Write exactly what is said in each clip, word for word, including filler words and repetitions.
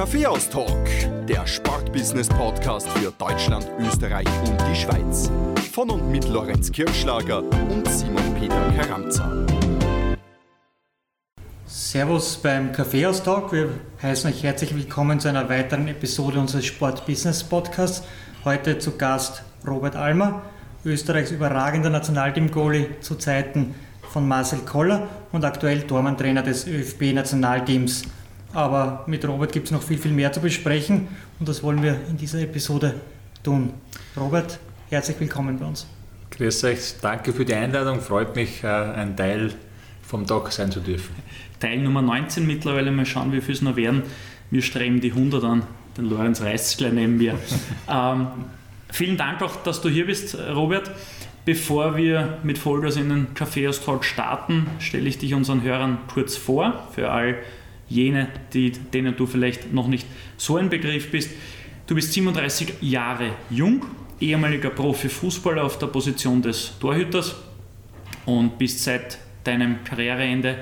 KaffeehausTALK, der Sportbusiness-Podcast für Deutschland, Österreich und die Schweiz. Von und mit Lorenz Kirchschlager und Simon-Peter Charamza. Servus beim KaffeehausTALK. Wir heißen euch herzlich willkommen zu einer weiteren Episode unseres Sportbusiness-Podcasts. Heute zu Gast Robert Almer, Österreichs überragender Nationalteam-Goalie zu Zeiten von Marcel Koller und aktuell Tormann-Trainer des ÖFB-Nationalteams. Aber mit Robert gibt es noch viel, viel mehr zu besprechen und das wollen wir in dieser Episode tun. Robert, herzlich willkommen bei uns. Grüß euch, danke für die Einladung, freut mich, ein Teil vom Tag sein zu dürfen. Teil Nummer neunzehn mittlerweile, mal schauen, wie viel es noch werden. Wir streben die hundert an, den Lorenz reißt es gleich neben mir. ähm, vielen Dank auch, dass du hier bist, Robert. Bevor wir mit Vollgas in den KaffeehausTALK starten, stelle ich dich unseren Hörern kurz vor, für all jene, die, denen du vielleicht noch nicht so ein Begriff bist. Du bist siebenunddreißig Jahre jung, ehemaliger Profifußballer auf der Position des Torhüters und bist seit deinem Karriereende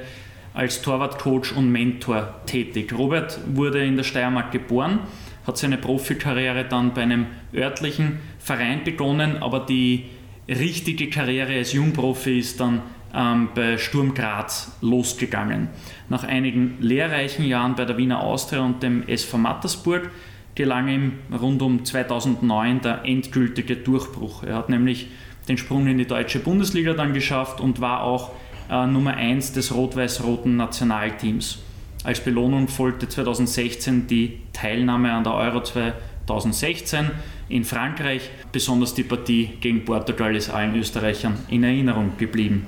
als Torwartcoach und Mentor tätig. Robert wurde in der Steiermark geboren, hat seine Profikarriere dann bei einem örtlichen Verein begonnen, aber die richtige Karriere als Jungprofi ist dann ähm, bei Sturm Graz losgegangen. Nach einigen lehrreichen Jahren bei der Wiener Austria und dem S V Mattersburg gelang ihm rund um zweitausendneun der endgültige Durchbruch. Er hat nämlich den Sprung in die deutsche Bundesliga dann geschafft und war auch äh, Nummer eins des rot-weiß-roten Nationalteams. Als Belohnung folgte zweitausendsechzehn die Teilnahme an der EURO zweitausendsechzehn in Frankreich. Besonders die Partie gegen Portugal ist allen Österreichern in Erinnerung geblieben.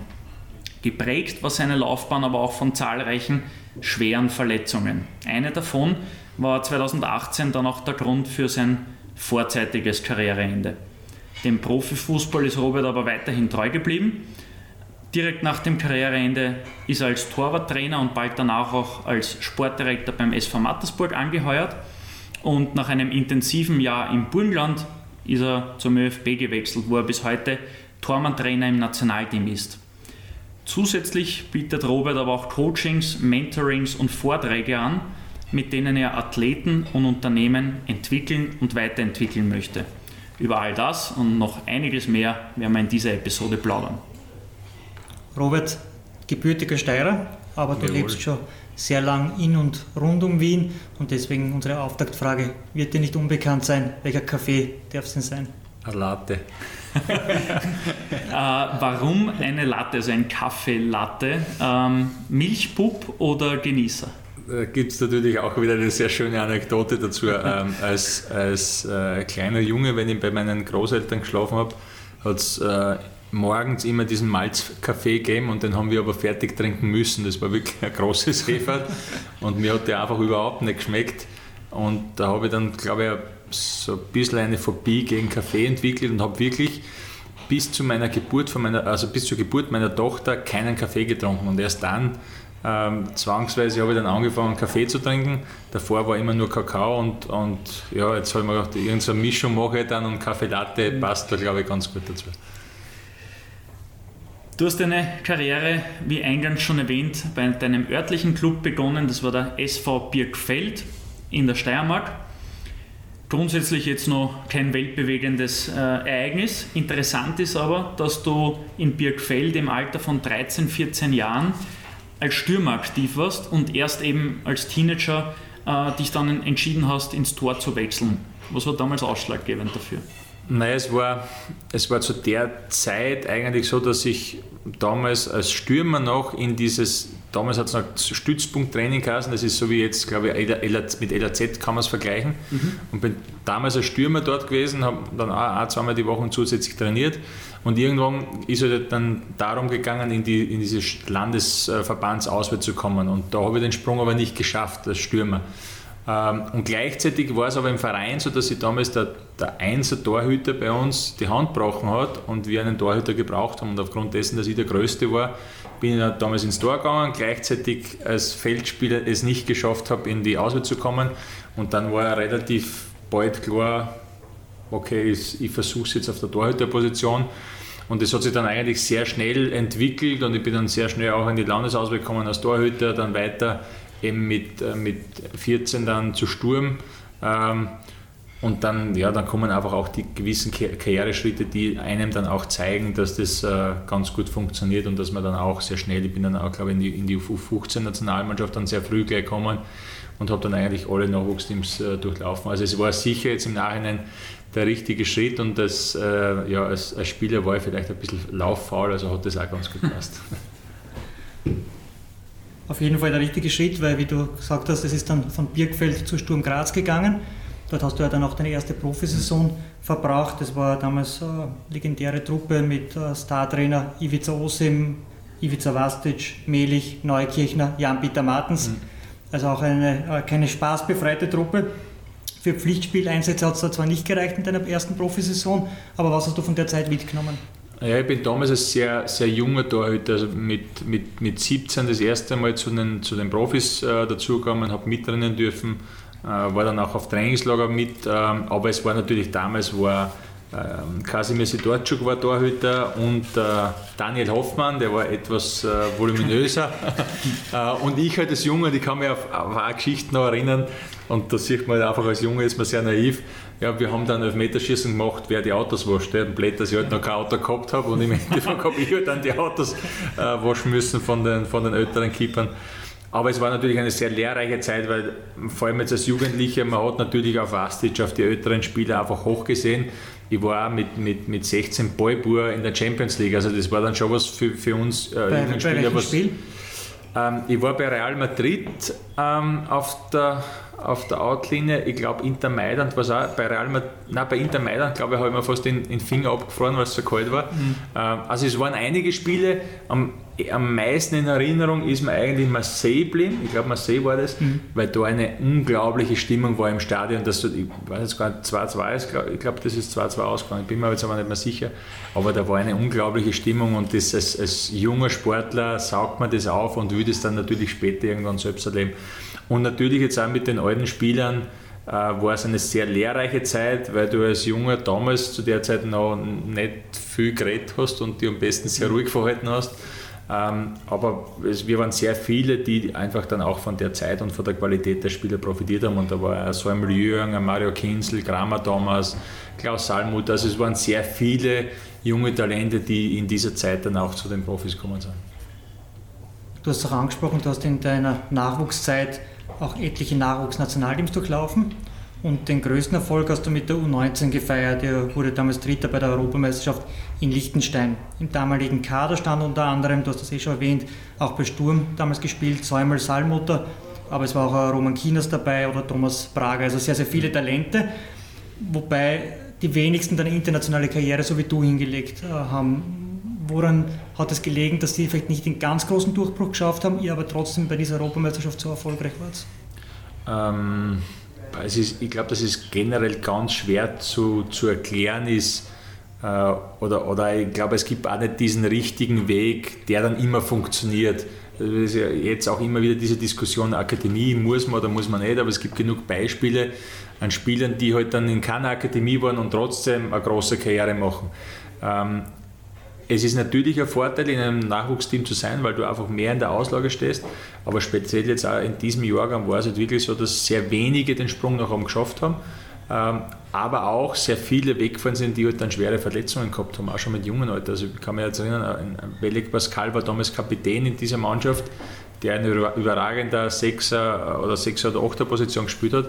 Geprägt war seine Laufbahn aber auch von zahlreichen schweren Verletzungen. Eine davon war zweitausendachtzehn dann auch der Grund für sein vorzeitiges Karriereende. Dem Profifußball ist Robert aber weiterhin treu geblieben. Direkt nach dem Karriereende ist er als Torwarttrainer und bald danach auch als Sportdirektor beim S V Mattersburg angeheuert. Und nach einem intensiven Jahr im Burgenland ist er zum ÖFB gewechselt, wo er bis heute Tormann-Trainer im Nationalteam ist. Zusätzlich bietet Robert aber auch Coachings, Mentorings und Vorträge an, mit denen er Athleten und Unternehmen entwickeln und weiterentwickeln möchte. Über all das und noch einiges mehr werden wir in dieser Episode plaudern. Robert, gebürtiger Steirer, aber du Jawohl. lebst schon sehr lang in und rund um Wien und deswegen unsere Auftaktfrage wird dir nicht unbekannt sein. Welcher Kaffee darf es denn sein? Eine Latte. äh, warum eine Latte, also ein Kaffee-Latte? Ähm, Milchbub oder Genießer? Da gibt es natürlich auch wieder eine sehr schöne Anekdote dazu. Ähm, als als äh, kleiner Junge, wenn ich bei meinen Großeltern geschlafen habe, hat es äh, morgens immer diesen Malzkaffee gegeben und den haben wir aber fertig trinken müssen. Das war wirklich ein großes Hefert und mir hat der einfach überhaupt nicht geschmeckt. Und da habe ich dann, glaube ich, so ein bisschen eine Phobie gegen Kaffee entwickelt und habe wirklich bis zu meiner Geburt von meiner, also bis zur Geburt meiner Tochter keinen Kaffee getrunken. Und erst dann ähm, zwangsweise habe ich dann angefangen, Kaffee zu trinken. Davor war immer nur Kakao und, und ja, jetzt habe ich mir gedacht, irgendeine Mischung mache ich dann und Kaffee-Latte passt da, glaube ich, ganz gut dazu. Du hast deine Karriere, wie eingangs schon erwähnt, bei deinem örtlichen Club begonnen. Das war der S V Birkfeld in der Steiermark. Grundsätzlich jetzt noch kein weltbewegendes äh, Ereignis. Interessant ist aber, dass du in Birkfeld im Alter von dreizehn, vierzehn Jahren als Stürmer aktiv warst und erst eben als Teenager äh, dich dann entschieden hast, ins Tor zu wechseln. Was war damals ausschlaggebend dafür? Nein, es war, es war zu der Zeit eigentlich so, dass ich damals als Stürmer noch in dieses, damals hat es noch Stützpunkttraining geheißen, das ist so wie jetzt, glaube ich, mit L A Z kann man es vergleichen. Mhm. Und bin damals als Stürmer dort gewesen, habe dann auch, auch zweimal die Woche zusätzlich trainiert. Und irgendwann ist es dann darum gegangen, in, die, in dieses Landesverbandsauswahl zu kommen. Und da habe ich den Sprung aber nicht geschafft als Stürmer. Und gleichzeitig war es aber im Verein so, dass sich damals der, der Einser-Torhüter bei uns die Hand gebrochen hat und wir einen Torhüter gebraucht haben. Und aufgrund dessen, dass ich der Größte war, bin ich dann damals ins Tor gegangen, gleichzeitig als Feldspieler es nicht geschafft habe, in die Auswahl zu kommen. Und dann war relativ bald klar, okay, ich versuche es jetzt auf der Torhüterposition. Und das hat sich dann eigentlich sehr schnell entwickelt und ich bin dann sehr schnell auch in die Landesauswahl gekommen als Torhüter, dann weiter eben mit, äh, mit vierzehn dann zu Sturm. Ähm, und dann, ja, dann kommen einfach auch die gewissen Karriereschritte, die einem dann auch zeigen, dass das äh, ganz gut funktioniert und dass man dann auch sehr schnell, ich bin dann auch, glaube ich, in die, in die U fünfzehn-Nationalmannschaft dann sehr früh gleich gekommen und habe dann eigentlich alle Nachwuchsteams äh, durchlaufen. Also es war sicher jetzt im Nachhinein der richtige Schritt und das, äh, ja, als, als Spieler war ich vielleicht ein bisschen lauffaul, also hat das auch ganz gut gepasst. Auf jeden Fall der richtige Schritt, weil, wie du gesagt hast, es ist dann von Birkfeld zu Sturm Graz gegangen. Dort hast du ja dann auch deine erste Profisaison verbracht. Das war damals eine legendäre Truppe mit Startrainer Ivica Osim, Ivica Vastic, Melich, Neukirchner, Jan-Peter Martens. Mhm. Also auch eine keine spaßbefreite Truppe. Für Pflichtspieleinsätze hat es da zwar nicht gereicht in deiner ersten Profisaison, aber was hast du von der Zeit mitgenommen? Ja, ich bin damals ein sehr, sehr junger Torhüter, also mit, mit, mit siebzehn das erste Mal zu den, zu den Profis äh, dazugekommen, habe mitrennen dürfen, äh, war dann auch auf Trainingslager mit, äh, aber es war natürlich damals, war äh, Kasimir Sidorchuk war Torhüter und äh, Daniel Hoffmann, der war etwas äh, voluminöser äh, und ich halt als Junge, die kann mich auf, auf eine Geschichte noch erinnern und da sieht man einfach, als Junge ist man sehr naiv. Ja, wir haben dann Elfmeterschießen gemacht, wer die Autos wascht. Ein Blöd, dass ich halt noch kein Auto gehabt habe und im Endeffekt habe ich halt dann die Autos äh, waschen müssen von den, von den älteren Keepern. Aber es war natürlich eine sehr lehrreiche Zeit, weil vor allem jetzt als Jugendlicher, man hat natürlich auf Vastic, auf die älteren Spieler einfach hochgesehen. Ich war auch mit, mit, mit sechzehn Ballbur in der Champions League, also das war dann schon was für, für uns äh, bei, bei Spieler. Was, Spiel? Ähm, ich war bei Real Madrid ähm, auf der... auf der Outlinie, ich glaube Inter Mailand war es auch, bei Real Madrid, nein, bei Inter Mailand glaube ich, habe ich mir fast den, den Finger abgefroren, weil es so kalt war. Mhm. Also es waren einige Spiele, am, am meisten in Erinnerung ist mir eigentlich Marseille geblieben, ich glaube Marseille war das, mhm. weil da eine unglaubliche Stimmung war im Stadion, dass, ich weiß jetzt gar nicht, zwei zu zwei ist, glaub, ich glaube das ist zwei zu zwei ausgegangen, ich bin mir jetzt aber nicht mehr sicher, aber da war eine unglaubliche Stimmung und das als, als junger Sportler saugt man das auf und will das dann natürlich später irgendwann selbst erleben. Und natürlich jetzt auch mit den alten Spielern äh, war es eine sehr lehrreiche Zeit, weil du als Junger damals zu der Zeit noch nicht viel geredet hast und dich am besten sehr ruhig verhalten hast. Ähm, aber es, wir waren sehr viele, die einfach dann auch von der Zeit und von der Qualität der Spieler profitiert haben. Und da war Samuel Ljung, Mario Kinzel, Kramer damals, Klaus Salmuth. Also es waren sehr viele junge Talente, die in dieser Zeit dann auch zu den Profis gekommen sind. Du hast es auch angesprochen, du hast in deiner Nachwuchszeit auch etliche Nachwuchsnationalteams durchlaufen und den größten Erfolg hast du mit der U neunzehn gefeiert. Er wurde damals Dritter bei der Europameisterschaft in Liechtenstein. Im damaligen Kader stand unter anderem, du hast das eh schon erwähnt, auch bei Sturm damals gespielt, Samuel Ljung, aber es war auch Roman Kinas dabei oder Thomas Prager, also sehr, sehr viele Talente, wobei die wenigsten eine internationale Karriere so wie du hingelegt haben. Woran hat es gelegen, dass Sie vielleicht nicht den ganz großen Durchbruch geschafft haben, ihr aber trotzdem bei dieser Europameisterschaft so erfolgreich wart? Ähm, es ist, ich glaube, dass es generell ganz schwer zu, zu erklären ist. Äh, oder, oder ich glaube, es gibt auch nicht diesen richtigen Weg, der dann immer funktioniert. Also das ist ja jetzt auch immer wieder diese Diskussion, Akademie muss man oder muss man nicht, aber es gibt genug Beispiele an Spielern, die halt dann in keiner Akademie waren und trotzdem eine große Karriere machen. Ähm, Es ist natürlich ein Vorteil, in einem Nachwuchsteam zu sein, weil du einfach mehr in der Auslage stehst. Aber speziell jetzt auch in diesem Jahrgang war es halt wirklich so, dass sehr wenige den Sprung nach oben geschafft haben. Aber auch sehr viele weggefallen sind, die halt dann schwere Verletzungen gehabt haben, auch schon mit jungen Leuten. Also ich kann mich jetzt erinnern, Belek Pascal war damals Kapitän in dieser Mannschaft, der in überragender Sechser oder Sechser oder Achter Position gespielt hat.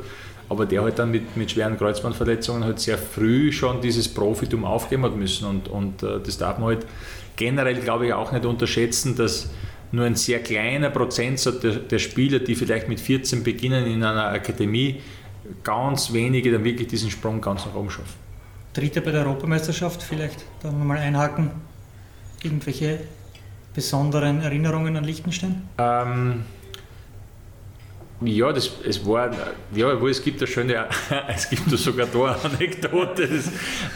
Aber der halt dann mit, mit schweren Kreuzbandverletzungen halt sehr früh schon dieses Profitum aufgeben hat müssen. Und, und äh, das darf man halt generell, glaube ich, auch nicht unterschätzen, dass nur ein sehr kleiner Prozentsatz der, der Spieler, die vielleicht mit vierzehn beginnen in einer Akademie, ganz wenige dann wirklich diesen Sprung ganz nach oben schaffen. Dritter bei der Europameisterschaft, vielleicht da nochmal einhaken. Irgendwelche besonderen Erinnerungen an Liechtenstein? Ähm, Ja, das, es war, ja, es gibt eine schöne, es gibt sogar da eine Anekdote. Das,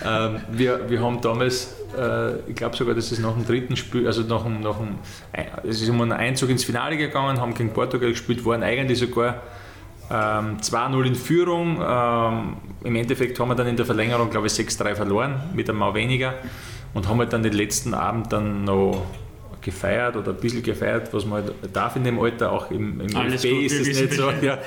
ähm, wir, wir haben damals, äh, ich glaube sogar, dass es nach dem dritten Spiel, also nach dem, nach dem, es ist um einen Einzug ins Finale gegangen, haben gegen Portugal gespielt, waren eigentlich sogar ähm, zwei null in Führung. Ähm, Im Endeffekt haben wir dann in der Verlängerung, glaube ich, sechs drei verloren, mit einem Mal weniger und haben halt dann den letzten Abend dann noch gefeiert oder ein bisschen gefeiert, was man halt darf in dem Alter, auch im, im ÖFB ist es nicht so. Ja.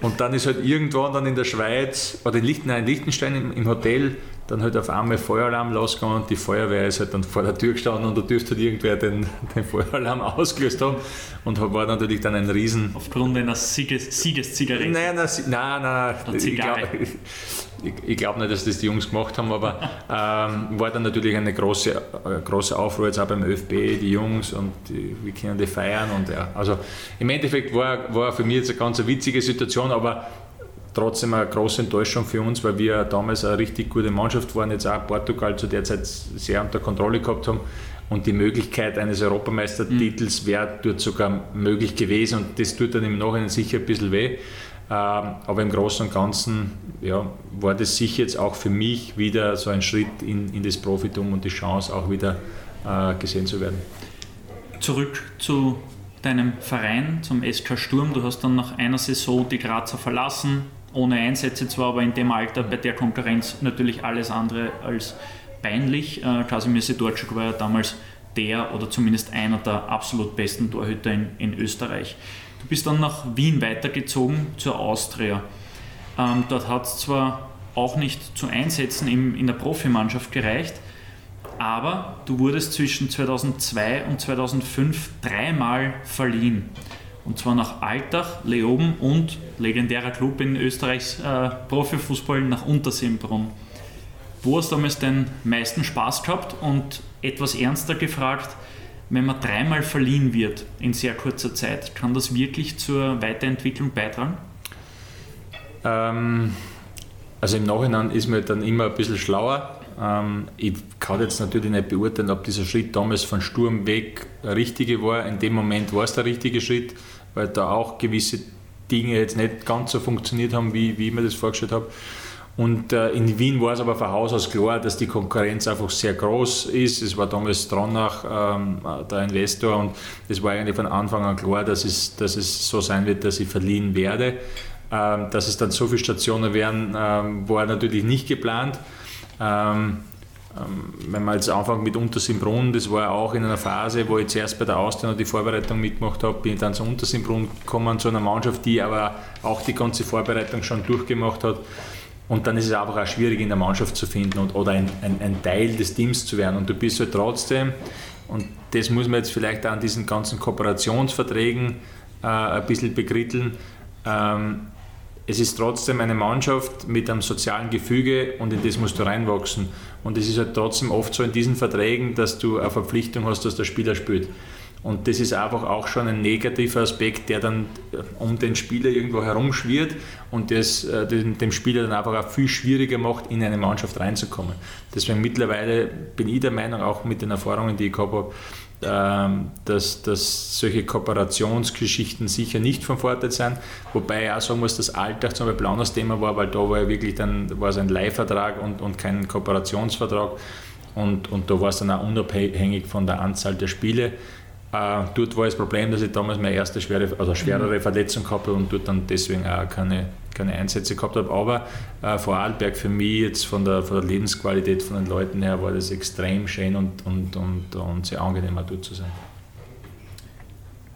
Und dann ist halt irgendwann dann in der Schweiz oder in Liechtenstein, in Liechtenstein im, im Hotel dann halt auf einmal Feueralarm losgegangen und die Feuerwehr ist halt dann vor der Tür gestanden und da dürfte halt irgendwer den, den Feueralarm ausgelöst haben und war natürlich dann ein Riesen... Aufgrund einer Sieges- Siegeszigarette? Nein, nein, nein, nein, nein ich glaube glaub nicht, dass das die Jungs gemacht haben, aber ähm, war dann natürlich eine große, große Aufruhr jetzt auch beim ÖFB, die Jungs und die, wie können die feiern und ja, also im Endeffekt war, war für mich jetzt eine ganz witzige Situation, aber trotzdem eine große Enttäuschung für uns, weil wir damals eine richtig gute Mannschaft waren, jetzt auch Portugal zu der Zeit sehr unter Kontrolle gehabt haben und die Möglichkeit eines Europameistertitels wäre dort sogar möglich gewesen und das tut dann im Nachhinein sicher ein bisschen weh, aber im Großen und Ganzen ja, war das sicher jetzt auch für mich wieder so ein Schritt in, in das Profitum und die Chance auch wieder äh, gesehen zu werden. Zurück zu deinem Verein, zum S K Sturm, du hast dann nach einer Saison die Grazer verlassen, ohne Einsätze zwar, aber in dem Alter bei der Konkurrenz natürlich alles andere als peinlich. Äh, Kasimir Sidorchuk war ja damals der oder zumindest einer der absolut besten Torhüter in, in Österreich. Du bist dann nach Wien weitergezogen zur Austria. Ähm, dort hat es zwar auch nicht zu Einsätzen im, in der Profimannschaft gereicht, aber du wurdest zwischen zweitausendzwei und zweitausendfünf dreimal verliehen. Und zwar nach Altach, Leoben und legendärer Club in Österreichs äh, Profifußball nach Untersimbrunn. Wo hast du damals den meisten Spaß gehabt? Und etwas ernster gefragt, wenn man dreimal verliehen wird in sehr kurzer Zeit, kann das wirklich zur Weiterentwicklung beitragen? Ähm, also im Nachhinein ist mir dann immer ein bisschen schlauer. Ich kann jetzt natürlich nicht beurteilen, ob dieser Schritt damals von Sturm weg der richtige war. In dem Moment war es der richtige Schritt, weil da auch gewisse Dinge jetzt nicht ganz so funktioniert haben, wie, wie ich mir das vorgestellt habe. Und äh, in Wien war es aber von Haus aus klar, dass die Konkurrenz einfach sehr groß ist. Es war damals Stronach ähm, der Investor und es war eigentlich von Anfang an klar, dass es, dass es so sein wird, dass ich verliehen werde. Ähm, dass es dann so viele Stationen werden, ähm, war natürlich nicht geplant. Ähm, ähm, wenn man jetzt anfängt mit Untersimbrunn, das war auch in einer Phase, wo ich zuerst bei der Austria noch die Vorbereitung mitgemacht habe, bin ich dann zu Untersimbrunn gekommen, zu einer Mannschaft, die aber auch die ganze Vorbereitung schon durchgemacht hat. Und dann ist es einfach auch schwierig, in der Mannschaft zu finden und, oder ein, ein, ein Teil des Teams zu werden. Und du bist halt trotzdem, und das muss man jetzt vielleicht auch an diesen ganzen Kooperationsverträgen äh, ein bisschen bekritteln, ähm, es ist trotzdem eine Mannschaft mit einem sozialen Gefüge und in das musst du reinwachsen. Und es ist halt trotzdem oft so in diesen Verträgen, dass du eine Verpflichtung hast, dass der Spieler spielt. Und das ist einfach auch schon ein negativer Aspekt, der dann um den Spieler irgendwo herumschwirrt und das äh, dem Spieler dann einfach auch viel schwieriger macht, in eine Mannschaft reinzukommen. Deswegen mittlerweile bin ich der Meinung, auch mit den Erfahrungen, die ich gehabt habe, Dass, dass solche Kooperationsgeschichten sicher nicht von Vorteil sind, wobei ich auch sagen muss, dass Alltag zum Beispiel ein anderes Thema war, weil da war ja wirklich dann, war es ein Leihvertrag und, und kein Kooperationsvertrag und, und da war es dann auch unabhängig von der Anzahl der Spiele. Äh, dort war das Problem, dass ich damals meine erste schwere, also schwerere mhm. Verletzung gehabt habe und dort dann deswegen auch keine, keine Einsätze gehabt habe, aber äh, Vorarlberg für mich jetzt von der, von der Lebensqualität von den Leuten her war das extrem schön und, und, und, und sehr angenehm auch dort zu sein.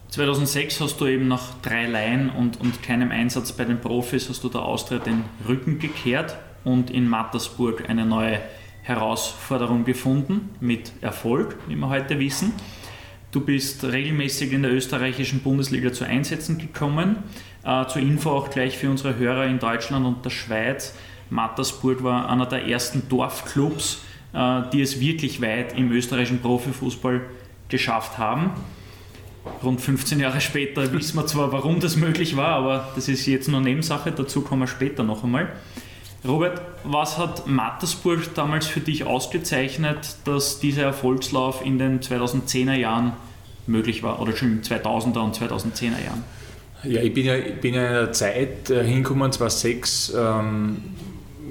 zweitausendsechs hast du eben nach drei Leihen und, und keinem Einsatz bei den Profis hast du der Austria den Rücken gekehrt und in Mattersburg eine neue Herausforderung gefunden, mit Erfolg, wie wir heute wissen. Du bist regelmäßig in der österreichischen Bundesliga zu Einsätzen gekommen. Äh, zur Info auch gleich für unsere Hörer in Deutschland und der Schweiz. Mattersburg war einer der ersten Dorfclubs, äh, die es wirklich weit im österreichischen Profifußball geschafft haben. Rund fünfzehn Jahre später wissen wir zwar, warum das möglich war, aber das ist jetzt nur Nebensache, dazu kommen wir später noch einmal. Robert, was hat Mattersburg damals für dich ausgezeichnet, dass dieser Erfolgslauf in den zweitausendzehner Jahren möglich war oder schon in den zweitausender und zweitausendzehner Jahren? Ja, ich bin ja, ich bin ja in einer Zeit äh, hingekommen, zweitausendsechs, ähm,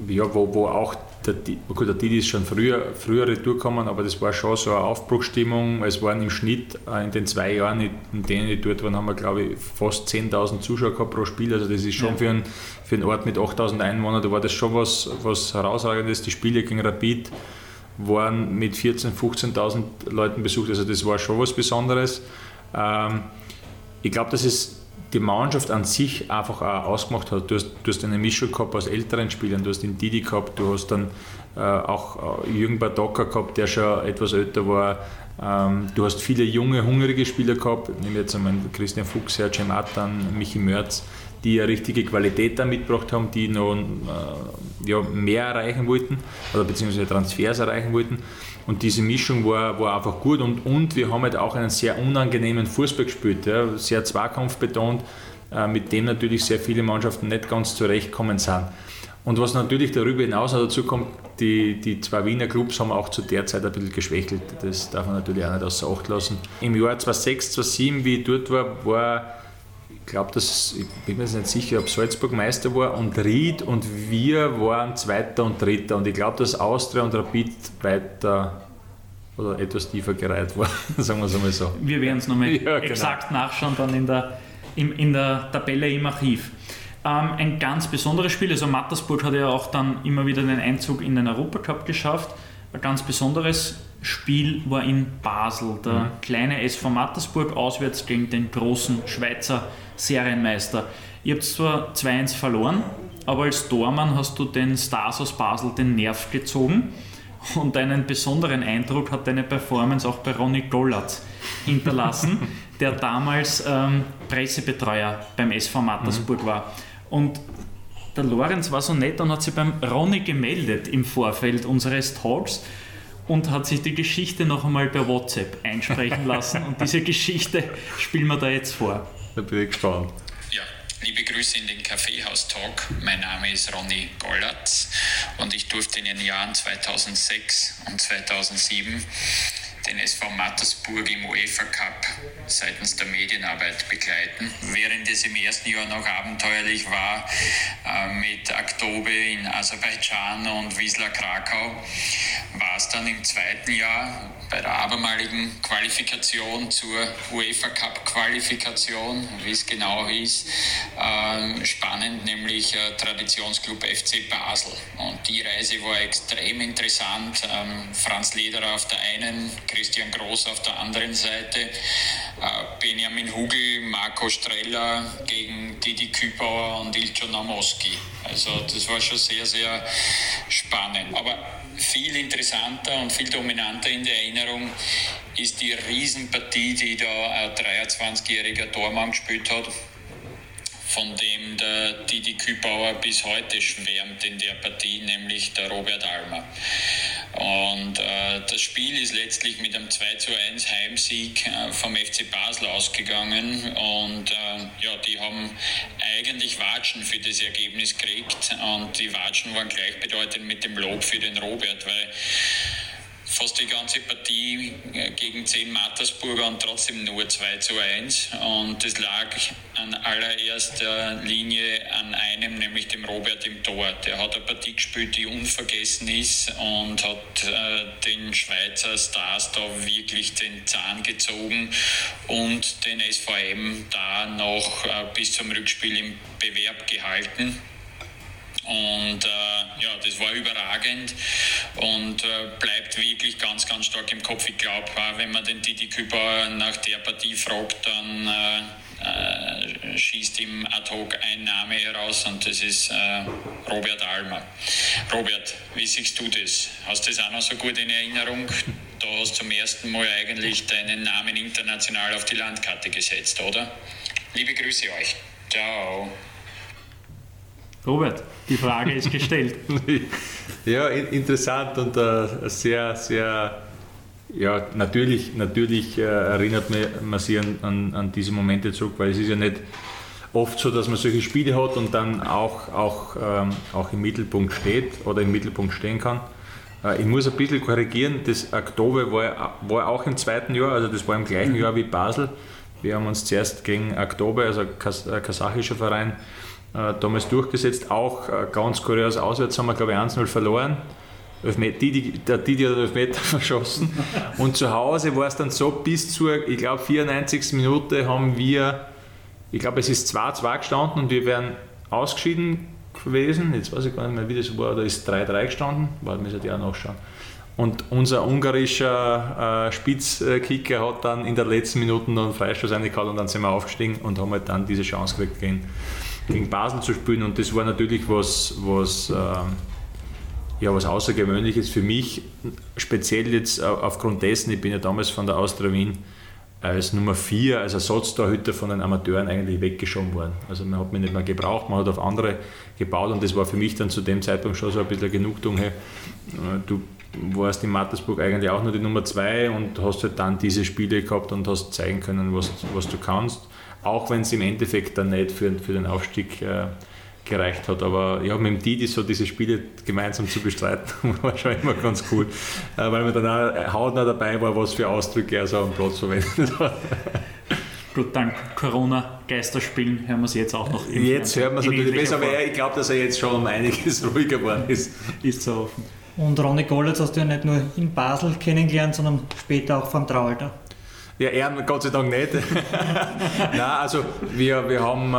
ja, wo, wo auch der, gut, der Didi ist schon früher, frühere Tour gekommen, aber das war schon so eine Aufbruchsstimmung. Es waren im Schnitt äh, in den zwei Jahren, in denen ich dort war, haben wir glaube ich fast zehntausend Zuschauer gehabt pro Spiel. Also das ist schon ja. für, einen, für einen Ort mit achttausend Einwohnern, da war das schon was, was Herausragendes. Die Spiele gegen Rapid, waren mit vierzehntausend, fünfzehntausend Leuten besucht. Also das war schon was Besonderes. Ähm, ich glaube, dass es die Mannschaft an sich einfach auch ausgemacht hat. Du hast, du hast eine Mischung gehabt aus älteren Spielern, du hast den Didi gehabt, du hast dann äh, auch Jürgen Bartocker gehabt, der schon etwas älter war. Ähm, du hast viele junge, hungrige Spieler gehabt. Ich nehme jetzt einmal Christian Fuchs, Cem Atan, Michi Mörz, die eine richtige Qualität da mitgebracht haben, die noch äh, ja, mehr erreichen wollten, oder beziehungsweise Transfers erreichen wollten. Und diese Mischung war, war einfach gut. Und, und wir haben halt auch einen sehr unangenehmen Fußball gespielt, ja, sehr zweikampfbetont, äh, mit dem natürlich sehr viele Mannschaften nicht ganz zurechtkommen sind. Und was natürlich darüber hinaus noch dazu kommt, die, die zwei Wiener Clubs haben auch zu der Zeit ein bisschen geschwächelt. Das darf man natürlich auch nicht außer Acht lassen. Im Jahr zweitausendsechs, zweitausendsieben, wie ich dort war, war ich glaube, dass, ich bin mir jetzt nicht sicher, ob Salzburg Meister war und Ried und wir waren Zweiter und Dritter. Und ich glaube, dass Austria und Rapid weiter oder etwas tiefer gereiht waren, sagen wir es einmal so. Wir werden es nochmal ja, exakt genau nachschauen, dann in der, in, in der Tabelle im Archiv. Ähm, ein ganz besonderes Spiel, also Mattersburg hat ja auch dann immer wieder den Einzug in den Europacup geschafft. Ein ganz besonderes Spiel war in Basel, der mhm. kleine S V Mattersburg auswärts gegen den großen Schweizer Serienmeister. Ihr habt zwar zwei eins verloren, aber als Tormann hast du den Stars aus Basel den Nerv gezogen und einen besonderen Eindruck hat deine Performance auch bei Ronny Gollatz hinterlassen, der damals ähm, Pressebetreuer beim S V Mattersburg mhm. war. Und der Lorenz war so nett und hat sich beim Ronny gemeldet im Vorfeld unseres Talks und hat sich die Geschichte noch einmal per WhatsApp einsprechen lassen. Und diese Geschichte spielen wir da jetzt vor. Da bin ich gespannt. Ja, liebe Grüße in den KaffeehausTALK. Mein Name ist Ronny Gollatz und ich durfte in den Jahren zweitausendsechs und zweitausendsieben den S V Mattersburg im UEFA Cup seitens der Medienarbeit begleiten. Während es im ersten Jahr noch abenteuerlich war äh, mit Aktobe in Aserbaidschan und Wisla Krakau, war es dann im zweiten Jahr bei der abermaligen Qualifikation zur UEFA Cup Qualifikation, wie es genau hieß, äh, spannend, nämlich äh, Traditionsclub F C Basel. Und die Reise war extrem interessant. Ähm, Franz Lederer auf der einen, Christian Groß auf der anderen Seite, Benjamin Hugel, Marco Streller gegen Didi Kühbauer und Ilcan Amoski. Also das war schon sehr, sehr spannend. Aber viel interessanter und viel dominanter in der Erinnerung ist die Riesenpartie, die da ein dreiundzwanzigjähriger Tormann gespielt hat, von dem der Didi Kühbauer bis heute schwärmt in der Partie, nämlich der Robert Almer. Und äh, das Spiel ist letztlich mit einem zwei zu eins Heimsieg äh, vom F C Basel ausgegangen und äh, ja, die haben eigentlich Watschen für das Ergebnis gekriegt und die Watschen waren gleichbedeutend mit dem Lob für den Robert, weil fast die ganze Partie gegen zehn Mattersburger und trotzdem nur zwei zu eins. Und das lag an allererster Linie an einem, nämlich dem Robert im Tor. Der hat eine Partie gespielt, die unvergessen ist und hat äh, den Schweizer Stars da wirklich den Zahn gezogen und den S V M da noch äh, bis zum Rückspiel im Bewerb gehalten. Und äh, ja, das war überragend und äh, bleibt wirklich ganz, ganz stark im Kopf. Ich glaube, wenn man den Didi Kühbauer nach der Partie fragt, dann äh, äh, schießt ihm ad hoc ein Name heraus und das ist äh, Robert Almer. Robert, wie siehst du das? Hast du das auch noch so gut in Erinnerung? Du hast zum ersten Mal eigentlich deinen Namen international auf die Landkarte gesetzt, oder? Liebe Grüße euch. Ciao. Robert, die Frage ist gestellt. Ja, interessant und äh, sehr, sehr, ja, natürlich, natürlich äh, erinnert man sich an, an, an diese Momente zurück, weil es ist ja nicht oft so, dass man solche Spiele hat und dann auch, auch, ähm, auch im Mittelpunkt steht oder im Mittelpunkt stehen kann. Äh, ich muss ein bisschen korrigieren, das Aktobe war, war auch im zweiten Jahr, also das war im gleichen mhm. Jahr wie Basel. Wir haben uns zuerst gegen Aktobe, also Kas- kasachischer Verein, damals durchgesetzt, auch ganz kurios auswärts haben wir, glaube ich, eins null verloren. Elfmeter, Didi, der Didi hat Elfmeter verschossen. Und zu Hause war es dann so, bis zur, ich glaube, vierundneunzigsten Minute haben wir, ich glaube, es ist zwei zu zwei gestanden und wir wären ausgeschieden gewesen. Jetzt weiß ich gar nicht mehr, wie das war, da ist drei zu drei gestanden. Warte, müssen wir die auch nachschauen. Und unser ungarischer äh, Spitzkicker hat dann in der letzten Minute noch einen Freistoß reingehauen und dann sind wir aufgestiegen und haben halt dann diese Chance gekriegt, gegen, gegen Basel zu spielen. Und das war natürlich was, was, äh, ja, was Außergewöhnliches für mich, speziell jetzt aufgrund dessen, ich bin ja damals von der Austria Wien als Nummer vier, als Ersatztorhüter von den Amateuren eigentlich weggeschoben worden. Also man hat mich nicht mehr gebraucht, man hat auf andere gebaut und das war für mich dann zu dem Zeitpunkt schon so ein bisschen Genugtuung. Hey, du warst in Mattersburg eigentlich auch nur die Nummer zwei und hast halt dann diese Spiele gehabt und hast zeigen können, was, was du kannst. Auch wenn es im Endeffekt dann nicht für, für den Aufstieg äh, gereicht hat. Aber ja, mit dem Didi so diese Spiele gemeinsam zu bestreiten, war schon immer ganz cool. Äh, weil man dann auch hautnah dabei war, was für Ausdrücke er so am Platz verwendet hat. Gut, dank Corona-Geisterspielen hören wir es jetzt auch noch. Jetzt hören wir es natürlich besser, aber ich glaube, dass er jetzt schon um einiges ruhiger geworden ist. Ist so offen. Und Ronny Gollatz hast du ja nicht nur in Basel kennengelernt, sondern später auch von Traualter. Ja, er Gott sei Dank nicht. Nein, also wir, wir haben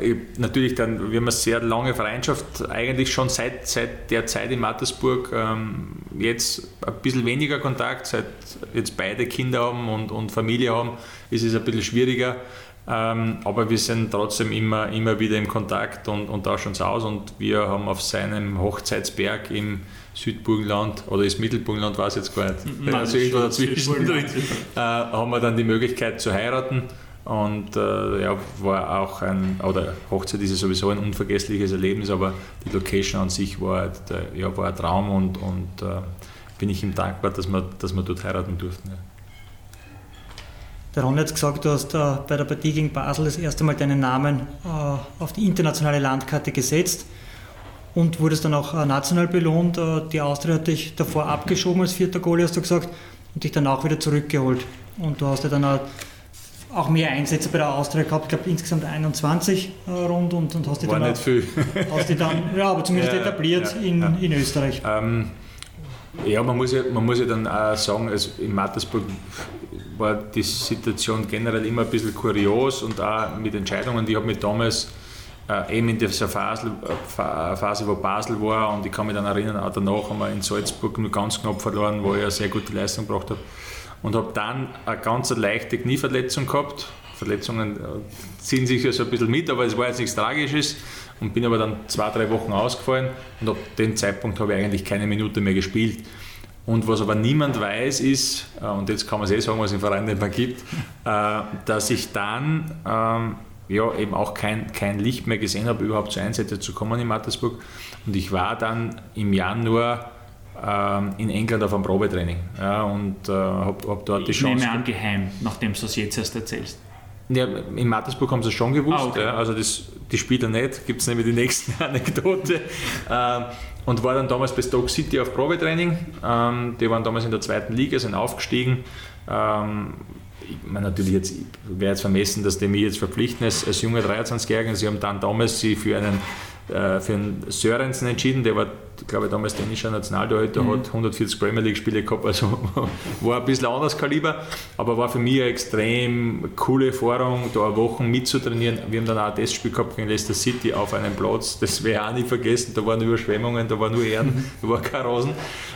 äh, natürlich dann, wir haben eine sehr lange Freundschaft, eigentlich schon seit, seit der Zeit in Mattersburg. Ähm, jetzt ein bisschen weniger Kontakt, seit jetzt beide Kinder haben und, und Familie haben, ist es ein bisschen schwieriger. Ähm, aber wir sind trotzdem immer, immer wieder im Kontakt und, und tauschen uns aus. Und wir haben auf seinem Hochzeitsberg im Südburgenland oder ist Mittelburgenland, weiß ich jetzt gar nicht. Nein, also irgendwo dazwischen drin, äh, haben wir dann die Möglichkeit zu heiraten und äh, ja, war auch ein, oder Hochzeit ist ja sowieso ein unvergessliches Erlebnis, aber die Location an sich war, der, ja, war ein Traum und, und äh, bin ich ihm dankbar, dass wir, dass wir dort heiraten durften. Ja. Der Ron hat gesagt, du hast äh, bei der Partie gegen Basel das erste Mal deinen Namen äh, auf die internationale Landkarte gesetzt. Und wurdest dann auch national belohnt. Die Austria hat dich davor abgeschoben als vierter Goalie, hast du gesagt, und dich dann auch wieder zurückgeholt. Und du hast ja dann auch mehr Einsätze bei der Austria gehabt, ich glaube insgesamt einundzwanzig rund und, und hast dich dann, nicht viel. Hast dich dann ja, aber zumindest ja, etabliert ja, in, ja. in Österreich. Ähm, ja, man muss ja, man muss ja dann auch sagen, also in Mattersburg war die Situation generell immer ein bisschen kurios und auch mit Entscheidungen, die ich habe mich damals Äh, eben in dieser Phase, äh, Phase, wo Basel war und ich kann mich dann erinnern, auch danach haben wir in Salzburg nur ganz knapp verloren, wo ich eine sehr gute Leistung gebracht habe und habe dann eine ganz leichte Knieverletzung gehabt. Verletzungen ziehen sich ja so ein bisschen mit, aber es war jetzt nichts Tragisches und bin aber dann zwei, drei Wochen ausgefallen und ab dem Zeitpunkt habe ich eigentlich keine Minute mehr gespielt. Und was aber niemand weiß ist, äh, und jetzt kann man es eh sagen, was es im Verein nicht mehr gibt, äh, dass ich dann ähm, ja, eben auch kein, kein Licht mehr gesehen habe, überhaupt zu Einsätzen zu kommen in Mattersburg. Und ich war dann im Januar ähm, in England auf einem Probetraining ja, und äh, habe hab dort die Chance... Ich nehme an, geheim, nachdem du es jetzt erst erzählst. Ja, in Mattersburg haben sie es schon gewusst, ah, okay. ja, also das, die Spieler nicht, gibt es nämlich die nächste Anekdote. ähm, und war dann damals bei Stoke City auf Probetraining. Ähm, die waren damals in der zweiten Liga, sind aufgestiegen. Ähm, Ich meine, natürlich jetzt, wäre jetzt vermessen, dass die mich jetzt verpflichten als, als junger dreiundzwanzigjähriger. Sie haben dann damals sie für einen, äh, für einen Sörensen entschieden, der war, glaube ich, damals dänischer Nationaltorhüter, mhm. hat hundertvierzig Premier League-Spiele gehabt, also war ein bisschen anderes Kaliber, aber war für mich eine extrem coole Erfahrung, da Wochen mitzutrainieren. Wir haben dann auch ein Testspiel gehabt gegen Leicester City auf einem Platz, das wäre auch nicht vergessen, da waren Überschwemmungen, da war nur Erden, da war kein Rasen,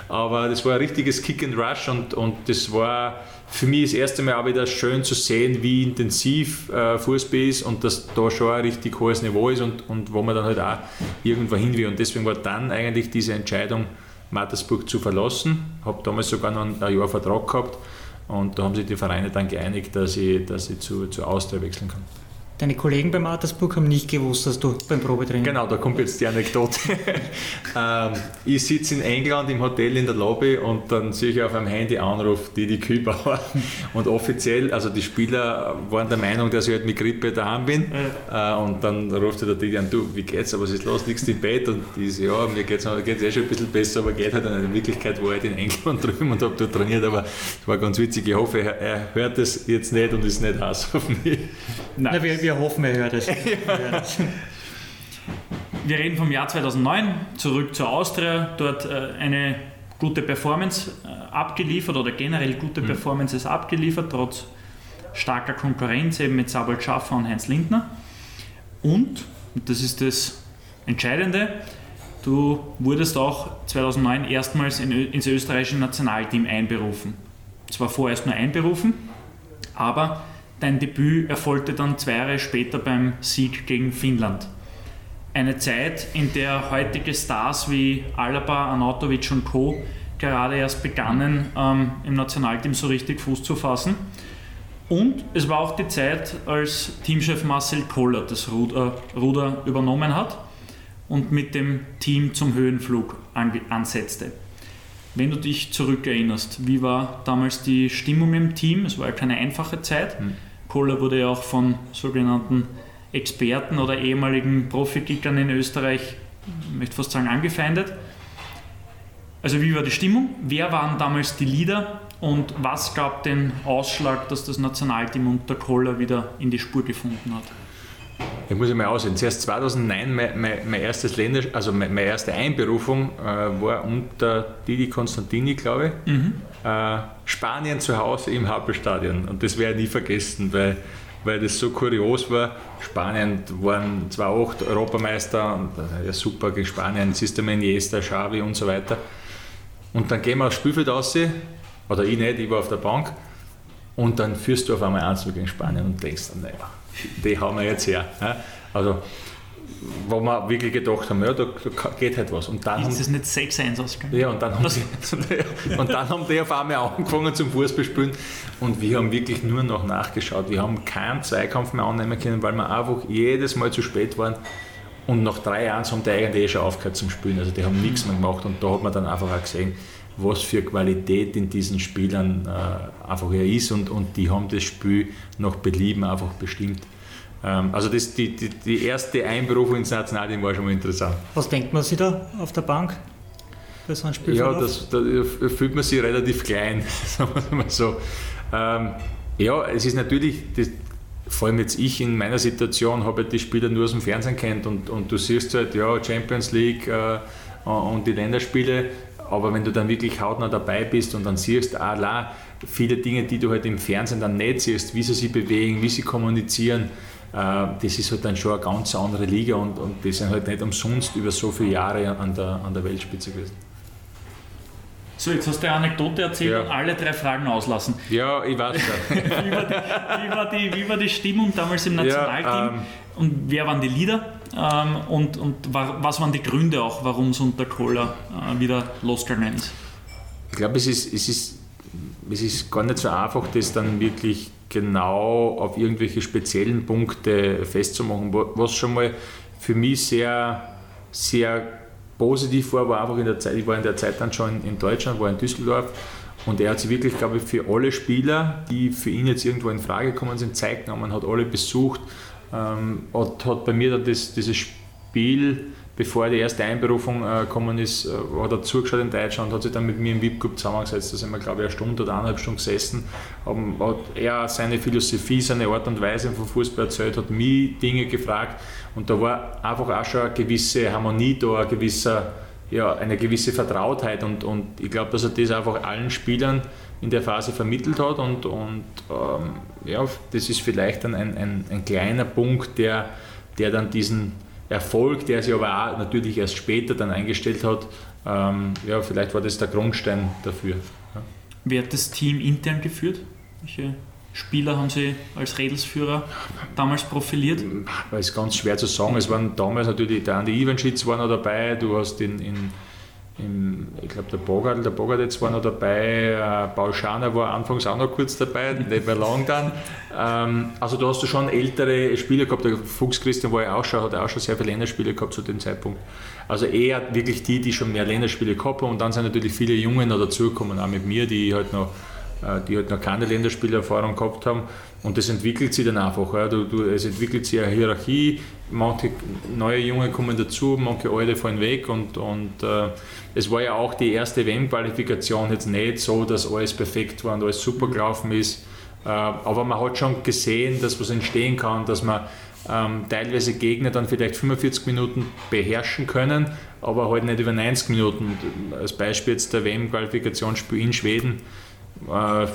aber das war ein richtiges Kick and Rush und, und das war für mich das erste Mal auch wieder schön zu sehen, wie intensiv äh, Fußball ist und dass da schon ein richtig hohes Niveau ist und, und wo man dann halt auch irgendwo hin will. Und deswegen war dann eigentlich diese Entscheidung, Mattersburg zu verlassen. Ich habe damals sogar noch ein, ein Jahr Vertrag gehabt und da haben sich die Vereine dann geeinigt, dass ich, dass ich zu, zu Austria wechseln kann. Deine Kollegen bei Mattersburg haben nicht gewusst, dass du beim Probetraining... Genau, da kommt jetzt die Anekdote. ähm, ich sitze in England im Hotel in der Lobby und dann sehe ich auf meinem Handy Anruf, Didi Kühbauer. Und offiziell, also die Spieler waren der Meinung, dass ich halt mit Grippe daheim bin. Ja. Äh, und dann ruft der Didi an, du, wie geht's, aber was ist los, liegst im Bett? Und ich so, ja, mir geht's, geht's eh schon ein bisschen besser, aber geht halt in Wirklichkeit, war ich halt in England drüben und habe dort trainiert, aber es war ganz witzig. Ich hoffe, er, er hört das jetzt nicht und ist nicht hass auf mich. Nein. Na, wir, wir hoffen, er hört es. Wir reden vom Jahr zweitausendneun, zurück zur Austria, dort eine gute Performance abgeliefert oder generell gute mhm. Performances abgeliefert, trotz starker Konkurrenz eben mit Samuel Schaffer und Heinz Lindner. Und, und das ist das Entscheidende, Du wurdest auch zweitausendneun erstmals in, ins österreichische Nationalteam einberufen. Zwar vorerst nur einberufen, aber dein Debüt erfolgte dann zwei Jahre später beim Sieg gegen Finnland. Eine Zeit, in der heutige Stars wie Alaba, Arnautović und Co. gerade erst begannen, ähm, im Nationalteam so richtig Fuß zu fassen. Und es war auch die Zeit, als Teamchef Marcel Koller das Ruder, Ruder übernommen hat und mit dem Team zum Höhenflug ange- ansetzte. Wenn du dich zurückerinnerst, wie war damals die Stimmung im Team? Es war ja keine einfache Zeit. Mhm. Koller wurde ja auch von sogenannten Experten oder ehemaligen Profikickern in Österreich, ich möchte fast sagen, angefeindet. Also wie war die Stimmung? Wer waren damals die Leader? Und was gab den Ausschlag, dass das Nationalteam unter Koller wieder in die Spur gefunden hat? Ich muss mal aussehen. Zuerst zweitausendneun, mein, mein, mein erstes Länder, also meine, meine erste Einberufung äh, war unter Didi Konstantini, glaube ich. Mhm. Äh, Spanien zu Hause im Happelstadion. Und das werde ich nie vergessen, weil, weil das so kurios war. Spanien waren zweitausendacht Europameister und äh, ja, super gegen Spanien, System Iniesta, Xavi und so weiter. Und dann gehen wir aufs Spielfeld raus, oder ich nicht, ich war auf der Bank. Und dann führst du auf einmal eins gegen Spanien und denkst dann, naja, die haben wir jetzt her. Also, wo wir wirklich gedacht haben, ja, da, da geht halt was. Und dann ist es nicht sechs eins ausgegangen? Ja, und dann haben die, und dann haben die auf einmal angefangen zum Fußballspielen. Und wir haben wirklich nur noch nachgeschaut. Wir haben keinen Zweikampf mehr annehmen können, weil wir einfach jedes Mal zu spät waren. Und nach drei Jahren haben die eigentlich eh schon aufgehört zum Spielen. Also die haben nichts mehr gemacht. Und da hat man dann einfach auch gesehen, was für Qualität in diesen Spielern äh, einfach ja ist. Und, und die haben das Spiel nach Belieben einfach bestimmt. Ähm, also das, die, die, die erste Einberufung ins Nationalteam war schon mal interessant. Was denkt man sich da auf der Bank bei so einem Spiel? Ja, das, da fühlt man sich relativ klein, sagen wir mal so. Ähm, ja, es ist natürlich... Das, vor allem jetzt ich in meiner Situation habe halt die Spieler nur aus dem Fernsehen kennt und, und du siehst halt, ja, Champions League äh, und die Länderspiele, aber wenn du dann wirklich hautnah dabei bist und dann siehst, ah, viele Dinge, die du halt im Fernsehen dann nicht siehst, wie sie sich bewegen, wie sie kommunizieren, äh, das ist halt dann schon eine ganz andere Liga und, und die sind halt nicht umsonst über so viele Jahre an der, an der Weltspitze gewesen. So, jetzt hast du eine Anekdote erzählt ja. Und alle drei Fragen auslassen. Ja, ich weiß schon. wie, war die, wie, war die, wie war die Stimmung damals im Nationalteam? Ja, ähm, und wer waren die Leader? Ähm, und und war, was waren die Gründe auch, warum es unter Koller äh, wieder losgegangen ist? Ich glaube, es ist, es, ist, es ist gar nicht so einfach, das dann wirklich genau auf irgendwelche speziellen Punkte festzumachen. Was schon mal für mich sehr, sehr positiv war, war einfach in der Zeit, ich war in der Zeit dann schon in Deutschland, war in Düsseldorf und er hat sich wirklich, glaube ich, für alle Spieler, die für ihn jetzt irgendwo in Frage gekommen sind, Zeit genommen, hat alle besucht, ähm, hat, hat bei mir dann das, dieses Spiel, bevor die erste Einberufung äh, gekommen ist, äh, hat er zugeschaut in Deutschland, hat sich dann mit mir im V I P-Club zusammengesetzt, da sind wir, glaube ich, eine Stunde oder eineinhalb Stunden gesessen, haben, hat er seine Philosophie, seine Art und Weise vom Fußball erzählt, hat mich Dinge gefragt. Und da war einfach auch schon eine gewisse Harmonie da, eine gewisse, ja, eine gewisse Vertrautheit und, und ich glaube, dass er das einfach allen Spielern in der Phase vermittelt hat und, und ähm, ja, das ist vielleicht dann ein, ein, ein kleiner Punkt, der, der dann diesen Erfolg, der sich aber auch natürlich erst später dann eingestellt hat, ähm, ja, vielleicht war das der Grundstein dafür. Ja. Wer hat das Team intern geführt? Welche Spieler haben Sie als Redelsführer damals profiliert? Das ist ganz schwer zu sagen. Es waren damals natürlich der Andi Iwanschitz war noch dabei, du hast in, in, in ich glaube der Bogartl, der Bogartl war noch dabei, Paul Schaner war anfangs auch noch kurz dabei, nicht mehr lang dann. ähm, also da hast du schon ältere Spieler gehabt, der Fuchs Christian war ja auch schon, hat auch schon sehr viele Länderspiele gehabt zu dem Zeitpunkt. Also eher wirklich die, die schon mehr Länderspiele gehabt haben und dann sind natürlich viele Jungen noch dazugekommen, auch mit mir, die halt noch die halt noch keine Länderspielerfahrung gehabt haben und das entwickelt sich dann einfach. Ja. Du, du, es entwickelt sich eine Hierarchie, manche neue Junge kommen dazu, manche alte fallen weg und, und äh, es war ja auch die erste W M-Qualifikation jetzt nicht so, dass alles perfekt war und alles super gelaufen ist, äh, aber man hat schon gesehen, dass was entstehen kann, dass man ähm, teilweise Gegner dann vielleicht fünfundvierzig Minuten beherrschen können, aber halt nicht über neunzig Minuten. Als Beispiel jetzt der W M-Qualifikationsspiel in Schweden,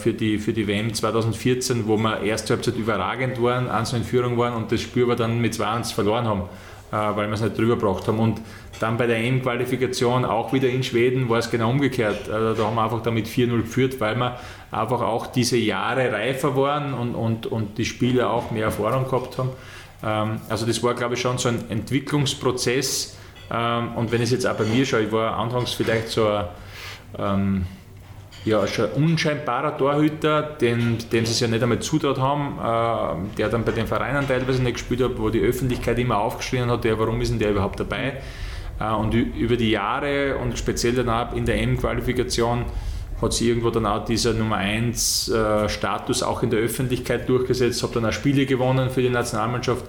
Für die, für die W M zweitausendvierzehn, wo wir erste Halbzeit überragend waren, eins zu null in Führung waren und das Spiel aber dann mit zwei eins verloren haben. weil wir es nicht drüber gebracht haben. Und dann bei der E M-Qualifikation auch wieder in Schweden war es genau umgekehrt. Also da haben wir einfach damit vier null geführt, weil wir einfach auch diese Jahre reifer waren und, und, und die Spieler auch mehr Erfahrung gehabt haben. Also das war, glaube ich, schon so ein Entwicklungsprozess. Und wenn ich jetzt auch bei mir schaue, ich war anfangs vielleicht so ein, ja, schon ein unscheinbarer Torhüter, dem, dem sie es ja nicht einmal zutraut haben, der dann bei den Vereinen teilweise nicht gespielt hat, wo die Öffentlichkeit immer aufgeschrien hat, ja, warum ist denn der überhaupt dabei? Und über die Jahre und speziell dann auch in der E M-Qualifikation hat sich irgendwo dann auch dieser Nummer eins Status auch in der Öffentlichkeit durchgesetzt, hat dann auch Spiele gewonnen für die Nationalmannschaft.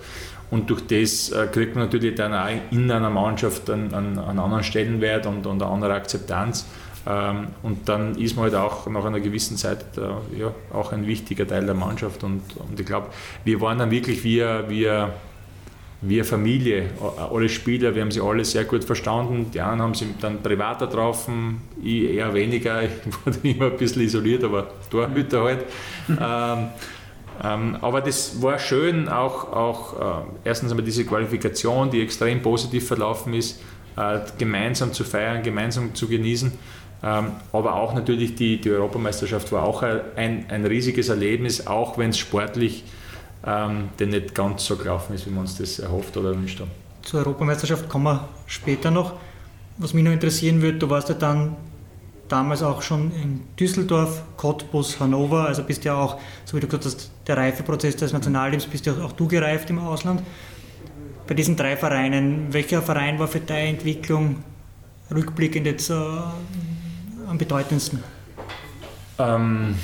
Und durch das kriegt man natürlich dann auch in einer Mannschaft einen, einen, einen anderen Stellenwert und, und eine andere Akzeptanz. Und dann ist man halt auch nach einer gewissen Zeit ja, auch ein wichtiger Teil der Mannschaft. Und, und ich glaube, wir waren dann wirklich wie wir, wir Familie, alle Spieler, wir haben sie alle sehr gut verstanden. Die anderen haben sie dann privat getroffen, ich eher weniger, ich wurde immer ein bisschen isoliert, aber Torhüter halt. ähm, Aber das war schön, auch, auch erstens einmal diese Qualifikation, die extrem positiv verlaufen ist, gemeinsam zu feiern, gemeinsam zu genießen. Aber auch natürlich die, die Europameisterschaft war auch ein, ein riesiges Erlebnis, auch wenn es sportlich ähm, denn nicht ganz so gelaufen ist, wie wir uns das erhofft oder erwünscht haben. Zur Europameisterschaft kommen wir später noch. Was mich noch interessieren würde, du warst ja dann damals auch schon in Düsseldorf, Cottbus, Hannover, also bist ja auch, so wie du gesagt hast, der Reifeprozess des Nationalteams, bist ja auch du gereift im Ausland. Bei diesen drei Vereinen, welcher Verein war für deine Entwicklung rückblickend jetzt äh, am bedeutendsten? Ähm,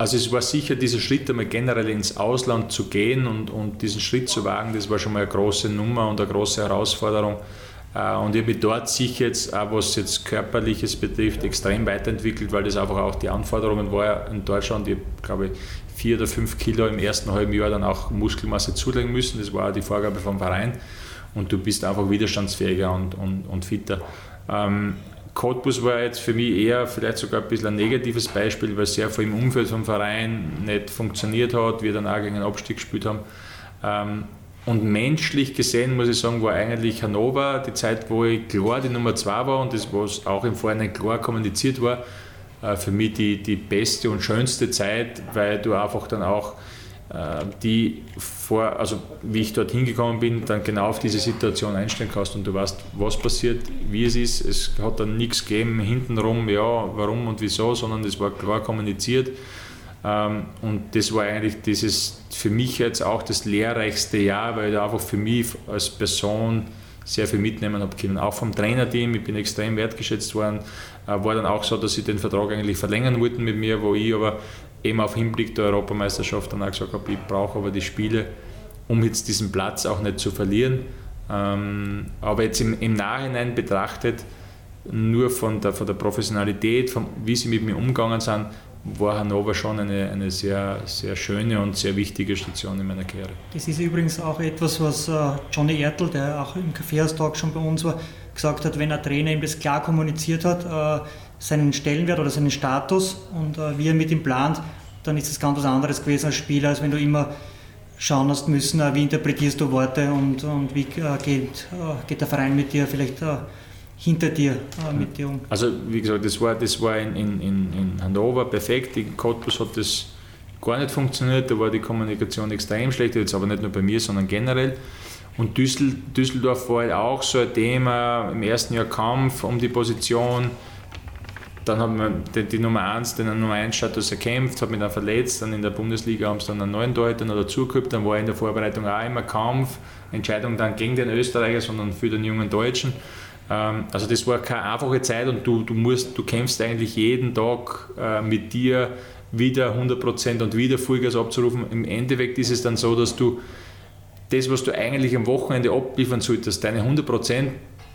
also es war sicher dieser Schritt, einmal generell ins Ausland zu gehen und, und diesen Schritt zu wagen, das war schon mal eine große Nummer und eine große Herausforderung. Und ich habe mich dort sicher jetzt, auch was jetzt Körperliches betrifft, extrem weiterentwickelt, weil das einfach auch die Anforderungen war in Deutschland. Ich habe, glaube ich, vier oder fünf Kilo im ersten halben Jahr dann auch Muskelmasse zulegen müssen. Das war auch die Vorgabe vom Verein. Und du bist einfach widerstandsfähiger und, und, und fitter. Ähm, Cottbus war jetzt für mich eher vielleicht sogar ein bisschen ein negatives Beispiel, weil es sehr viel im Umfeld vom Verein nicht funktioniert hat, wir dann auch gegen den Abstieg gespielt haben. Ähm, Und menschlich gesehen, muss ich sagen, war eigentlich Hannover die Zeit, wo ich klar die Nummer zwei war und das, was auch im Vorhinein klar kommuniziert war, für mich die, die beste und schönste Zeit, weil du einfach dann auch die, vor, also wie ich dort hingekommen bin, dann genau auf diese Situation einstellen kannst und du weißt, was passiert, wie es ist. Es hat dann nichts gegeben hintenrum, ja, warum und wieso, sondern es war klar kommuniziert. Und das war eigentlich dieses für mich jetzt auch das lehrreichste Jahr, weil ich da einfach für mich als Person sehr viel mitnehmen habe können. Auch vom Trainerteam, ich bin extrem wertgeschätzt worden. War dann auch so, dass sie den Vertrag eigentlich verlängern wollten mit mir, wo ich aber eben auf Hinblick der Europameisterschaft dann auch gesagt habe, ich brauche aber die Spiele, um jetzt diesen Platz auch nicht zu verlieren. Aber jetzt im, im Nachhinein betrachtet, nur von der, von der Professionalität, von, wie sie mit mir umgegangen sind, war Hannover schon eine, eine sehr, sehr schöne und sehr wichtige Station in meiner Karriere. Das ist übrigens auch etwas, was Johnny Ertl, der auch im KaffeehausTALK schon bei uns war, gesagt hat, wenn ein Trainer ihm das klar kommuniziert hat, seinen Stellenwert oder seinen Status und wie er mit ihm plant, dann ist das ganz was anderes gewesen als Spieler, als wenn du immer schauen hast müssen, wie interpretierst du Worte und, und wie geht, geht der Verein mit dir vielleicht hinter dir, äh, mit dir um. Also wie gesagt, das war, das war in, in, in Hannover perfekt, in Cottbus hat das gar nicht funktioniert, da war die Kommunikation extrem schlecht, jetzt aber nicht nur bei mir, sondern generell. Und Düssel, Düsseldorf war halt auch so ein Thema, im ersten Jahr Kampf um die Position, dann hat man die, die Nummer eins, den Nummer eins Status erkämpft, hat mich dann verletzt, dann in der Bundesliga haben sie dann einen neuen Torhüter noch dazu gehabt, dann war in der Vorbereitung auch immer Kampf, Entscheidung dann gegen den Österreicher, sondern für den jungen Deutschen. Also das war keine einfache Zeit und du, du, musst, du kämpfst eigentlich jeden Tag äh, mit dir wieder hundert Prozent und wieder Vollgas abzurufen. Im Endeffekt ist es dann so, dass du das, was du eigentlich am Wochenende abliefern solltest, deine hundert Prozent,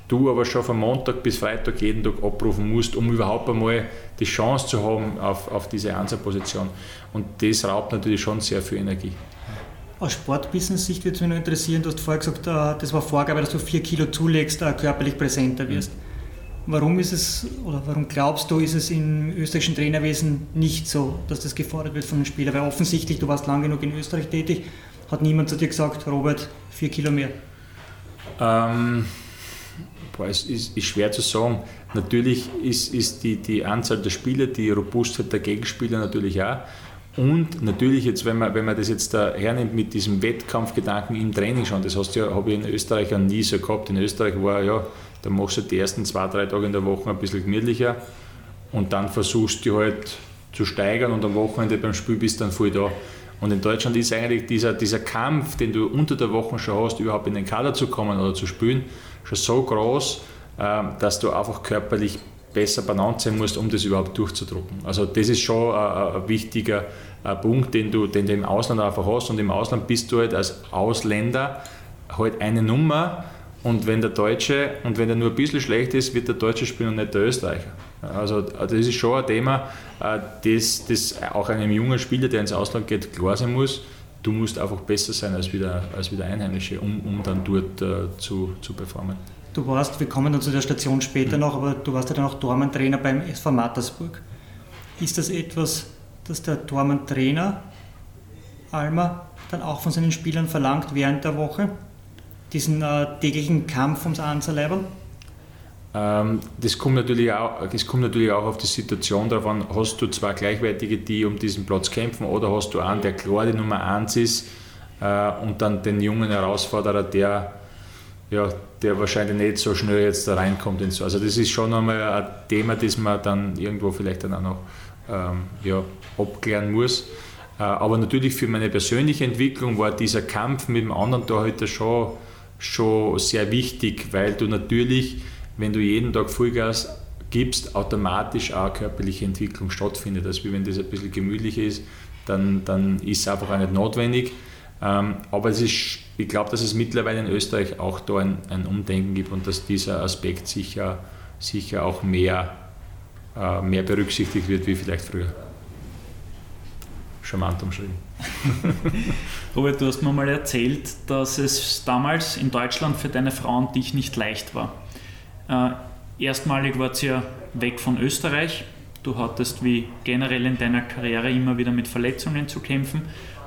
du aber schon von Montag bis Freitag jeden Tag abrufen musst, um überhaupt einmal die Chance zu haben auf, auf diese Einser-Position. Und das raubt natürlich schon sehr viel Energie. Aus Sportbusiness-Sicht würde es mich noch interessieren, du hast vorher gesagt, das war Vorgabe, dass du vier Kilo zulegst, körperlich präsenter wirst. Warum ist es, oder warum glaubst du, ist es im österreichischen Trainerwesen nicht so, dass das gefordert wird von den Spielern? Weil offensichtlich, du warst lang genug in Österreich tätig, hat niemand zu dir gesagt, Robert, vier Kilo mehr. Ähm, boah, es ist, ist schwer zu sagen. Natürlich ist, ist die, die Anzahl der Spieler, die Robustheit der Gegenspieler natürlich auch. Und natürlich, jetzt, wenn, man, wenn man das jetzt da hernimmt mit diesem Wettkampfgedanken im Training schon, das hast du ja, habe ich in Österreich ja nie so gehabt. In Österreich war ja, da machst du die ersten zwei, drei Tage in der Woche ein bisschen gemütlicher und dann versuchst du halt zu steigern und am Wochenende beim Spiel bist du dann voll da. Und in Deutschland ist eigentlich dieser, dieser Kampf, den du unter der Woche schon hast, überhaupt in den Kader zu kommen oder zu spielen, schon so groß, dass du einfach körperlich besser benannt sein musst, um das überhaupt durchzudrücken. Also das ist schon ein, ein wichtiger Punkt, den du, den du im Ausland einfach hast. Und im Ausland bist du halt als Ausländer halt eine Nummer. Und wenn der Deutsche, und wenn der nur ein bisschen schlecht ist, wird der Deutsche spielen und nicht der Österreicher. Also das ist schon ein Thema, das, das auch einem jungen Spieler, der ins Ausland geht, klar sein muss. Du musst einfach besser sein als wieder, als wieder Einheimische, um, um dann dort äh, zu, zu performen. Du warst, wir kommen dann zu der Station später noch, aber du warst ja dann auch Tormann-Trainer beim S V Mattersburg. Ist das etwas, das der Tormann-Trainer Almer dann auch von seinen Spielern verlangt während der Woche? Diesen äh, täglichen Kampf ums Anzeileibel? Ähm, das, kommt natürlich auch, das kommt natürlich auch auf die Situation drauf an. Hast du zwei Gleichwertige, die um diesen Platz kämpfen, oder hast du einen, der klar die Nummer eins ist äh, und dann den jungen Herausforderer, der... Ja, der wahrscheinlich nicht so schnell jetzt da reinkommt. Und so. Also das ist schon einmal ein Thema, das man dann irgendwo vielleicht dann auch noch ähm, ja, abklären muss. Äh, aber natürlich für meine persönliche Entwicklung war dieser Kampf mit dem anderen Torhüter schon, schon sehr wichtig, weil du natürlich, wenn du jeden Tag Vollgas gibst, automatisch auch eine körperliche Entwicklung stattfindet. Also wenn das ein bisschen gemütlicher ist, dann, dann ist es einfach auch nicht notwendig. Ähm, aber es ist, ich glaube, dass es mittlerweile in Österreich auch da ein, ein Umdenken gibt und dass dieser Aspekt sicher, sicher auch mehr, äh, mehr berücksichtigt wird, wie vielleicht früher. Charmant umschrieben. Robert, du hast mir mal erzählt, dass es damals in Deutschland für deine Frau und dich nicht leicht war. Äh, erstmalig wart ihr ja weg von Österreich. Du hattest wie generell in deiner Karriere immer wieder mit Verletzungen zu kämpfen.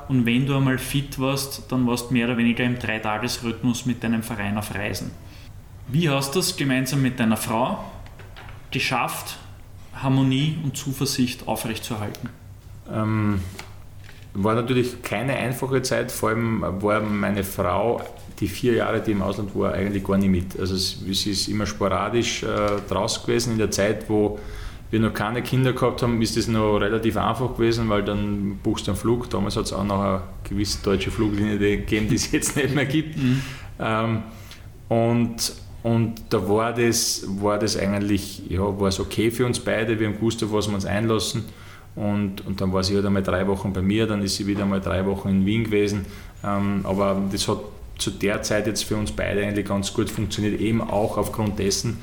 Und wenn du einmal fit warst, dann warst du mehr oder weniger im Dreitagesrhythmus mit deinem Verein auf Reisen. Wie hast du es gemeinsam mit deiner Frau geschafft, Harmonie und Zuversicht aufrechtzuerhalten? Ähm, war natürlich keine einfache Zeit, vor allem war meine Frau die vier Jahre, die im Ausland war, eigentlich gar nicht mit. Also sie ist immer sporadisch äh, draußen gewesen in der Zeit, wo wir noch keine Kinder gehabt haben, ist das noch relativ einfach gewesen, weil dann buchst du einen Flug. Damals hat es auch noch eine gewisse deutsche Fluglinie gegeben, die es jetzt nicht mehr gibt. Mhm. Ähm, und, und da war das, war das eigentlich, ja, war es okay für uns beide. Wir haben gewusst, auf was wir uns einlassen. Und, und dann war sie halt einmal drei Wochen bei mir, dann ist sie wieder einmal drei Wochen in Wien gewesen. Ähm, aber das hat zu der Zeit jetzt für uns beide eigentlich ganz gut funktioniert, eben auch aufgrund dessen,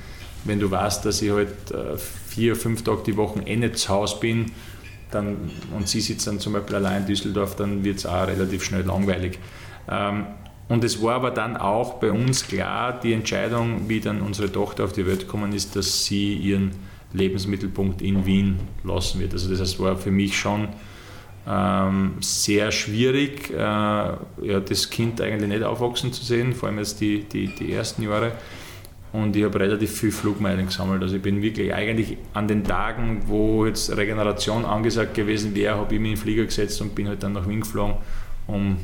wenn du weißt, dass ich halt vier, fünf Tage die Woche eh nicht zu Hause bin, dann, und sie sitzt dann zum Beispiel allein in Düsseldorf, dann wird es auch relativ schnell langweilig. Und es war aber dann auch bei uns klar, die Entscheidung, wie dann unsere Tochter auf die Welt gekommen ist, dass sie ihren Lebensmittelpunkt in Wien lassen wird. Also das heißt, war für mich schon sehr schwierig, ja, das Kind eigentlich nicht aufwachsen zu sehen, vor allem jetzt die, die, die ersten Jahre. Und ich habe relativ viel Flugmeilen gesammelt. Also ich bin wirklich eigentlich an den Tagen, wo jetzt Regeneration angesagt gewesen wäre, habe ich mich in den Flieger gesetzt und bin halt dann nach Wien geflogen, um,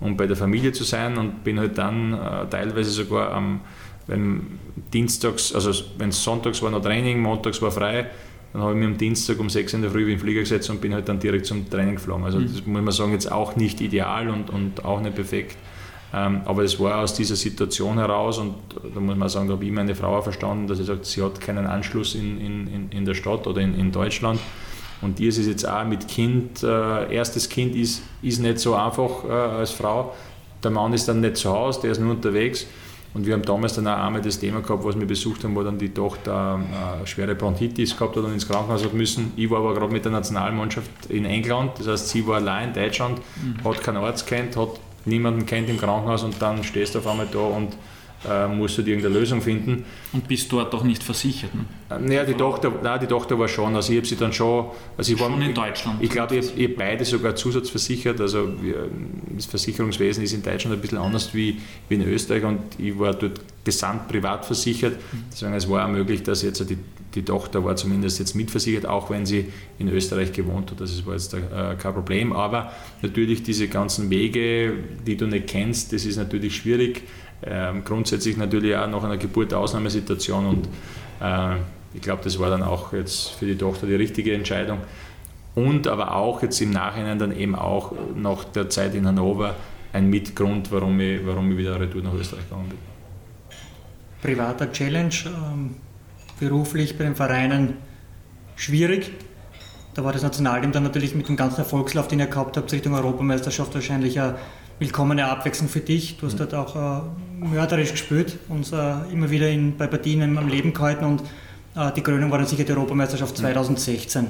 um bei der Familie zu sein. Und bin halt dann äh, teilweise sogar am wenn Dienstags, also wenn es sonntags war noch Training, montags war frei, dann habe ich mich am Dienstag um sechs in der Früh in den Flieger gesetzt und bin halt dann direkt zum Training geflogen. Also mhm. Das muss man sagen, jetzt auch nicht ideal und, und auch nicht perfekt. Aber es war aus dieser Situation heraus, und da muss man sagen, da habe ich meine Frau verstanden, dass sie sagt, sie hat keinen Anschluss in, in, in der Stadt oder in, in Deutschland. Und ihr ist es jetzt auch mit Kind, äh, erstes Kind ist, ist nicht so einfach äh, als Frau. Der Mann ist dann nicht zu Hause, der ist nur unterwegs. Und wir haben damals dann auch einmal das Thema gehabt, was wir besucht haben, wo dann die Tochter äh, schwere Bronchitis gehabt hat und ins Krankenhaus hat müssen. Ich war aber gerade mit der Nationalmannschaft in England, das heißt, sie war allein in Deutschland, mhm. hat keinen Arzt kennt, hat niemanden kennt im Krankenhaus, und dann stehst du auf einmal da und äh, musst du halt irgendeine Lösung finden. Und bist dort doch nicht versichert? Ne? Ähm, naja, die Tochter, nein, die Tochter war schon, also ich habe sie dann schon... Also ich schon war, in Deutschland? Ich glaube, ich habe beide sogar zusatzversichert, also wir, das Versicherungswesen ist in Deutschland ein bisschen anders wie, wie in Österreich und ich war dort gesamt privat versichert, deswegen es war auch möglich, dass jetzt die, die Tochter war zumindest jetzt mitversichert, auch wenn sie in Österreich gewohnt hat, das war jetzt da, äh, kein Problem, aber natürlich diese ganzen Wege, die du nicht kennst, das ist natürlich schwierig, ähm, grundsätzlich natürlich auch nach einer Geburt eine Ausnahmesituation und äh, ich glaube, das war dann auch jetzt für die Tochter die richtige Entscheidung. Und aber auch jetzt im Nachhinein dann eben auch nach der Zeit in Hannover ein Mitgrund, warum ich, warum ich wieder retour nach Österreich gegangen bin. Privater Challenge, ähm, beruflich bei den Vereinen schwierig. Da war das Nationalteam dann natürlich mit dem ganzen Erfolgslauf, den ihr gehabt habt, Richtung Europameisterschaft wahrscheinlich eine willkommene Abwechslung für dich. Du hast dort auch äh, mörderisch gespielt und äh, immer wieder in, bei Partien am Leben gehalten und äh, die Krönung war dann sicher die Europameisterschaft zwanzig sechzehn.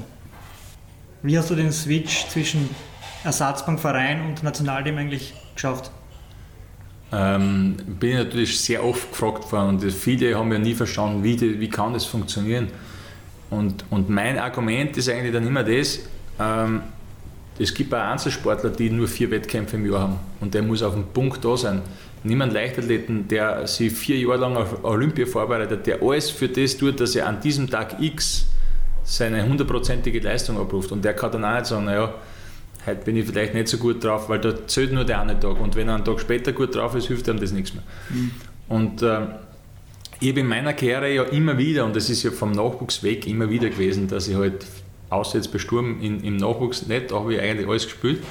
Wie hast du den Switch zwischen Ersatzbankverein und Nationalteam eigentlich geschafft? Ähm, bin ich natürlich sehr oft gefragt worden und viele haben ja nie verstanden, wie, die, wie kann das funktionieren. Und, und mein Argument ist eigentlich dann immer das, ähm, es gibt auch Einzelsportler, die nur vier Wettkämpfe im Jahr haben und der muss auf den Punkt da sein. Niemand Leichtathleten, der sich vier Jahre lang auf Olympia vorbereitet, der alles für das tut, dass er an diesem Tag X seine hundertprozentige Leistung abruft und der kann dann auch nicht sagen, naja, heute bin ich vielleicht nicht so gut drauf, weil da zählt nur der eine Tag. Und wenn er einen Tag später gut drauf ist, hilft ihm das nichts mehr. Mhm. Und äh, ich habe in meiner Karriere ja immer wieder, und das ist ja vom Nachwuchs weg immer wieder gewesen, dass ich halt, außer jetzt bei Sturm in, im Nachwuchs nicht, da habe ich eigentlich alles gespielt,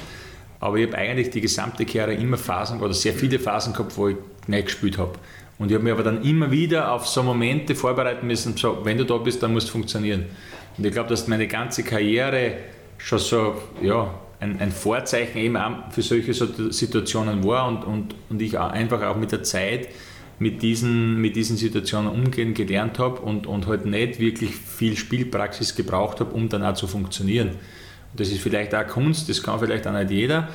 aber ich habe eigentlich die gesamte Karriere immer Phasen, oder sehr viele Phasen gehabt, wo ich nicht gespielt habe. Und ich habe mich aber dann immer wieder auf so Momente vorbereiten müssen, und so, wenn du da bist, dann musst du funktionieren. Und ich glaube, dass meine ganze Karriere schon so, ja, Ein, ein Vorzeichen eben auch für solche Situationen war und, und, und ich auch einfach auch mit der Zeit mit diesen, mit diesen Situationen umgehen gelernt habe und, und halt nicht wirklich viel Spielpraxis gebraucht habe, um dann auch zu funktionieren. Und das ist vielleicht auch Kunst, das kann vielleicht auch nicht jeder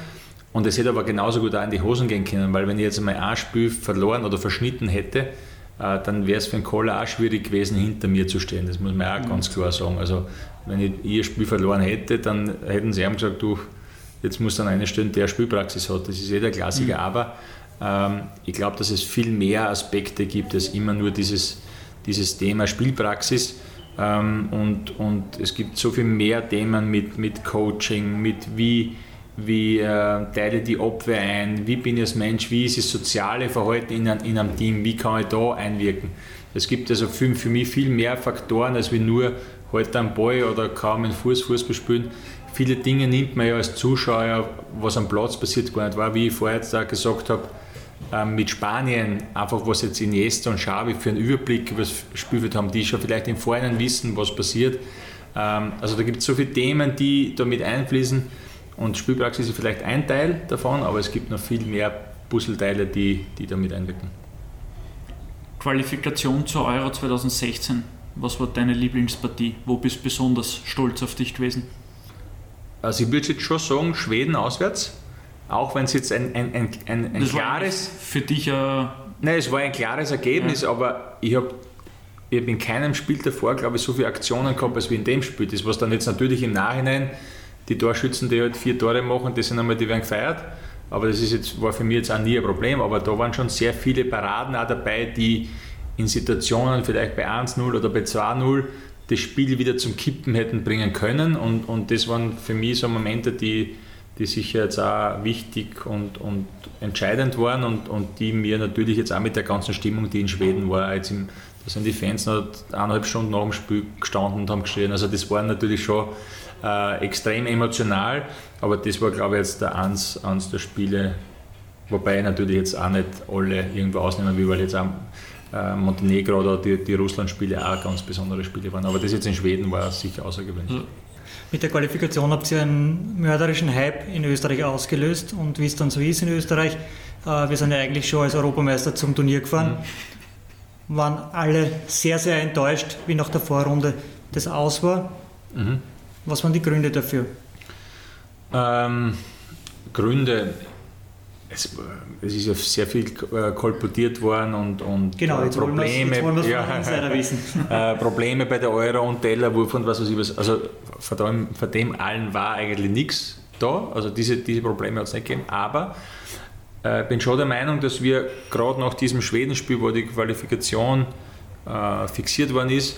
und das hätte aber genauso gut auch in die Hosen gehen können, weil wenn ich jetzt einmal ein Spiel verloren oder verschnitten hätte, dann wäre es für den Koller auch schwierig gewesen, hinter mir zu stehen. Das muss man auch ganz klar sagen. Also, wenn ich ihr Spiel verloren hätte, dann hätten sie ihm gesagt, du, jetzt muss dann einer stehen, der Spielpraxis hat. Das ist eh der Klassiker. Mhm. Aber ähm, ich glaube, dass es viel mehr Aspekte gibt, als immer nur dieses, dieses Thema Spielpraxis. Ähm, und, und es gibt so viel mehr Themen mit, mit Coaching, mit wie... wie äh, teile die Abwehr ein, wie bin ich als Mensch, wie ist das soziale Verhalten in, ein, in einem Team, wie kann ich da einwirken. Es gibt also für, für mich viel mehr Faktoren, als wie nur halt einen Ball oder kaum einen Fuß, Fußball spielen. Viele Dinge nimmt man ja als Zuschauer, was am Platz passiert, gar nicht wahr, wie ich vorher jetzt auch gesagt habe, äh, mit Spanien, einfach was jetzt Iniesta und Xavi für einen Überblick über das Spielfeld haben, die schon vielleicht im Vorhinein wissen, was passiert. Ähm, also da gibt es so viele Themen, die da mit einfließen. Und Spielpraxis ist vielleicht ein Teil davon, aber es gibt noch viel mehr Puzzleteile, die, die da mit einwirken. Qualifikation zur Euro zwanzig sechzehn. Was war deine Lieblingspartie? Wo bist du besonders stolz auf dich gewesen? Also ich würde jetzt schon sagen, Schweden auswärts. Auch wenn es jetzt ein, ein, ein, ein, ein klares... für dich ein... Nein, es war ein klares Ergebnis, ja. Aber ich habe... Ich habe in keinem Spiel davor, glaube ich, so viele Aktionen gehabt, als wie in dem Spiel. Das, was dann jetzt natürlich im Nachhinein... Die Torschützen, die halt vier Tore machen, die sind einmal, die werden gefeiert. Aber das ist jetzt, war für mich jetzt auch nie ein Problem. Aber da waren schon sehr viele Paraden auch dabei, die in Situationen vielleicht bei eins null oder bei zwei null das Spiel wieder zum Kippen hätten bringen können. Und, und das waren für mich so Momente, die, die sicher jetzt auch wichtig und, und entscheidend waren und, und die mir natürlich jetzt auch mit der ganzen Stimmung, die in Schweden war, jetzt im, da sind die Fans noch eineinhalb Stunden nach dem Spiel gestanden und haben geschrien. Also das waren natürlich schon... Äh, extrem emotional, aber das war, glaube ich, jetzt der eins, eins der Spiele, wobei natürlich jetzt auch nicht alle irgendwo ausnehmen will, weil jetzt auch äh, Montenegro oder die, die Russland-Spiele auch ganz besondere Spiele waren, aber das jetzt in Schweden war sicher außergewöhnlich. Mit der Qualifikation habt ihr einen mörderischen Hype in Österreich ausgelöst und wie es dann so ist in Österreich, äh, wir sind ja eigentlich schon als Europameister zum Turnier gefahren, mhm. waren alle sehr, sehr enttäuscht, wie nach der Vorrunde das aus war. Mhm. Was waren die Gründe dafür? Ähm, Gründe, Es, es ist ja sehr viel kolportiert worden und, und genau, jetzt Probleme, jetzt wollen wir ja, Insider wissen. Äh, Probleme bei der Euro und Tellerwurf und was weiß ich was. Also von dem, von dem allen war eigentlich nichts da. Also diese, diese Probleme hat es nicht gegeben. Aber ich äh, bin schon der Meinung, dass wir gerade nach diesem Schwedenspiel, wo die Qualifikation äh, fixiert worden ist,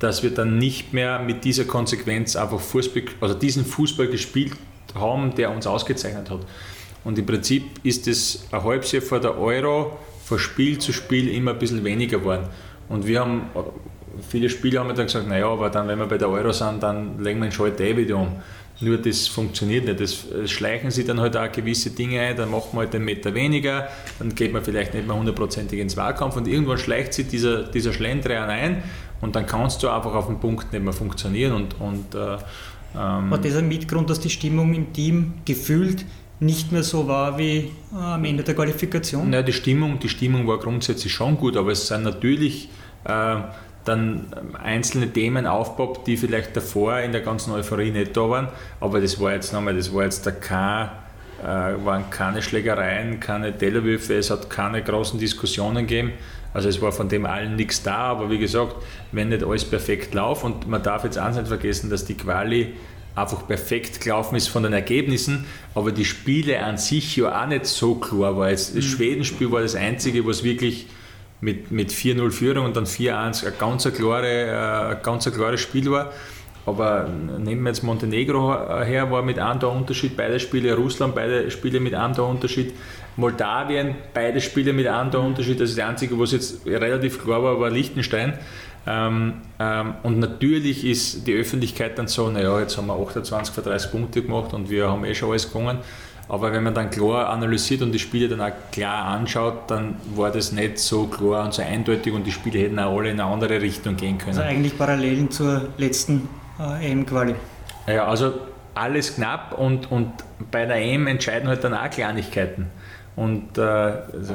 dass wir dann nicht mehr mit dieser Konsequenz einfach Fußball, also diesen Fußball gespielt haben, der uns ausgezeichnet hat. Und im Prinzip ist es ein halbes Jahr vor der Euro von Spiel zu Spiel immer ein bisschen weniger geworden. Und wir haben, viele Spieler haben dann gesagt, naja, aber dann, wenn wir bei der Euro sind, dann legen wir den Schalt eh wieder um. Nur das funktioniert nicht. Das, das schleichen sie dann halt auch gewisse Dinge ein, dann machen wir halt einen Meter weniger, dann geht man vielleicht nicht mehr hundertprozentig ins Wahlkampf und irgendwann schleicht sich dieser, dieser Schlendrian ein und dann kannst du einfach auf den Punkt nicht mehr funktionieren. Und, und, äh, ähm War das ein Mitgrund, dass die Stimmung im Team gefühlt nicht mehr so war wie äh, am Ende der Qualifikation? Nein, die Stimmung, die Stimmung war grundsätzlich schon gut, aber es sind natürlich äh, dann einzelne Themen aufpoppt, die vielleicht davor in der ganzen Euphorie nicht da waren, aber das war jetzt nochmal, das war jetzt da kein, äh, waren keine Schlägereien, keine Tellerwürfe, es hat keine großen Diskussionen gegeben, also es war von dem allen nichts da, aber wie gesagt, wenn nicht alles perfekt läuft, und man darf jetzt eins nicht vergessen, dass die Quali einfach perfekt gelaufen ist von den Ergebnissen, aber die Spiele an sich ja auch nicht so klar war. Das mhm. Schwedenspiel war das einzige, was wirklich mit, mit vier null Führung und dann vier eins ein ganz klares ganz klare Spiel war. Aber nehmen wir jetzt Montenegro her, war mit einem Tor Unterschied, beide Spiele, Russland, beide Spiele mit einem Tor Unterschied, Moldawien, beide Spiele mit einem Tor Unterschied, das ist das einzige, was jetzt relativ klar war, war Liechtenstein. Ähm, ähm, und natürlich ist die Öffentlichkeit dann so, naja, jetzt haben wir achtundzwanzig von dreißig Punkte gemacht und wir haben eh schon alles gewonnen, aber wenn man dann klar analysiert und die Spiele dann auch klar anschaut, dann war das nicht so klar und so eindeutig und die Spiele hätten auch alle in eine andere Richtung gehen können. Also eigentlich Parallelen zur letzten äh, E M-Quali. Ja, also alles knapp und, und bei der E M entscheiden halt dann auch Kleinigkeiten und äh, also,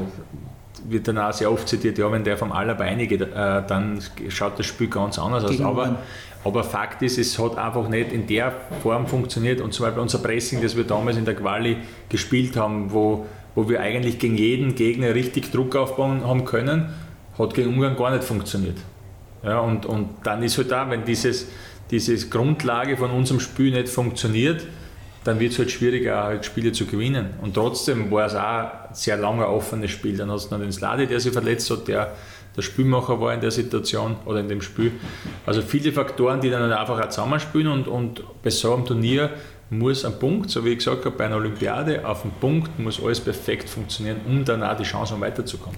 wird dann auch sehr oft zitiert, ja, wenn der vom Alaba reingeht, äh, dann schaut das Spiel ganz anders aus. Aber, aber Fakt ist, es hat einfach nicht in der Form funktioniert. Und zum Beispiel unser Pressing, das wir damals in der Quali gespielt haben, wo, wo wir eigentlich gegen jeden Gegner richtig Druck aufbauen haben können, hat gegen Ungarn gar nicht funktioniert. Ja, und, und dann ist halt auch, wenn dieses, dieses Grundlage von unserem Spiel nicht funktioniert, dann wird es halt schwieriger, halt Spiele zu gewinnen. Und trotzdem war es auch ein sehr lange offenes Spiel. Dann hast du noch den Sladi, der sich verletzt hat, der der Spielmacher war in der Situation oder in dem Spiel. Also viele Faktoren, die dann einfach auch zusammenspielen. Und, und bei so einem Turnier muss ein Punkt, so wie ich gesagt habe, bei einer Olympiade, auf den Punkt muss alles perfekt funktionieren, um dann auch die Chance, um weiterzukommen.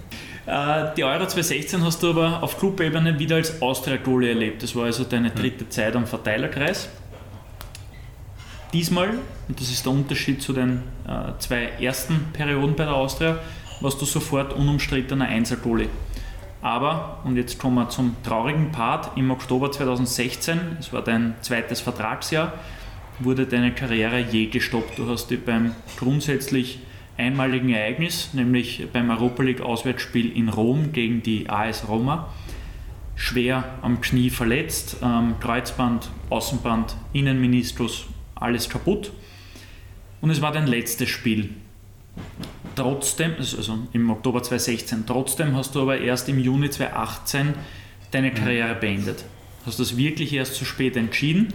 Die Euro zwanzig sechzehn hast du aber auf Clubebene wieder als Austria-Goalie erlebt. Das war also deine dritte hm. Zeit am Verteilerkreis. Diesmal, und das ist der Unterschied zu den äh, zwei ersten Perioden bei der Austria, warst du sofort unumstrittener Einser-Goalie. Aber, und jetzt kommen wir zum traurigen Part, im Oktober zwanzig sechzehn, es war dein zweites Vertragsjahr, wurde deine Karriere je gestoppt. Du hast dich beim grundsätzlich einmaligen Ereignis, nämlich beim Europa League Auswärtsspiel in Rom gegen die A S Roma, schwer am Knie verletzt, ähm, Kreuzband, Außenband, Innenmeniskus, alles kaputt, und es war dein letztes Spiel. Trotzdem, also im Oktober zwanzig sechzehn, trotzdem hast du aber erst im Juni zwanzig achtzehn deine Karriere beendet. Hast du das wirklich erst zu spät entschieden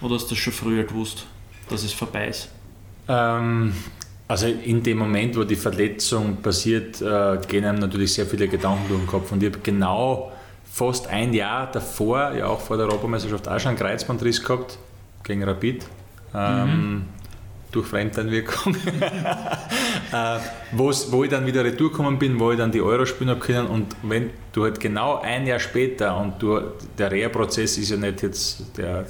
oder hast du das schon früher gewusst, dass es vorbei ist? Ähm, also in dem Moment, wo die Verletzung passiert, äh, gehen einem natürlich sehr viele Gedanken durch den Kopf, und ich habe genau fast ein Jahr davor, ja auch vor der Europameisterschaft, auch schon einen Kreuzbandriss gehabt, gegen Rapid. Ähm, mhm. durch Fremdeinwirkung, äh, wo ich dann wieder retour gekommen bin, wo ich dann die Euro spielen habe können, und wenn du halt genau ein Jahr später, und du, der Reha-Prozess ist ja nicht jetzt, der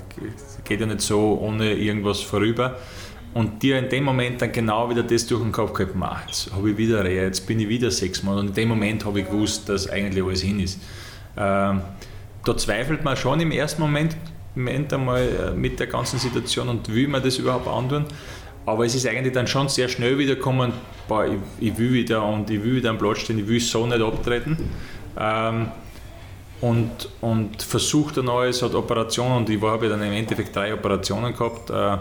geht ja nicht so ohne irgendwas vorüber, und dir in dem Moment dann genau wieder das durch den Kopf gehabt, ah, jetzt habe ich wieder Reha, jetzt bin ich wieder sechs Monate, und in dem Moment habe ich gewusst, dass eigentlich alles hin ist. Ähm, da zweifelt man schon im ersten Moment, Moment einmal mit der ganzen Situation, und will man das überhaupt antun, aber es ist eigentlich dann schon sehr schnell wieder gekommen, boah, ich, ich will wieder und ich will wieder am Platz stehen, ich will so nicht abtreten, ähm, und, und versucht dann alles, hat Operationen, und ich habe ja dann im Endeffekt drei Operationen gehabt, äh,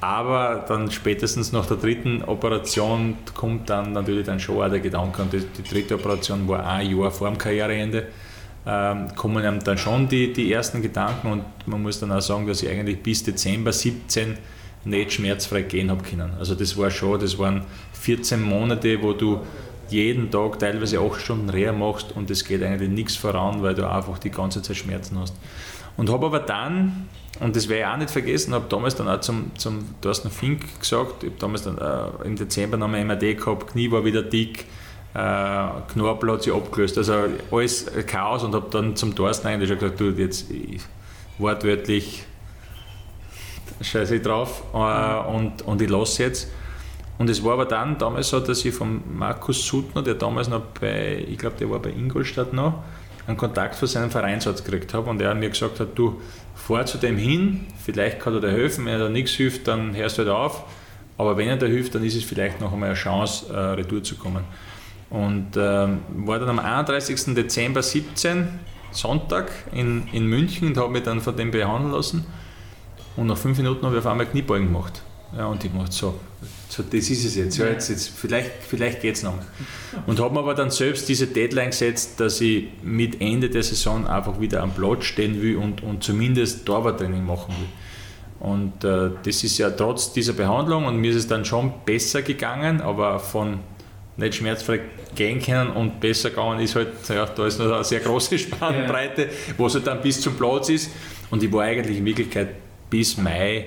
Aber dann spätestens nach der dritten Operation kommt dann natürlich dann schon auch der Gedanke. Und die, die dritte Operation war auch ein Jahr vor dem Karriereende. Ähm, kommen einem dann schon die, die ersten Gedanken, und man muss dann auch sagen, dass ich eigentlich bis Dezember siebzehn nicht schmerzfrei gehen habe können. Also das war schon, das waren vierzehn Monate, wo du jeden Tag teilweise acht Stunden Reha machst und es geht eigentlich nichts voran, weil du einfach die ganze Zeit Schmerzen hast. Und habe aber dann, und das werde ich auch nicht vergessen, habe damals dann auch zum, zum Thorsten Fink gesagt, ich habe damals dann äh, im Dezember noch mal M R T gehabt, Knie war wieder dick, äh, Knorpel hat sich abgelöst, also alles Chaos, und habe dann zum Thorsten eigentlich schon gesagt, du, jetzt ich, wortwörtlich scheiße ich drauf äh, und, und ich lasse jetzt. Und es war aber dann damals so, dass ich von Markus Suttner, der damals noch bei, ich glaube, der war bei Ingolstadt noch, einen Kontakt von seinem Vereinsarzt gekriegt habe, und er mir gesagt hat, du, fahr zu dem hin, vielleicht kann er dir helfen, wenn er da nichts hilft, dann hörst du halt auf, aber wenn er dir hilft, dann ist es vielleicht noch einmal eine Chance, äh, retour zu kommen. Und äh, war dann am einunddreißigsten Dezember siebzehn, Sonntag, in, in München und habe mich dann von dem behandeln lassen, und nach fünf Minuten habe ich auf einmal Kniebeugen gemacht. Ja, und ich mache so, so, das ist es jetzt, ja, jetzt, jetzt vielleicht, vielleicht geht es noch. Und habe mir aber dann selbst diese Deadline gesetzt, dass ich mit Ende der Saison einfach wieder am Platz stehen will und, und zumindest Torwarttraining machen will. Und äh, das ist ja trotz dieser Behandlung, und mir ist es dann schon besser gegangen, aber von nicht schmerzfrei gehen können und besser gegangen ist halt, ja, da ist noch eine sehr große Spannbreite, ja, wo es halt dann bis zum Platz ist. Und ich war eigentlich in Wirklichkeit bis Mai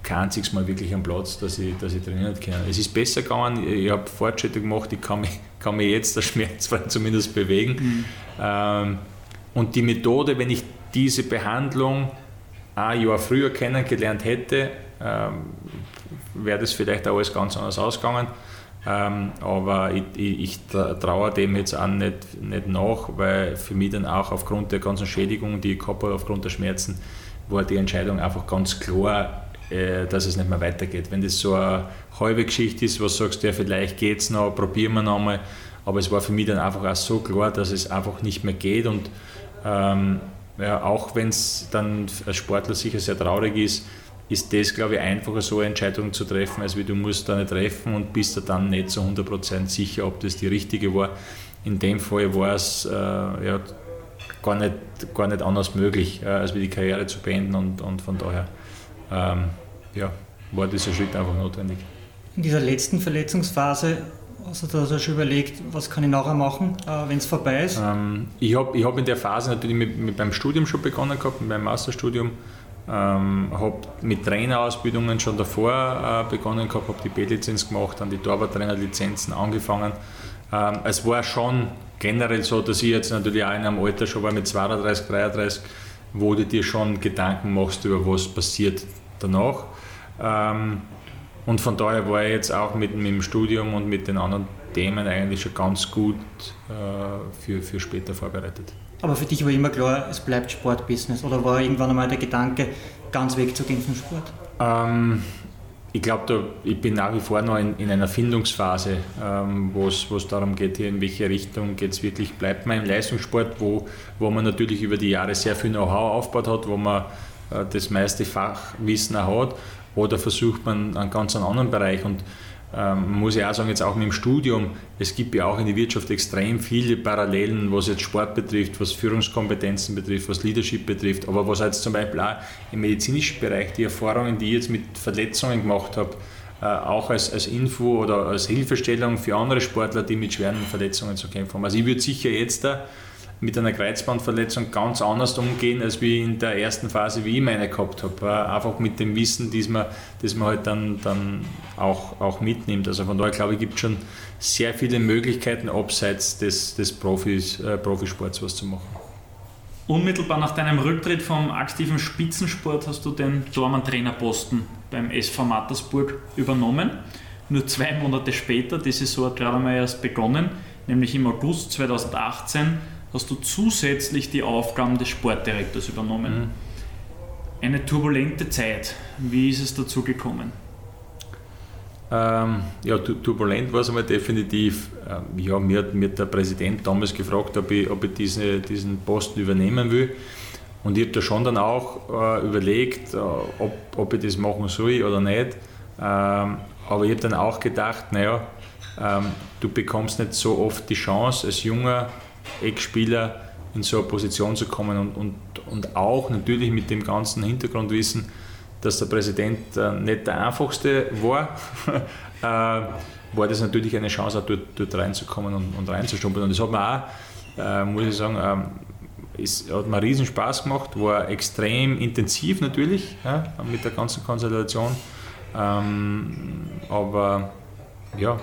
kein einziges Mal wirklich am Platz, dass ich, dass ich trainieren kann. Es ist besser gegangen, ich habe Fortschritte gemacht, ich kann mich, kann mich jetzt da schmerzfrei zumindest bewegen. Mhm. Ähm, und die Methode, wenn ich diese Behandlung ein Jahr früher kennengelernt hätte, ähm, wäre das vielleicht auch alles ganz anders ausgegangen. Ähm, aber ich, ich, ich traue dem jetzt auch nicht, nicht nach, weil für mich dann auch aufgrund der ganzen Schädigung, die ich gehabt habe, aufgrund der Schmerzen, war die Entscheidung einfach ganz klar, dass es nicht mehr weitergeht. Wenn das so eine halbe Geschichte ist, was sagst du, ja, vielleicht geht es noch, probieren wir noch mal. Aber es war für mich dann einfach auch so klar, dass es einfach nicht mehr geht. Und ähm, ja, auch wenn es dann als Sportler sicher sehr traurig ist, ist das, glaube ich, einfacher, so eine Entscheidung zu treffen, als wie du musst eine treffen und bist da dann nicht so hundert Prozent sicher, ob das die richtige war. In dem Fall war es äh, ja, gar, nicht, gar nicht anders möglich, äh, als wie die Karriere zu beenden, und, und von daher Ähm, ja, war dieser Schritt einfach notwendig. In dieser letzten Verletzungsphase hast du da also schon überlegt, was kann ich nachher machen, äh, wenn es vorbei ist? Ähm, ich habe ich hab in der Phase natürlich mit, mit meinem Studium schon begonnen gehabt, mit meinem Masterstudium, ähm, habe mit Trainerausbildungen schon davor äh, begonnen gehabt, habe die B-Lizenz gemacht, dann die Torwarttrainerlizenzen angefangen. Ähm, es war schon generell so, dass ich jetzt natürlich auch in einem Alter schon war mit zweiunddreißig, dreiunddreißig, wo du dir schon Gedanken machst, über was passiert danach. Ähm, und von daher war ich jetzt auch mit, mit dem Studium und mit den anderen Themen eigentlich schon ganz gut äh, für, für später vorbereitet. Aber für dich war immer klar, es bleibt Sportbusiness, oder war irgendwann einmal der Gedanke, ganz wegzugehen vom Sport? Ähm, ich glaube, ich bin nach wie vor noch in, in einer Findungsphase, ähm, wo es darum geht, hier in welche Richtung geht es wirklich, bleibt man im Leistungssport, wo, wo man natürlich über die Jahre sehr viel Know-how aufgebaut hat, wo man äh, das meiste Fachwissen auch hat, oder versucht man einen ganz anderen Bereich. Und ähm, muss ich auch sagen, jetzt auch mit dem Studium, es gibt ja auch in der Wirtschaft extrem viele Parallelen, was jetzt Sport betrifft, was Führungskompetenzen betrifft, was Leadership betrifft, aber was jetzt zum Beispiel auch im medizinischen Bereich, die Erfahrungen, die ich jetzt mit Verletzungen gemacht habe, äh, auch als, als Info oder als Hilfestellung für andere Sportler, die mit schweren Verletzungen zu kämpfen haben. Also ich würde sicher jetzt da mit einer Kreuzbandverletzung ganz anders umgehen, als wie in der ersten Phase, wie ich meine gehabt habe. Einfach mit dem Wissen, das man, das man halt dann, dann auch, auch mitnimmt. Also von daher, glaube ich, gibt es schon sehr viele Möglichkeiten, abseits des, des Profis, äh, Profisports was zu machen. Unmittelbar nach deinem Rücktritt vom aktiven Spitzensport hast du den Tormann-Trainerposten beim S V Mattersburg übernommen. Nur zwei Monate später, die Saison hat gerade mal erst begonnen, nämlich im August zweitausendachtzehn, hast du zusätzlich die Aufgaben des Sportdirektors übernommen. Mhm. Eine turbulente Zeit. Wie ist es dazu gekommen? Ähm, ja, tu- turbulent war es einmal definitiv. Ähm, ja, mir hat der Präsident damals gefragt, ob ich, ob ich diese, diesen Posten übernehmen will. Und ich habe da schon dann auch äh, überlegt, äh, ob, ob ich das machen soll oder nicht. Ähm, aber ich habe dann auch gedacht, naja, ähm, du bekommst nicht so oft die Chance, als junger Ex-Spieler in so eine Position zu kommen. Und, und, und auch natürlich mit dem ganzen Hintergrundwissen, dass der Präsident äh, nicht der einfachste war, äh, war das natürlich eine Chance, auch dort, dort reinzukommen und, und reinzustumpeln. Und das hat mir auch, äh, muss ich sagen, ähm, es hat mir riesen Spaß gemacht, war extrem intensiv natürlich, ja, mit der ganzen Konstellation, ähm, aber ja,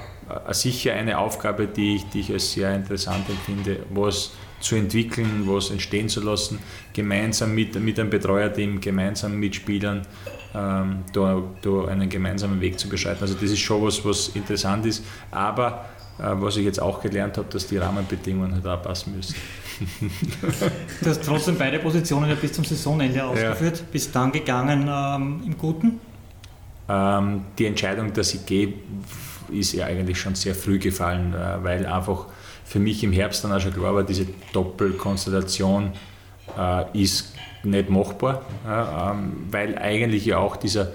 sicher eine Aufgabe, die ich, die ich als sehr interessant empfinde, was zu entwickeln, was entstehen zu lassen, gemeinsam mit, mit einem Betreuerteam, gemeinsam mit Spielern, ähm, da, da einen gemeinsamen Weg zu beschreiten. Also das ist schon was, was interessant ist, aber was ich jetzt auch gelernt habe, dass die Rahmenbedingungen halt auch passen müssen. Du hast trotzdem beide Positionen ja bis zum Saisonende ausgeführt, ja. Bist dann gegangen ähm, im Guten? Ähm, die Entscheidung, dass ich gehe, ist ja eigentlich schon sehr früh gefallen, äh, weil einfach für mich im Herbst dann auch schon klar war, diese Doppelkonstellation äh, ist nicht machbar, äh, ähm, weil eigentlich ja auch dieser,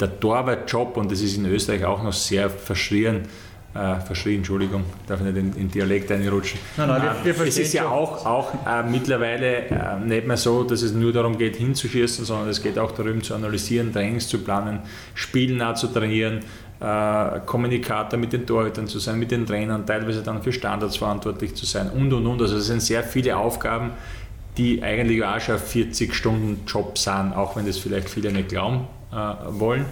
der Torwartjob, und das ist in Österreich auch noch sehr verschrien, Äh, verschrien, Entschuldigung, darf ich nicht in, in Dialekt einrutschen. Nein, nein, wir, wir ähm, es ist ja auch, auch äh, mittlerweile äh, nicht mehr so, dass es nur darum geht, hinzuschießen, sondern es geht auch darum, zu analysieren, Trainings zu planen, Spielen auch zu trainieren, äh, Kommunikator mit den Torhütern zu sein, mit den Trainern, teilweise dann für Standards verantwortlich zu sein und und und. Also es sind sehr viele Aufgaben, die eigentlich auch schon vierzig Stunden Job sind, auch wenn das vielleicht viele nicht glauben äh, wollen.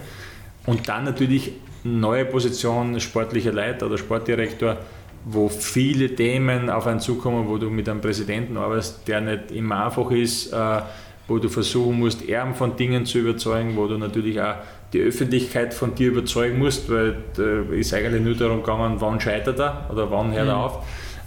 Und dann natürlich neue Position, sportlicher Leiter oder Sportdirektor, wo viele Themen auf einen zukommen, wo du mit einem Präsidenten arbeitest, der nicht immer einfach ist, äh, wo du versuchen musst, Erben von Dingen zu überzeugen, wo du natürlich auch die Öffentlichkeit von dir überzeugen musst, weil es äh, ist eigentlich nur darum gegangen, wann scheitert er oder wann hört er mhm. auf.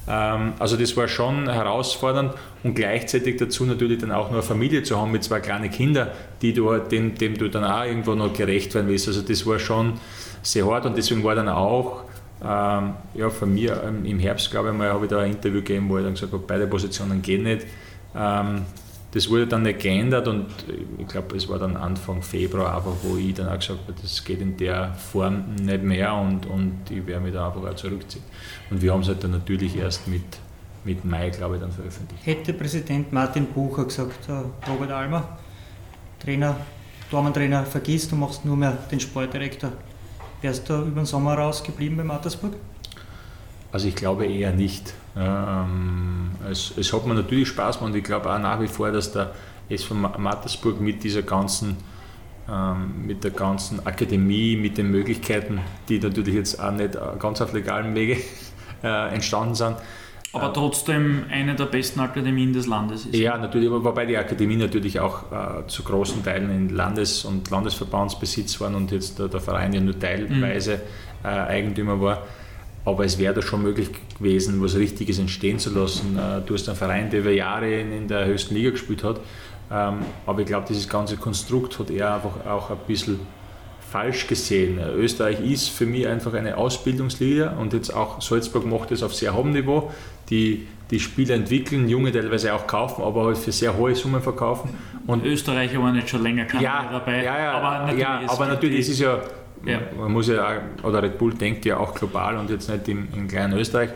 Ähm, also das war schon herausfordernd und gleichzeitig dazu natürlich dann auch noch eine Familie zu haben mit zwei kleinen Kindern, die du, dem, dem du dann auch irgendwo noch gerecht werden willst. Also das war schon sehr hart und deswegen war dann auch ähm, ja, von mir ähm, im Herbst, glaube ich mal, habe ich da ein Interview gegeben, wo ich dann gesagt habe, beide Positionen gehen nicht. Ähm, das wurde dann nicht geändert und ich glaube, es war dann Anfang Februar einfach, wo ich dann auch gesagt habe, das geht in der Form nicht mehr und, und ich werde mich da einfach auch zurückziehen. Und wir haben es halt dann natürlich erst mit, mit Mai, glaube ich, dann veröffentlicht. Hätte Präsident Martin Bucher gesagt, äh, Robert Almer, Trainer, Tormann-Trainer, vergiss, du machst nur mehr den Sportdirektor. Wärst du über den Sommer rausgeblieben bei Mattersburg? Also ich glaube eher nicht. Ähm, es, es hat mir natürlich Spaß gemacht und ich glaube auch nach wie vor, dass der S V Mattersburg mit dieser ganzen, ähm, mit der ganzen Akademie, mit den Möglichkeiten, die natürlich jetzt auch nicht ganz auf legalem Wege äh, entstanden sind. Aber trotzdem eine der besten Akademien des Landes ist. Ja, natürlich, wobei die Akademie natürlich auch äh, zu großen Teilen in Landes- und Landesverbandsbesitz waren und jetzt der, der Verein ja nur teilweise mhm. äh, Eigentümer war. Aber es wäre da schon möglich gewesen, was Richtiges entstehen zu lassen. Äh, du hast einen Verein, der über Jahre in, in der höchsten Liga gespielt hat. Ähm, aber ich glaube, dieses ganze Konstrukt hat er einfach auch ein bisschen falsch gesehen. Österreich ist für mich einfach eine Ausbildungsliga und jetzt auch Salzburg macht es auf sehr hohem Niveau. Die, die Spieler entwickeln, Junge teilweise auch kaufen, aber halt für sehr hohe Summen verkaufen. Und Österreicher waren jetzt schon länger keine ja, dabei. Ja, ja, aber natürlich, ja, aber natürlich die, es ist ja, ja, man muss ja auch, oder Red Bull denkt ja auch global und jetzt nicht im, im kleinen Österreich.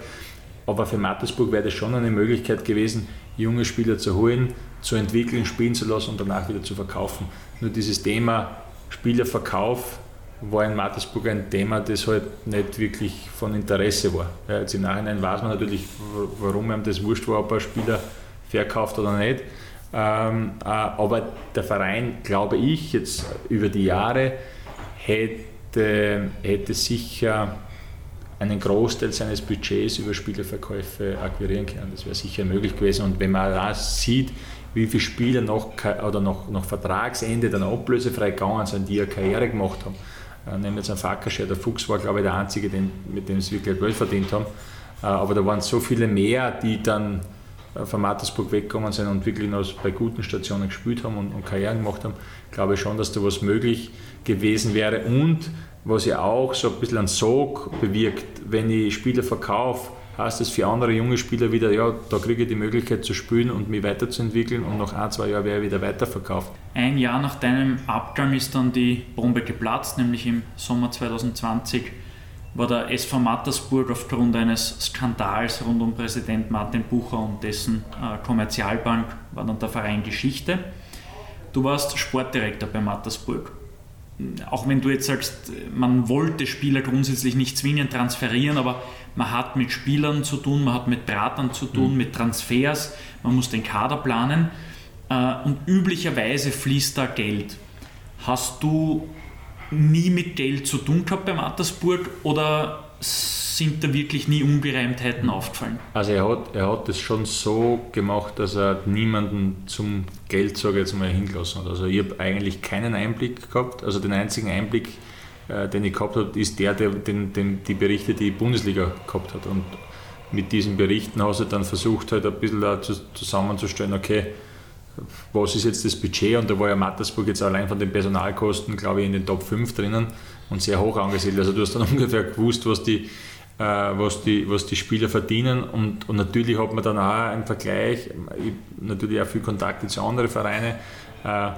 Aber für Mattersburg wäre das schon eine Möglichkeit gewesen, junge Spieler zu holen, zu entwickeln, spielen zu lassen und danach wieder zu verkaufen. Nur dieses Thema Spielerverkauf war in Mattersburg ein Thema, das halt nicht wirklich von Interesse war. Ja, jetzt im Nachhinein weiß man natürlich, warum einem das wurscht war, ob ein Spieler verkauft oder nicht. Ähm, äh, aber der Verein, glaube ich, jetzt über die Jahre hätte, hätte sicher einen Großteil seines Budgets über Spielerverkäufe akquirieren können. Das wäre sicher möglich gewesen. Und wenn man das sieht, wie viele Spieler noch, oder noch, noch Vertragsende dann ablösefrei gegangen sind, die ja Karriere gemacht haben. Nehmen wir jetzt einen Fakascher, der Fuchs war, glaube ich, der Einzige, den, mit dem sie wirklich Geld verdient haben. Aber da waren so viele mehr, die dann von Mattersburg weggegangen sind und wirklich noch bei guten Stationen gespielt haben und, und Karrieren gemacht haben. Ich glaube schon, dass da was möglich gewesen wäre. Und was ja auch so ein bisschen einen Sog bewirkt, wenn ich Spieler verkaufe, heißt es für andere junge Spieler wieder, ja, da kriege ich die Möglichkeit zu spielen und mich weiterzuentwickeln und nach ein, zwei Jahren wäre ich wieder weiterverkauft. Ein Jahr nach deinem Abgang ist dann die Bombe geplatzt, nämlich im Sommer zwanzig zwanzig war der S V Mattersburg aufgrund eines Skandals rund um Präsident Martin Bucher und dessen äh, Kommerzialbank war dann der Verein Geschichte. Du warst Sportdirektor bei Mattersburg. Auch wenn du jetzt sagst, man wollte Spieler grundsätzlich nicht zwingend transferieren, aber man hat mit Spielern zu tun, man hat mit Beratern zu tun, mhm. mit Transfers, man muss den Kader planen äh, und üblicherweise fließt da Geld. Hast du nie mit Geld zu tun gehabt bei Mattersburg oder sind da wirklich nie Ungereimtheiten aufgefallen? Also er hat, er hat das schon so gemacht, dass er niemanden zum Geld, sage ich jetzt mal, hingelassen hat. Also ich habe eigentlich keinen Einblick gehabt. Also den einzigen Einblick, äh, den ich gehabt habe, ist der, der den, den, die Berichte, die die Bundesliga gehabt hat. Und mit diesen Berichten hast du dann versucht, halt ein bisschen da zu, zusammenzustellen, okay, was ist jetzt das Budget? Und da war ja Mattersburg jetzt allein von den Personalkosten, glaube ich, in den Top fünf drinnen und sehr hoch angesiedelt. Also du hast dann ungefähr gewusst, was die, äh, was die, was die Spieler verdienen. Und, und natürlich hat man dann auch einen Vergleich, ich, natürlich auch viel Kontakte zu anderen Vereinen, äh,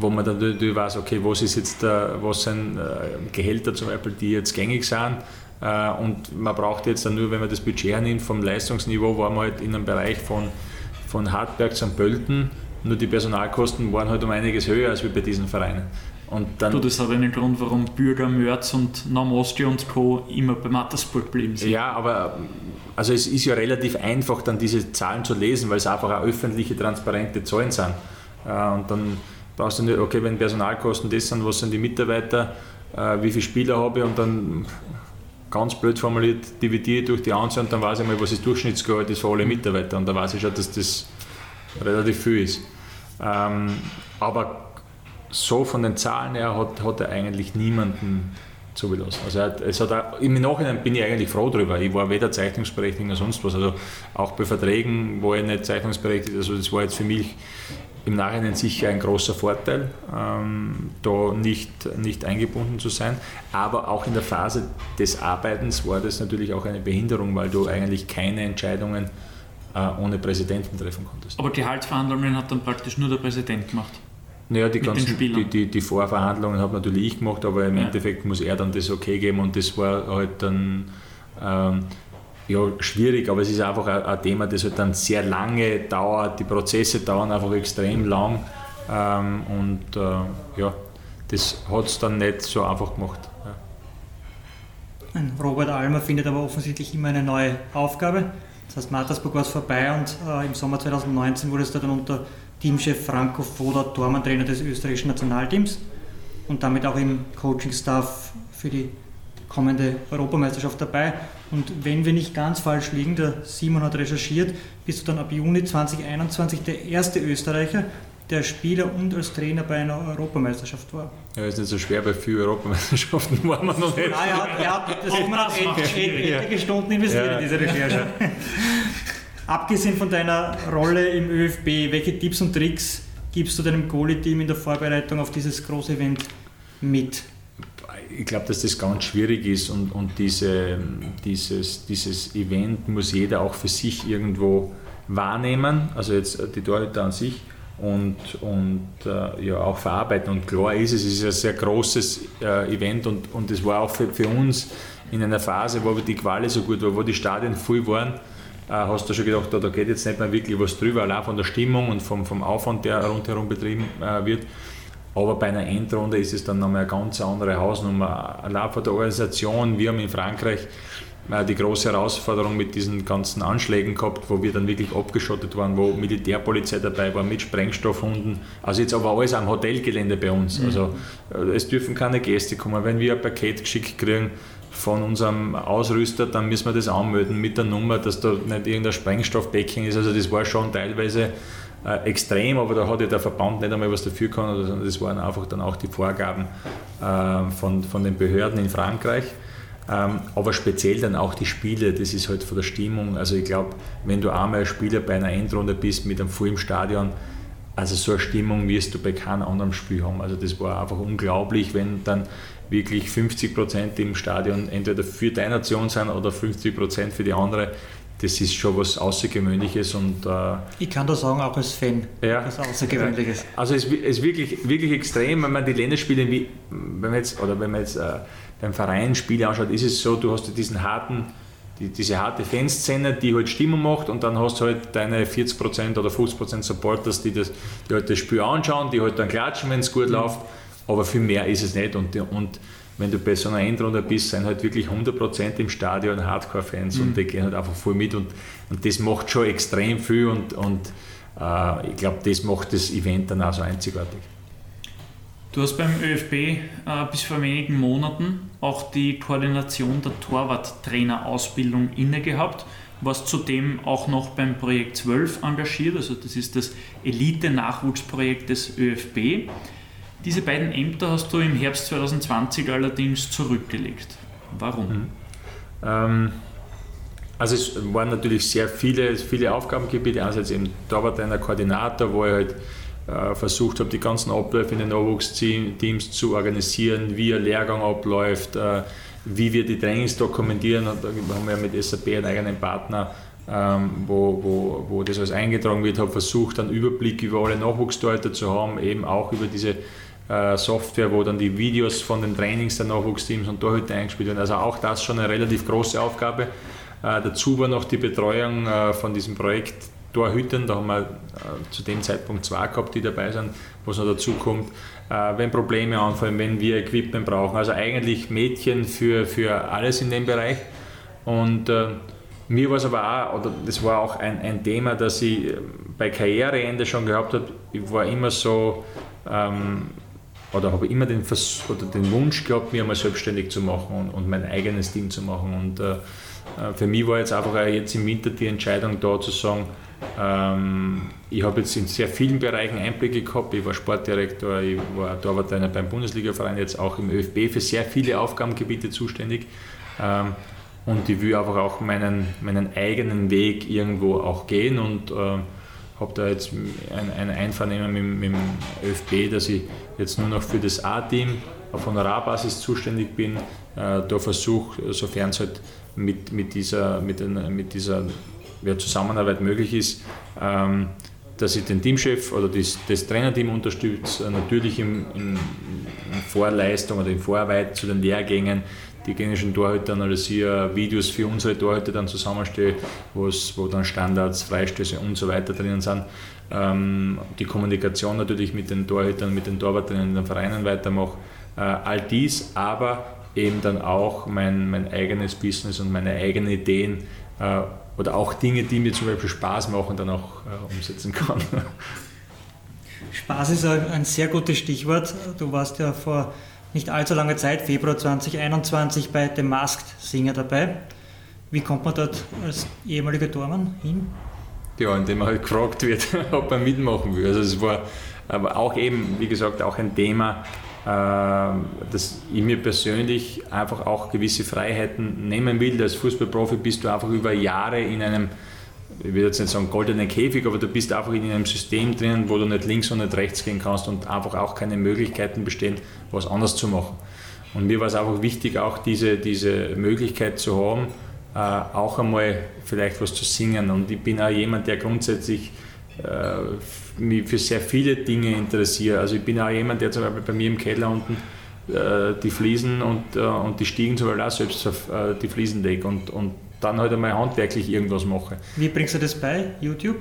wo man dann natürlich weiß, okay, was ist jetzt der, was sind äh, Gehälter zum Beispiel, die jetzt gängig sind. Äh, und man braucht jetzt dann nur, wenn man das Budget hernimmt, vom Leistungsniveau waren wir halt in einem Bereich von, von Hartberg, Sankt Pölten. Nur die Personalkosten waren halt um einiges höher als bei diesen Vereinen. Und dann, du, das hat einen Grund, warum Bürger, Mörz und Namoski und Co. immer bei Mattersburg geblieben sind. Ja, aber also es ist ja relativ einfach, dann diese Zahlen zu lesen, weil es einfach auch öffentliche, transparente Zahlen sind. Und dann brauchst du nicht, okay, wenn Personalkosten das sind, was sind die Mitarbeiter, wie viele Spieler habe ich und dann ganz blöd formuliert, dividiere ich durch die Anzahl und dann weiß ich mal, was das Durchschnittsgehalt ist für alle Mitarbeiter und dann weiß ich schon, dass das relativ viel ist. Ähm, aber so von den Zahlen her hat, hat er eigentlich niemanden zugelassen. Also er hat, es hat auch, im Nachhinein bin ich eigentlich froh drüber. Ich war weder zeichnungsberechtigt noch sonst was. Also auch bei Verträgen war ich nicht zeichnungsberechtigt. Also das war jetzt für mich im Nachhinein sicher ein großer Vorteil, ähm, da nicht, nicht eingebunden zu sein. Aber auch in der Phase des Arbeitens war das natürlich auch eine Behinderung, weil du eigentlich keine Entscheidungen ohne Präsidenten treffen konntest. Aber Gehaltsverhandlungen hat dann praktisch nur der Präsident gemacht? Naja, die, ganzen, die, die, die Vorverhandlungen habe natürlich ich gemacht, aber im ja. Endeffekt muss er dann das Okay geben und das war halt dann ähm, ja, schwierig, aber es ist einfach ein, ein Thema, das halt dann sehr lange dauert, die Prozesse dauern einfach extrem lang ähm, und äh, ja, das hat es dann nicht so einfach gemacht. Ja. Robert Almer findet aber offensichtlich immer eine neue Aufgabe. Das heißt, Mattersburg war es vorbei und äh, im Sommer zwanzig neunzehn wurde es dann unter Teamchef Franco Foda Thormann Trainer des österreichischen Nationalteams und damit auch im Coaching-Staff für die kommende Europameisterschaft dabei. Und wenn wir nicht ganz falsch liegen, der Simon hat recherchiert, bist du dann ab Juni zwanzig einundzwanzig der erste Österreicher, der Spieler und als Trainer bei einer Europameisterschaft war. Ja, ist nicht so schwer, bei vielen Europameisterschaften war man noch nicht. Nein, er hat, er hat das hat man auch etliche Stunden investiert in diese Recherche. Ja. Abgesehen von deiner Rolle im ÖFB, welche Tipps und Tricks gibst du deinem Goalie-Team in der Vorbereitung auf dieses große Event mit? Ich glaube, dass das ganz schwierig ist und, und diese, dieses, dieses Event muss jeder auch für sich irgendwo wahrnehmen, also jetzt die Torhüter an sich. und, und äh, ja, auch verarbeiten. Und klar ist es, es ist ein sehr großes äh, Event und, und das war auch für, für uns in einer Phase, wo die Quali so gut war, wo die Stadien voll waren, äh, hast du schon gedacht, da, da geht jetzt nicht mehr wirklich was drüber, allein von der Stimmung und vom, vom Aufwand, der rundherum betrieben äh, wird. Aber bei einer Endrunde ist es dann nochmal eine ganz andere Hausnummer. Allein von der Organisation, wir haben in Frankreich die große Herausforderung mit diesen ganzen Anschlägen gehabt, wo wir dann wirklich abgeschottet waren, wo Militärpolizei dabei war, mit Sprengstoffhunden, also jetzt aber alles am Hotelgelände bei uns, also es dürfen keine Gäste kommen, wenn wir ein Paket geschickt kriegen von unserem Ausrüster, dann müssen wir das anmelden mit der Nummer, dass da nicht irgendein Sprengstoffpäckchen ist, also das war schon teilweise äh, extrem, aber da hat ja der Verband nicht einmal was dafür gehabt, sondern das waren einfach dann auch die Vorgaben äh, von, von den Behörden in Frankreich. Aber speziell dann auch die Spiele, das ist halt von der Stimmung, also ich glaube, wenn du einmal Spieler bei einer Endrunde bist mit einem vollen Stadion, also so eine Stimmung wirst du bei keinem anderen Spiel haben, also das war einfach unglaublich, wenn dann wirklich fünfzig Prozent im Stadion entweder für deine Nation sind oder fünfzig Prozent für die andere, das ist schon was Außergewöhnliches. Und, äh, ich kann da sagen, auch als Fan, ja, was Außergewöhnliches. Also es ist wirklich, wirklich extrem, wenn man die Länderspiele, wie, wenn man jetzt, oder wenn man jetzt äh, beim Verein Spiele anschaut, ist es so, du hast ja diesen harten, die, diese harte Fanszene, die halt Stimmung macht, und dann hast du halt deine vierzig Prozent oder fünfzig Prozent Supporters, die, das, die halt das Spiel anschauen, die halt dann klatschen, wenn es gut mhm. läuft, aber viel mehr ist es nicht. Und, und wenn du bei so einer Endrunde bist, sind halt wirklich hundert Prozent im Stadion Hardcore-Fans mhm. und die gehen halt einfach voll mit, und, und das macht schon extrem viel, und, und äh, ich glaube, das macht das Event dann auch so einzigartig. Du hast beim ÖFB äh, bis vor wenigen Monaten auch die Koordination der Torwarttrainerausbildung inne gehabt, warst zudem auch noch beim Projekt zwölf engagiert, also das ist das Elite-Nachwuchsprojekt des ÖFB. Diese beiden Ämter hast du im Herbst zwanzig zwanzig allerdings zurückgelegt. Warum? Mhm. Ähm, also es waren natürlich sehr viele, viele Aufgabengebiete, einerseits eben Torwarttrainer, Koordinator, wo ich halt äh, versucht habe, die ganzen Abläufe in den Nachwuchsteams zu organisieren, wie ein Lehrgang abläuft, äh, wie wir die Trainings dokumentieren, und da haben wir mit S A P einen eigenen Partner, Ähm, wo, wo, wo das alles eingetragen wird, habe versucht, einen Überblick über alle Nachwuchstorhüter zu haben, eben auch über diese äh, Software, wo dann die Videos von den Trainings der Nachwuchsteams und Torhüter eingespielt werden. Also auch das schon eine relativ große Aufgabe. Äh, dazu war noch die Betreuung äh, von diesem Projekt Torhütern, da haben wir äh, zu dem Zeitpunkt zwei gehabt, die dabei sind, was noch dazu kommt, äh, wenn Probleme anfallen, wenn wir Equipment brauchen. Also eigentlich Mädchen für, für alles in dem Bereich. Und äh, mir war es aber auch, oder das war auch ein, ein Thema, das ich bei Karriereende schon gehabt habe. Ich war immer so, ähm, oder habe immer den, Vers- oder den Wunsch gehabt, mich einmal selbstständig zu machen und, und mein eigenes Ding zu machen. Und äh, für mich war jetzt einfach auch jetzt im Winter die Entscheidung da zu sagen, ähm, ich habe jetzt in sehr vielen Bereichen Einblicke gehabt. Ich war Sportdirektor, ich war Torwarttrainer beim Bundesliga-Verein, jetzt auch im ÖFB für sehr viele Aufgabengebiete zuständig. Ähm, Und ich will einfach auch meinen, meinen eigenen Weg irgendwo auch gehen, und äh, habe da jetzt ein, ein Einvernehmen mit, mit dem ÖFB, dass ich jetzt nur noch für das A-Team auf Honorarbasis zuständig bin. Äh, da versuche, sofern es halt mit, mit dieser, mit einer, mit dieser ja, Zusammenarbeit möglich ist, ähm, dass ich den Teamchef oder das, das Trainerteam unterstütze, natürlich im, im, in Vorleistung oder in Vorarbeit zu den Lehrgängen, die genischen Torhüter analysiere, Videos für unsere Torhüter dann zusammenstelle, wo dann Standards, Freistöße und so weiter drinnen sind. Ähm, die Kommunikation natürlich mit den Torhütern, mit den Torwartern in den Vereinen weitermache. Äh, all dies, aber eben dann auch mein, mein eigenes Business und meine eigenen Ideen äh, oder auch Dinge, die mir zum Beispiel Spaß machen, dann auch äh, umsetzen kann. Spaß ist ein, ein sehr gutes Stichwort. Du warst ja vor nicht allzu lange Zeit, Februar zwanzig einundzwanzig, bei The Masked Singer dabei. Wie kommt man dort als ehemaliger Tormann hin? Ja, indem man halt gefragt wird, ob man mitmachen will. Also es war aber auch eben, wie gesagt, auch ein Thema, dass ich mir persönlich einfach auch gewisse Freiheiten nehmen will. Als Fußballprofi bist du einfach über Jahre in einem, ich will jetzt nicht sagen goldenen Käfig, aber du bist einfach in einem System drin, wo du nicht links und nicht rechts gehen kannst und einfach auch keine Möglichkeiten bestehen, was anders zu machen. Und mir war es einfach wichtig, auch diese, diese Möglichkeit zu haben, äh, auch einmal vielleicht was zu singen. Und ich bin auch jemand, der grundsätzlich äh, mich für sehr viele Dinge interessiert. Also ich bin auch jemand, der zum Beispiel bei mir im Keller unten äh, die Fliesen und, äh, und die Stiegen zum Beispiel auch selbst auf äh, die Fliesen lege und, und dann halt einmal handwerklich irgendwas mache. Wie bringst du das bei? YouTube?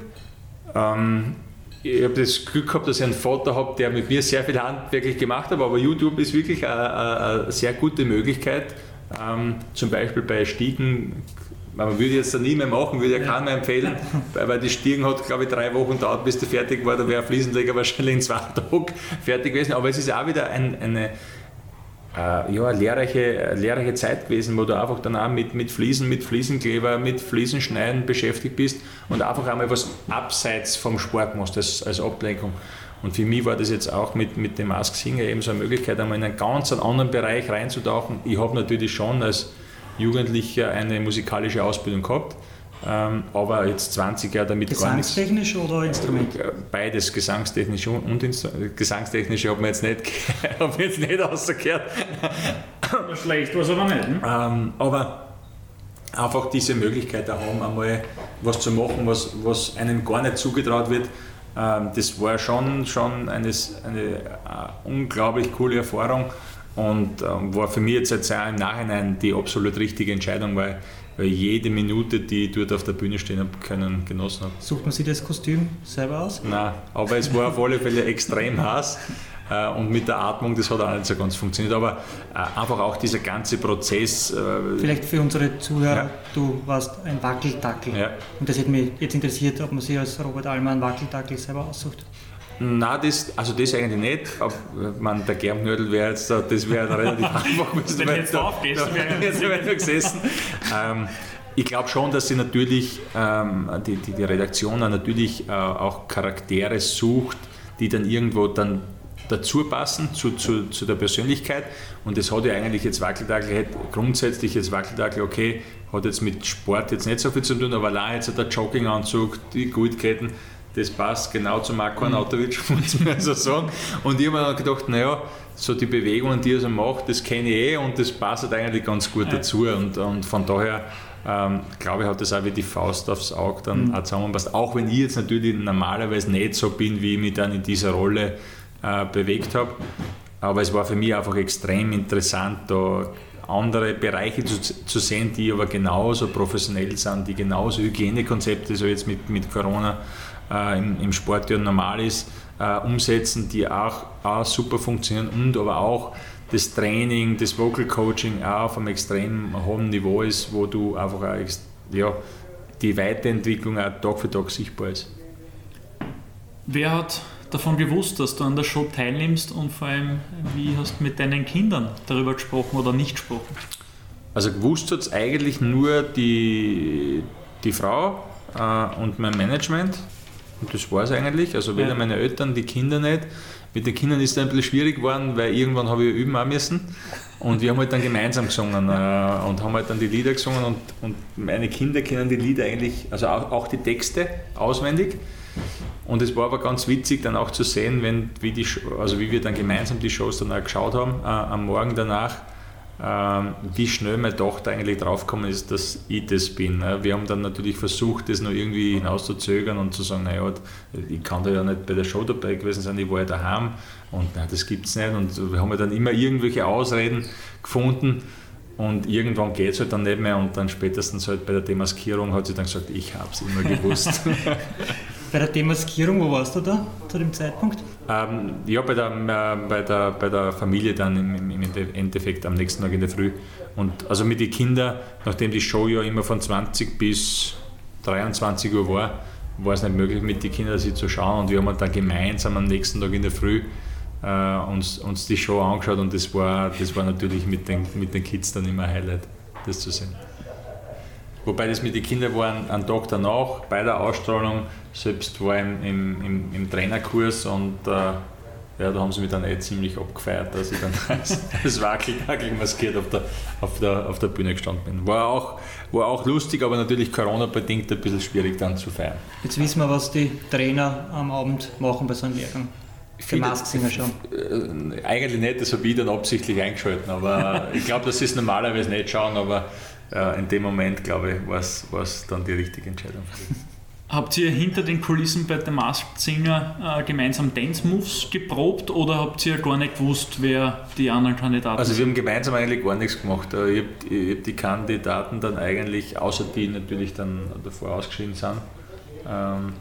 Ähm, ich habe das Glück gehabt, dass ich einen Vater habe, der mit mir sehr viel handwerklich gemacht hat, aber YouTube ist wirklich eine sehr gute Möglichkeit. Ähm, zum Beispiel bei Stiegen, man würde jetzt da nie mehr machen, würde ja keiner mehr empfehlen, weil die Stiegen hat, glaube ich, drei Wochen dauert, bis der fertig war, da wäre ein Fliesenleger wahrscheinlich in zwei Tagen fertig gewesen, aber es ist auch wieder ein, eine Ja, eine lehrreiche, eine lehrreiche Zeit gewesen, wo du einfach dann auch mit, mit Fliesen, mit Fliesenkleber, mit Fliesenschneiden beschäftigt bist und einfach einmal was abseits vom Sport machst, als, als Ablenkung. Und für mich war das jetzt auch mit, mit dem Masked Singer eben so eine Möglichkeit, einmal in einen ganz anderen Bereich reinzutauchen. Ich habe natürlich schon als Jugendlicher eine musikalische Ausbildung gehabt, ähm, aber jetzt zwanzig Jahre damit gar nichts. Gesangstechnisch oder Instrument? Beides, gesangstechnisch und Instrument. Gesangstechnisch habe ich jetzt nicht, hab jetzt nicht rausgehört. Schlecht war es aber nicht. Ne? Ähm, aber einfach diese Möglichkeit auch haben, einmal was zu machen, was, was einem gar nicht zugetraut wird. Das war schon, schon eine, eine unglaublich coole Erfahrung und war für mich jetzt, jetzt auch im Nachhinein die absolut richtige Entscheidung, weil, weil jede Minute, die ich dort auf der Bühne stehen habe, können genossen habe. Sucht man sich das Kostüm selber aus? Nein, aber es war auf alle Fälle extrem heiß. Und mit der Atmung, das hat auch nicht so ganz funktioniert, aber einfach auch dieser ganze Prozess. Vielleicht für unsere Zuhörer, ja. Du warst ein Wackeldackel. Ja. Und das hätte mich jetzt interessiert, ob man sich als Robert Almer einen Wackeldackel selber aussucht. Nein, das, also das eigentlich nicht. Aber, man, der Germknödel wäre jetzt, das wäre relativ einfach. Wenn du jetzt da, aufgehst, da, wäre jetzt weiter gesessen. ähm, ich glaube schon, dass sie natürlich, ähm, die, die, die Redaktion natürlich äh, auch Charaktere sucht, die dann irgendwo dann dazu passen, zu, zu, zu der Persönlichkeit. Und das hat ja eigentlich jetzt Wackeldackel, grundsätzlich jetzt Wackeldackel, okay, hat jetzt mit Sport jetzt nicht so viel zu tun, aber allein jetzt der Jogginganzug, die Goldketten, das passt genau zu Marco Arnautović, muss man so sagen. Und ich habe mir dann gedacht, naja, so die Bewegungen, die er so macht, das kenne ich eh und das passt halt eigentlich ganz gut dazu. Und, und von daher, ähm, glaube ich, hat das auch wie die Faust aufs Auge dann mhm. auch zusammenpasst. Auch wenn ich jetzt natürlich normalerweise nicht so bin, wie ich mich dann in dieser Rolle bewegt habe, aber es war für mich einfach extrem interessant, da andere Bereiche zu, zu sehen, die aber genauso professionell sind, die genauso Hygienekonzepte, so jetzt mit, mit Corona äh, im, im Sport ja normal ist, äh, umsetzen, die auch, auch super funktionieren und aber auch das Training, das Vocal Coaching auch auf einem extrem hohen Niveau ist, wo du einfach auch, ja, die Weiterentwicklung auch Tag für Tag sichtbar ist. Wer hat davon gewusst, dass du an der Show teilnimmst und vor allem, wie hast du mit deinen Kindern darüber gesprochen oder nicht gesprochen? Also gewusst hat es eigentlich nur die, die Frau äh, und mein Management und das war es eigentlich, also weder ja. meine Eltern, die Kinder nicht. Mit den Kindern ist es ein bisschen schwierig geworden, weil irgendwann habe ich üben auch müssen und wir haben halt dann gemeinsam gesungen äh, und haben halt dann die Lieder gesungen und, und meine Kinder kennen die Lieder eigentlich, also auch, auch die Texte auswendig. Und es war aber ganz witzig dann auch zu sehen, wenn, wie, die, also wie wir dann gemeinsam die Shows dann auch geschaut haben, äh, am Morgen danach, ähm, wie schnell meine Tochter eigentlich draufgekommen ist, dass ich das bin. Ne? Wir haben dann natürlich versucht, das noch irgendwie hinauszuzögern und zu sagen, naja, ich kann da ja nicht bei der Show dabei gewesen sein, ich war ja daheim und na, das gibt's nicht. Und wir haben ja dann immer irgendwelche Ausreden gefunden. Und irgendwann geht es halt dann nicht mehr und dann spätestens halt bei der Demaskierung hat sie dann gesagt, ich hab's immer gewusst. Bei der Demaskierung, wo warst du da zu dem Zeitpunkt? Ähm, ja, bei der, äh, bei, der, bei der Familie dann im, im Endeffekt am nächsten Tag in der Früh. Und also mit den Kindern, nachdem die Show ja immer von zwanzig bis dreiundzwanzig Uhr war, war es nicht möglich, mit den Kindern sie zu schauen. Und wir haben dann gemeinsam am nächsten Tag in der Früh Uh, uns, uns die Show angeschaut und das war, das war natürlich mit den, mit den Kids dann immer ein Highlight, das zu sehen. Wobei das mit den Kindern war einen Tag danach, bei der Ausstrahlung, selbst war im, im, im, im Trainerkurs und uh, ja, da haben sie mich dann eh ziemlich abgefeiert, dass ich dann als, als Wackeldackel maskiert auf der, auf, der, auf der Bühne gestanden bin. War auch, war auch lustig, aber natürlich Corona-bedingt ein bisschen schwierig dann zu feiern. Jetzt wissen wir, was die Trainer am Abend machen bei so einem Lehrgang. The Masked Singer schon. Äh, eigentlich nicht, das habe ich dann absichtlich eingeschalten, aber ich glaube, das ist normalerweise nicht schauen, aber äh, in dem Moment, glaube ich, war es dann die richtige Entscheidung. Habt ihr hinter den Kulissen bei The Masked Singer äh, gemeinsam Dance Moves geprobt oder habt ihr gar nicht gewusst, wer die anderen Kandidaten sind? Also wir haben gemeinsam eigentlich gar nichts gemacht. Ich habe hab die Kandidaten dann eigentlich, außer die natürlich dann davor ausgeschieden sind, ähm,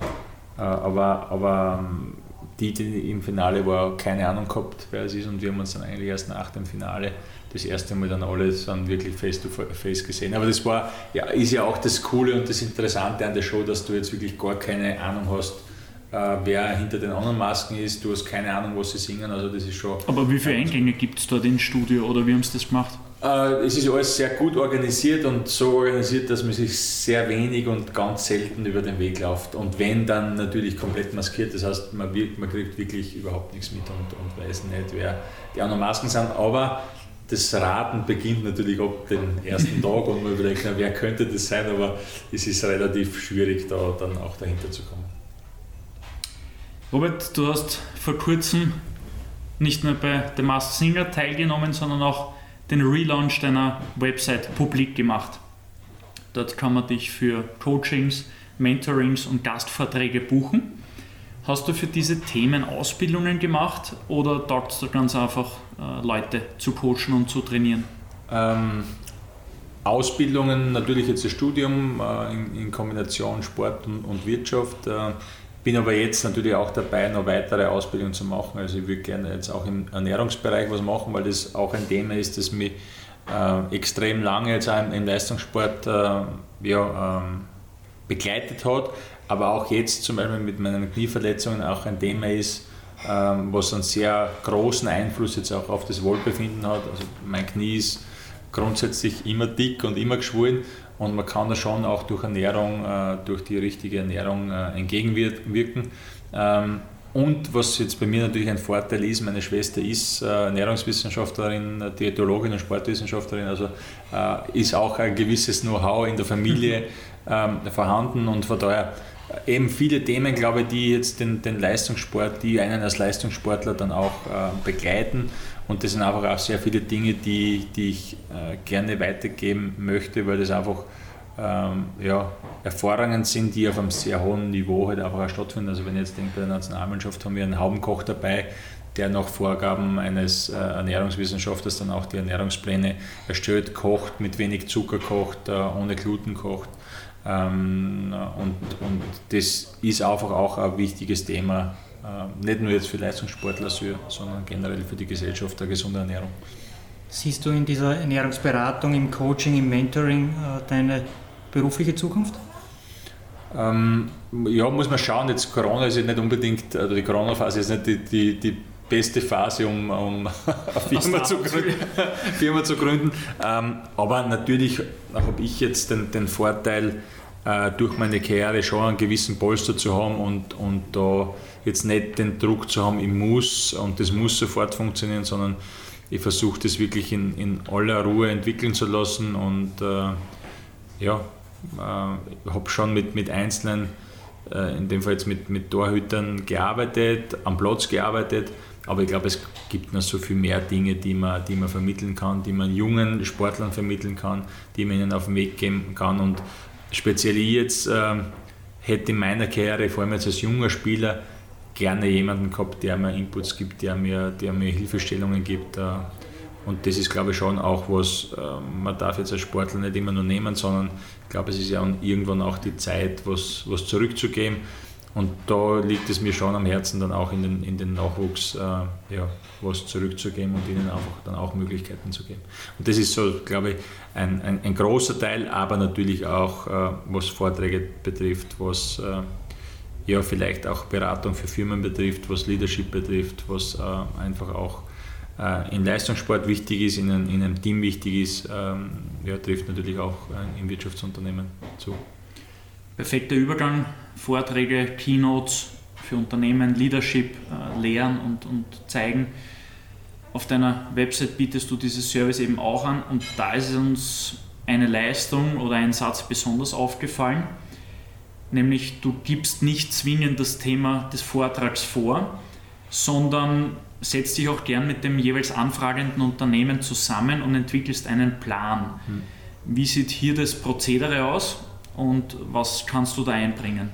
äh, aber, aber Die, die im Finale war, keine Ahnung gehabt, wer es ist und wir haben uns dann eigentlich erst nach dem Finale das erste Mal dann alle dann wirklich face to face gesehen. Aber das war, ja, ist ja auch das Coole und das Interessante an der Show, dass du jetzt wirklich gar keine Ahnung hast, äh, wer hinter den anderen Masken ist, du hast keine Ahnung, was sie singen, also das ist schon... Aber wie viele Eingänge gibt es dort ins Studio oder wie haben sie das gemacht? Äh, es ist alles sehr gut organisiert und so organisiert, dass man sich sehr wenig und ganz selten über den Weg läuft. Und wenn, dann natürlich komplett maskiert. Das heißt, man, wirkt, man kriegt wirklich überhaupt nichts mit und, und weiß nicht, wer die anderen Masken sind. Aber das Raten beginnt natürlich ab dem ersten Tag und man überlegt, na, wer könnte das sein, aber es ist relativ schwierig, da dann auch dahinter zu kommen. Robert, du hast vor kurzem nicht nur bei The Masked Singer teilgenommen, sondern auch den Relaunch deiner Website publik gemacht. Dort kann man dich für Coachings, Mentorings und Gastvorträge buchen. Hast du für diese Themen Ausbildungen gemacht oder taugst du ganz einfach, Leute zu coachen und zu trainieren? Ähm, Ausbildungen, natürlich jetzt das Studium in, in Kombination Sport und, und Wirtschaft. Bin aber jetzt natürlich auch dabei, noch weitere Ausbildungen zu machen. Also ich würde gerne jetzt auch im Ernährungsbereich was machen, weil das auch ein Thema ist, das mich äh, extrem lange jetzt auch im, im Leistungssport äh, ja, ähm, begleitet hat. Aber auch jetzt zum Beispiel mit meinen Knieverletzungen auch ein Thema ist, ähm, was einen sehr großen Einfluss jetzt auch auf das Wohlbefinden hat. Also mein Knie ist grundsätzlich immer dick und immer geschwollen und man kann da schon auch durch Ernährung, äh, durch die richtige Ernährung äh, entgegenwirken. Ähm, und was jetzt bei mir natürlich ein Vorteil ist, meine Schwester ist äh, Ernährungswissenschaftlerin, Diätologin und Sportwissenschaftlerin, also äh, ist auch ein gewisses Know-how in der Familie ähm, vorhanden und von daher eben viele Themen, glaube ich, die jetzt den, den Leistungssport, die einen als Leistungssportler dann auch äh, begleiten. Und das sind einfach auch sehr viele Dinge, die, die ich äh, gerne weitergeben möchte, weil das einfach ähm, ja, Erfahrungen sind, die auf einem sehr hohen Niveau halt einfach auch stattfinden. Also wenn ich jetzt denke, bei der Nationalmannschaft haben wir einen Haubenkoch dabei, der nach Vorgaben eines äh, Ernährungswissenschaftlers dann auch die Ernährungspläne erstellt, kocht, mit wenig Zucker kocht, äh, ohne Gluten kocht. Ähm, und, und das ist einfach auch ein wichtiges Thema, äh, nicht nur jetzt für Leistungssportler, sondern generell für die Gesellschaft, der gesunde Ernährung. Siehst du in dieser Ernährungsberatung, im Coaching, im Mentoring äh, deine berufliche Zukunft? Ähm, ja, muss man schauen. Jetzt Corona ist jetzt nicht unbedingt, also die Corona-Phase ist nicht die, die, die beste Phase, um, um eine Firma zu gründen. Firma zu gründen. Ähm, aber natürlich habe ich jetzt den, den Vorteil, äh, durch meine Karriere schon einen gewissen Polster zu haben und, und da jetzt nicht den Druck zu haben, ich muss und das muss sofort funktionieren, sondern ich versuche das wirklich in, in aller Ruhe entwickeln zu lassen und äh, ja, äh, habe schon mit, mit Einzelnen, äh, in dem Fall jetzt mit, mit Torhütern gearbeitet, am Platz gearbeitet. Aber ich glaube, es gibt noch so viel mehr Dinge, die man, die man vermitteln kann, die man jungen Sportlern vermitteln kann, die man ihnen auf den Weg geben kann. Und speziell ich jetzt äh, hätte in meiner Karriere, vor allem jetzt als junger Spieler, gerne jemanden gehabt, der mir Inputs gibt, der mir, der mir Hilfestellungen gibt. Äh, und das ist, glaube ich, schon auch was, äh, man darf jetzt als Sportler nicht immer nur nehmen, sondern ich glaube, es ist ja irgendwann auch die Zeit, was, was zurückzugeben. Und da liegt es mir schon am Herzen, dann auch in den, in den Nachwuchs äh, ja, was zurückzugeben und ihnen einfach dann auch Möglichkeiten zu geben. Und das ist so, glaube ich, ein, ein, ein großer Teil, aber natürlich auch, äh, was Vorträge betrifft, was äh, ja, vielleicht auch Beratung für Firmen betrifft, was Leadership betrifft, was äh, einfach auch äh, in Leistungssport wichtig ist, in, ein, in einem Team wichtig ist, ähm, ja, trifft natürlich auch äh, im Wirtschaftsunternehmen zu. Perfekter Übergang, Vorträge, Keynotes für Unternehmen, Leadership, äh, lehren und, und zeigen. Auf deiner Website bietest du dieses Service eben auch an und da ist uns eine Leistung oder ein Satz besonders aufgefallen, nämlich du gibst nicht zwingend das Thema des Vortrags vor, sondern setzt dich auch gern mit dem jeweils anfragenden Unternehmen zusammen und entwickelst einen Plan. Hm. Wie sieht hier das Prozedere aus? Und was kannst du da einbringen?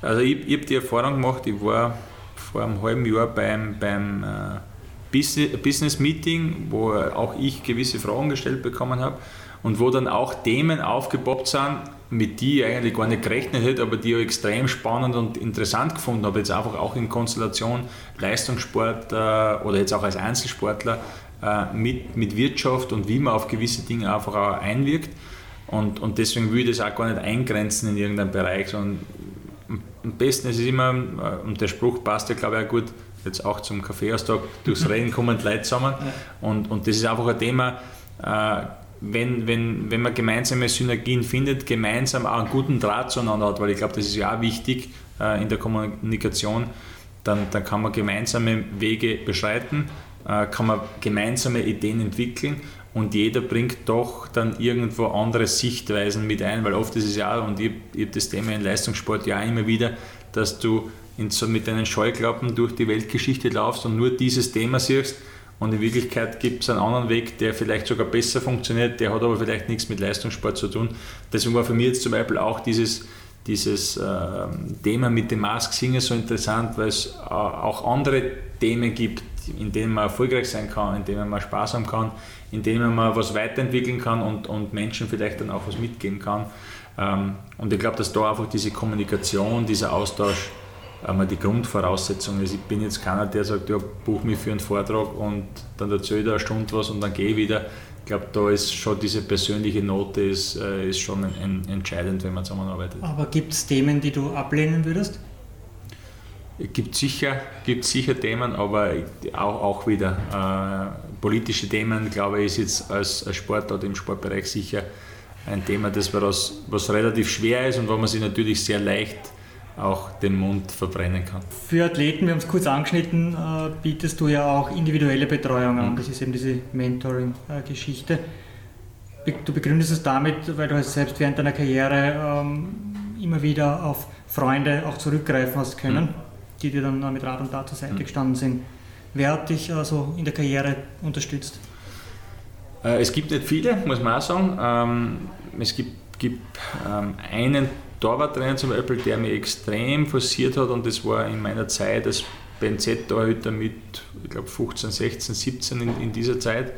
Also ich, ich habe die Erfahrung gemacht, ich war vor einem halben Jahr beim, beim äh, Business Meeting, wo auch ich gewisse Fragen gestellt bekommen habe und wo dann auch Themen aufgepoppt sind, mit die ich eigentlich gar nicht gerechnet hätte, aber die ich extrem spannend und interessant gefunden habe, jetzt einfach auch in Konstellation Leistungssport äh, oder jetzt auch als Einzelsportler äh, mit, mit Wirtschaft und wie man auf gewisse Dinge einfach auch einwirkt. Und, und deswegen will ich das auch gar nicht eingrenzen in irgendeinen Bereich, sondern am besten ist es immer, und der Spruch passt ja, glaube ich, auch gut, jetzt auch zum KaffeehausTALK, durchs Reden kommen die Leute zusammen. Und, und das ist einfach ein Thema, äh, wenn, wenn, wenn man gemeinsame Synergien findet, gemeinsam auch einen guten Draht zueinander hat, weil ich glaube, das ist ja auch wichtig äh, in der Kommunikation, dann, dann kann man gemeinsame Wege beschreiten, äh, kann man gemeinsame Ideen entwickeln. Und jeder bringt doch dann irgendwo andere Sichtweisen mit ein, weil oft ist es ja, und ich, ich habe das Thema im Leistungssport ja immer wieder, dass du in so mit deinen Scheuklappen durch die Weltgeschichte laufst und nur dieses Thema siehst Und in Wirklichkeit gibt es einen anderen Weg, der vielleicht sogar besser funktioniert, der hat aber vielleicht nichts mit Leistungssport zu tun. Deswegen war für mich jetzt zum Beispiel auch dieses, dieses äh, Thema mit dem Masked Singer so interessant, weil es äh, auch andere Themen gibt, in denen man erfolgreich sein kann, in denen man Spaß haben kann, in denen man was weiterentwickeln kann und, und Menschen vielleicht dann auch was mitgeben kann. Ähm, und ich glaube, dass da einfach diese Kommunikation, dieser Austausch einmal die Grundvoraussetzung ist. Ich bin jetzt keiner, der sagt, ja, buch mich für einen Vortrag und dann erzähle ich da eine Stunde was und dann gehe ich wieder. Ich glaube, da ist schon diese persönliche Note ist, ist schon ein, ein, entscheidend, wenn man zusammenarbeitet. Aber gibt es Themen, die du ablehnen würdest? Gibt sicher, gibt sicher Themen, aber auch, auch wieder äh, politische Themen, glaube ich, ist jetzt als, als Sportler im Sportbereich sicher ein Thema, das was, was relativ schwer ist und wo man sich natürlich sehr leicht auch den Mund verbrennen kann. Für Athleten, wir haben es kurz angeschnitten, äh, bietest du ja auch individuelle Betreuung an. Mhm. Das ist eben diese Mentoring-Geschichte. Be- du begründest es damit, weil du hast selbst während deiner Karriere ähm, immer wieder auf Freunde auch zurückgreifen hast können, mhm. die dir dann äh, mit Rat und Tat zur Seite mhm. gestanden sind. Wer hat dich also in der Karriere unterstützt? Äh, es gibt nicht viele, muss man auch sagen. Ähm, es gibt, gibt ähm, einen Torwarttrainer zum Beispiel, der mich extrem forciert hat, und das war in meiner Zeit als B N Z-Torhüter mit, ich glaube, fünfzehn, sechzehn, siebzehn in, in dieser Zeit,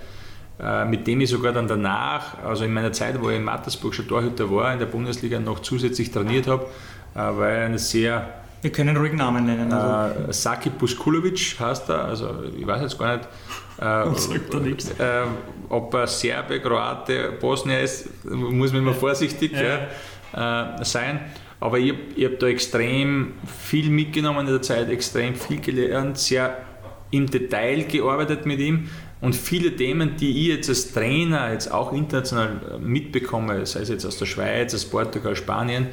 äh, mit dem ich sogar dann danach, also in meiner Zeit, wo ich in Mattersburg schon Torhüter war, in der Bundesliga noch zusätzlich trainiert habe, äh, weil er eine sehr... Wir können ruhig Namen nennen. Also. Äh, Saki Puskulovic heißt er, also ich weiß jetzt gar nicht, äh, sagt er nichts. Äh, ob er Serbe, Kroate, Bosnier ist, muss man immer vorsichtig. Ja. Ja. Äh, sein, aber ich, ich habe da extrem viel mitgenommen in der Zeit, extrem viel gelernt, sehr im Detail gearbeitet mit ihm, und viele Themen, die ich jetzt als Trainer jetzt auch international mitbekomme, sei es jetzt aus der Schweiz, aus Portugal, Spanien,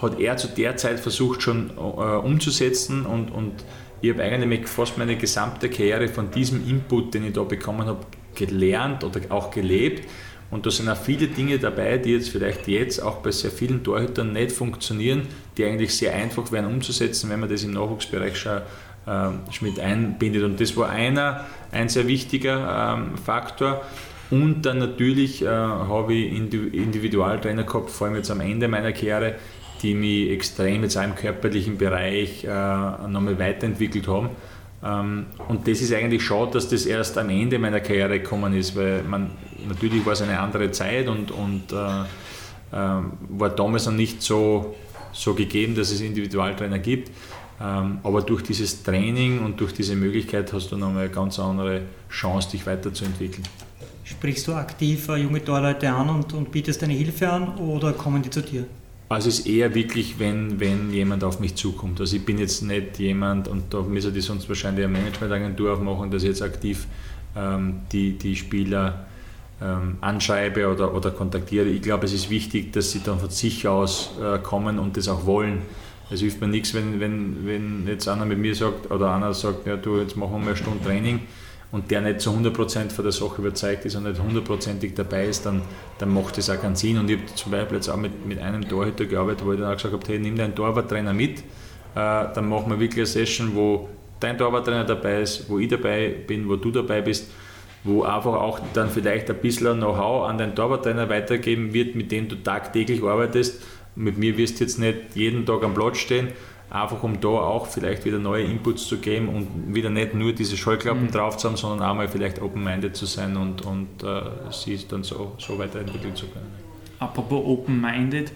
hat er zu der Zeit versucht schon äh, umzusetzen, und, und ich habe eigentlich fast meine gesamte Karriere von diesem Input, den ich da bekommen habe, gelernt oder auch gelebt. Und da sind auch viele Dinge dabei, die jetzt vielleicht jetzt auch bei sehr vielen Torhütern nicht funktionieren, die eigentlich sehr einfach wären umzusetzen, wenn man das im Nachwuchsbereich schon äh, mit einbindet. Und das war einer, ein sehr wichtiger ähm, Faktor. Und dann natürlich äh, habe ich Individualtrainer gehabt, vor allem jetzt am Ende meiner Karriere, die mich extrem jetzt auch im körperlichen Bereich äh, nochmal weiterentwickelt haben. Und das ist eigentlich schade, dass das erst am Ende meiner Karriere gekommen ist, weil man, natürlich war es eine andere Zeit und, und äh, äh, war damals noch nicht so, so gegeben, dass es Individualtrainer gibt. Ähm, aber durch dieses Training und durch diese Möglichkeit hast du nochmal eine ganz andere Chance, dich weiterzuentwickeln. Sprichst du aktiv junge Torleute an und, und bietest deine Hilfe an, oder kommen die zu dir? Also es ist eher wirklich, wenn, wenn jemand auf mich zukommt. Also ich bin jetzt nicht jemand, und da müsste die sonst wahrscheinlich eine Managementagentur aufmachen, dass ich jetzt aktiv ähm, die, die Spieler ähm, anschreibe oder, oder kontaktiere. Ich glaube, es ist wichtig, dass sie dann von sich aus äh, kommen und das auch wollen. Es hilft mir nichts, wenn, wenn, wenn jetzt einer mit mir sagt, oder einer sagt, ja du, jetzt machen wir mal eine Stunde Training, und der nicht zu hundert Prozent von der Sache überzeugt ist und nicht hundertprozentig dabei ist, dann, dann macht das auch keinen Sinn. Und ich habe zum Beispiel jetzt auch mit, mit einem Torhüter gearbeitet, wo ich dann auch gesagt habe, hey, nimm deinen Torwarttrainer mit, äh, dann machen wir wirklich eine Session, wo dein Torwarttrainer dabei ist, wo ich dabei bin, wo du dabei bist, wo einfach auch dann vielleicht ein bisschen Know-how an deinen Torwarttrainer weitergeben wird, mit dem du tagtäglich arbeitest. Mit mir wirst du jetzt nicht jeden Tag am Platz stehen, einfach um da auch vielleicht wieder neue Inputs zu geben und wieder nicht nur diese Scheuklappen mhm. drauf zu haben, sondern auch mal vielleicht open-minded zu sein und, und äh, sie dann so, so weiterentwickeln zu können. Apropos open-minded,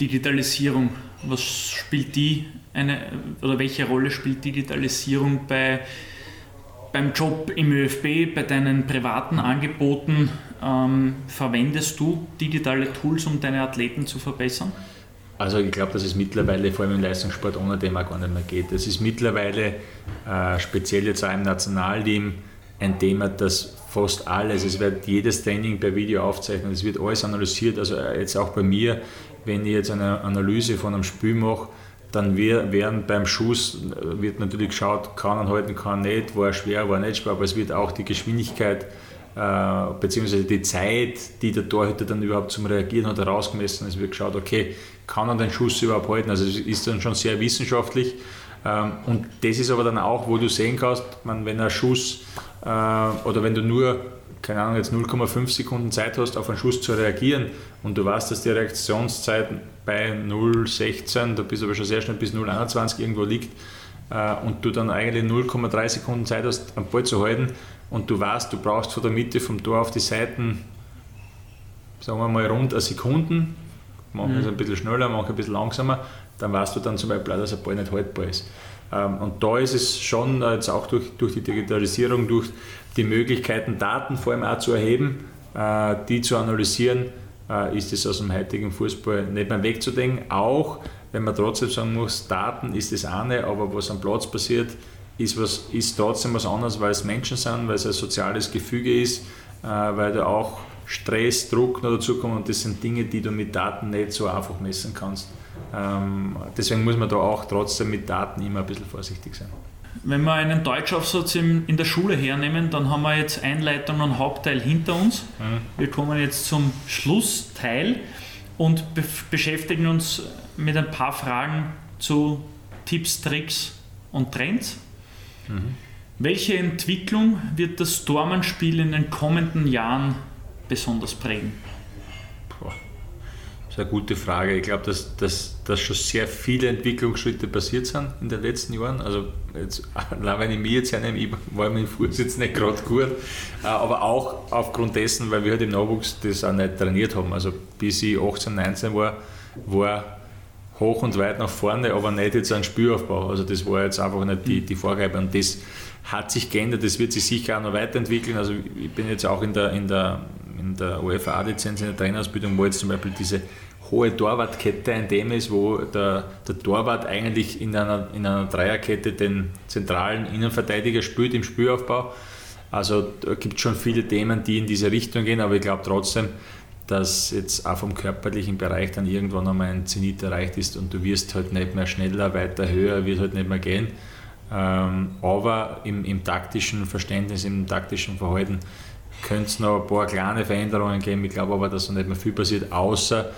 Digitalisierung, was spielt die, eine, oder welche Rolle spielt Digitalisierung bei, beim Job im ÖFB, bei deinen privaten Angeboten? Ähm, verwendest du digitale Tools, um deine Athleten zu verbessern? Also ich glaube, dass es mittlerweile vor allem im Leistungssport ohne dem auch gar nicht mehr geht. Es ist mittlerweile, äh, speziell jetzt auch im Nationalteam, ein Thema, das fast alles, es wird jedes Training per Video aufzeichnet, es wird alles analysiert, also jetzt auch bei mir, wenn ich jetzt eine Analyse von einem Spiel mache, dann wir, werden beim Schuss, wird natürlich geschaut, kann er halten, kann er nicht, war er schwer, war er nicht schwer, aber es wird auch die Geschwindigkeit beziehungsweise die Zeit, die der Torhüter dann überhaupt zum Reagieren hat, herausgemessen. Es wird geschaut, okay, kann er den Schuss überhaupt halten? Also es ist dann schon sehr wissenschaftlich. Und das ist aber dann auch, wo du sehen kannst, wenn ein Schuss oder wenn du nur, keine Ahnung, jetzt null Komma fünf Sekunden Zeit hast, auf einen Schuss zu reagieren und du weißt, dass die Reaktionszeit bei null Komma sechzehn, da bist du aber schon sehr schnell bis null Komma einundzwanzig irgendwo liegt und du dann eigentlich null Komma drei Sekunden Zeit hast, am Ball zu halten und du weißt, du brauchst von der Mitte vom Tor auf die Seiten, sagen wir mal rund eine Sekunde, manche mhm. ist ein bisschen schneller, manche ein bisschen langsamer, dann weißt du dann zum Beispiel auch, dass ein Ball nicht haltbar ist. Und da ist es schon jetzt auch durch, durch die Digitalisierung, durch die Möglichkeiten, Daten vor allem auch zu erheben, die zu analysieren, ist es aus dem heutigen Fußball nicht mehr wegzudenken. Auch wenn man trotzdem sagen muss, Daten ist das eine, aber was am Platz passiert, ist, was, ist trotzdem was anderes, weil es Menschen sind, weil es ein soziales Gefüge ist, weil da auch Stress, Druck noch dazukommen und das sind Dinge, die du mit Daten nicht so einfach messen kannst. Deswegen muss man da auch trotzdem mit Daten immer ein bisschen vorsichtig sein. Wenn wir einen Deutschaufsatz in der Schule hernehmen, dann haben wir jetzt Einleitung und Hauptteil hinter uns. Mhm. Wir kommen jetzt zum Schlussteil und be- beschäftigen uns mit ein paar Fragen zu Tipps, Tricks und Trends. Mhm. Welche Entwicklung wird das Tormannspiel in den kommenden Jahren besonders prägen? Boah. Das ist eine gute Frage. Ich glaube, dass, dass, dass schon sehr viele Entwicklungsschritte passiert sind in den letzten Jahren. Also, jetzt, wenn ich mich jetzt hernehme, ich war mein Fuß jetzt nicht gerade gut, aber auch aufgrund dessen, weil wir halt im Nachwuchs das auch nicht trainiert haben. Also, bis ich achtzehn, neunzehn war, war hoch und weit nach vorne, aber nicht jetzt ein Spielaufbau. Also, das war jetzt einfach nicht die, die Vorgabe. Und das hat sich geändert, das wird sich sicher auch noch weiterentwickeln. Also, ich bin jetzt auch in der, in der in der UEFA-Lizenz in der Trainerausbildung, wo jetzt zum Beispiel diese hohe Torwartkette ein Thema ist, wo der, der Torwart eigentlich in einer, in einer Dreierkette den zentralen Innenverteidiger spielt im Spielaufbau. Also da gibt es schon viele Themen, die in diese Richtung gehen, aber ich glaube trotzdem, dass jetzt auch vom körperlichen Bereich dann irgendwann einmal ein Zenit erreicht ist und du wirst halt nicht mehr schneller, weiter, höher, wird halt nicht mehr gehen. Aber im, im taktischen Verständnis, im taktischen Verhalten könnte es noch ein paar kleine Veränderungen geben. Ich glaube aber, dass da nicht mehr viel passiert, außer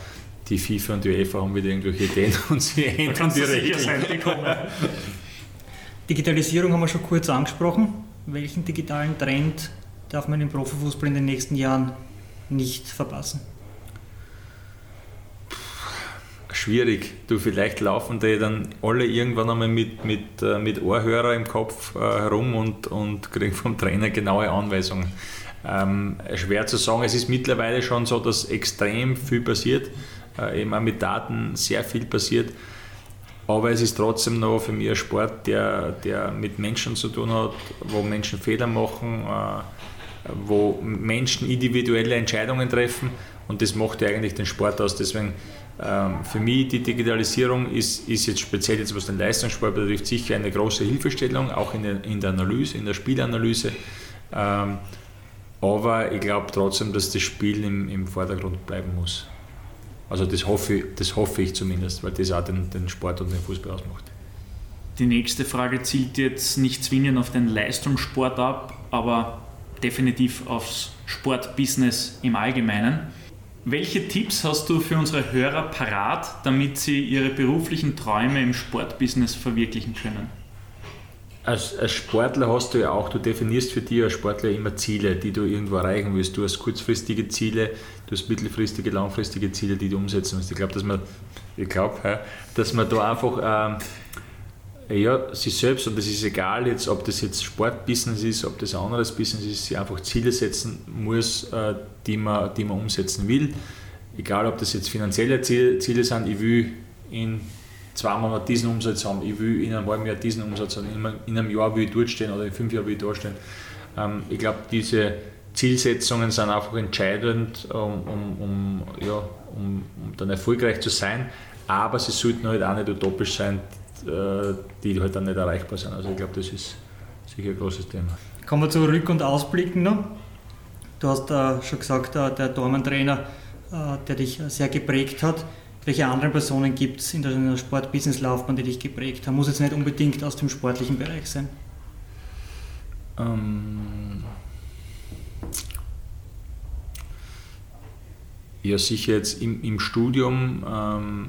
die FIFA und die UEFA haben wieder irgendwelche Ideen und sie ändern die Regeln. Digitalisierung haben wir schon kurz angesprochen. Welchen digitalen Trend darf man im Profifußball in den nächsten Jahren nicht verpassen? Schwierig. Du, vielleicht laufen die dann alle irgendwann einmal mit, mit, mit Ohrhörer im Kopf äh, herum und, und kriegen vom Trainer genaue Anweisungen. Ähm, schwer zu sagen, es ist mittlerweile schon so, dass extrem viel passiert, äh, eben auch mit Daten sehr viel passiert, aber es ist trotzdem noch für mich ein Sport, der, der mit Menschen zu tun hat, wo Menschen Fehler machen, äh, wo Menschen individuelle Entscheidungen treffen und das macht ja eigentlich den Sport aus. Deswegen ähm, für mich die Digitalisierung ist, ist jetzt speziell, jetzt was den Leistungssport betrifft, sicher eine große Hilfestellung, auch in der, in der Analyse, in der Spielanalyse. Ähm, Aber ich glaube trotzdem, dass das Spiel im, im Vordergrund bleiben muss. Also das hoffe ich, das hoffe ich zumindest, weil das auch den, den Sport und den Fußball ausmacht. Die nächste Frage zielt jetzt nicht zwingend auf den Leistungssport ab, aber definitiv aufs Sportbusiness im Allgemeinen. Welche Tipps hast du für unsere Hörer parat, damit sie ihre beruflichen Träume im Sportbusiness verwirklichen können? Als, als Sportler hast du ja auch, du definierst für dich als Sportler immer Ziele, die du irgendwo erreichen willst. Du hast kurzfristige Ziele, du hast mittelfristige, langfristige Ziele, die du umsetzen musst. Ich glaube, dass man, ich glaub, dass man da einfach ähm, ja, sich selbst, und das ist egal, jetzt, ob das jetzt Sportbusiness ist, ob das ein anderes Business ist, sich einfach Ziele setzen muss, äh, die man, die man umsetzen will. Egal, ob das jetzt finanzielle Ziele, Ziele sind, ich will in zwei Monate diesen Umsatz haben, ich will in einem halben Jahr diesen Umsatz haben, in einem Jahr will ich dort stehen oder in fünf Jahren will ich da stehen. Ähm, ich glaube, diese Zielsetzungen sind einfach entscheidend, um, um, um, ja, um, um dann erfolgreich zu sein, aber sie sollten halt auch nicht utopisch sein, die halt dann nicht erreichbar sind. Also ich glaube, das ist sicher ein großes Thema. Kommen wir zurück und ausblicken noch. Du hast äh, schon gesagt, äh, der Dormantrainer, äh, der dich sehr geprägt hat. Welche anderen Personen gibt es in der Sport-Business-Laufbahn, die dich geprägt haben? Muss jetzt nicht unbedingt aus dem sportlichen Bereich sein. Ähm ja, sicher jetzt im, im Studium ähm,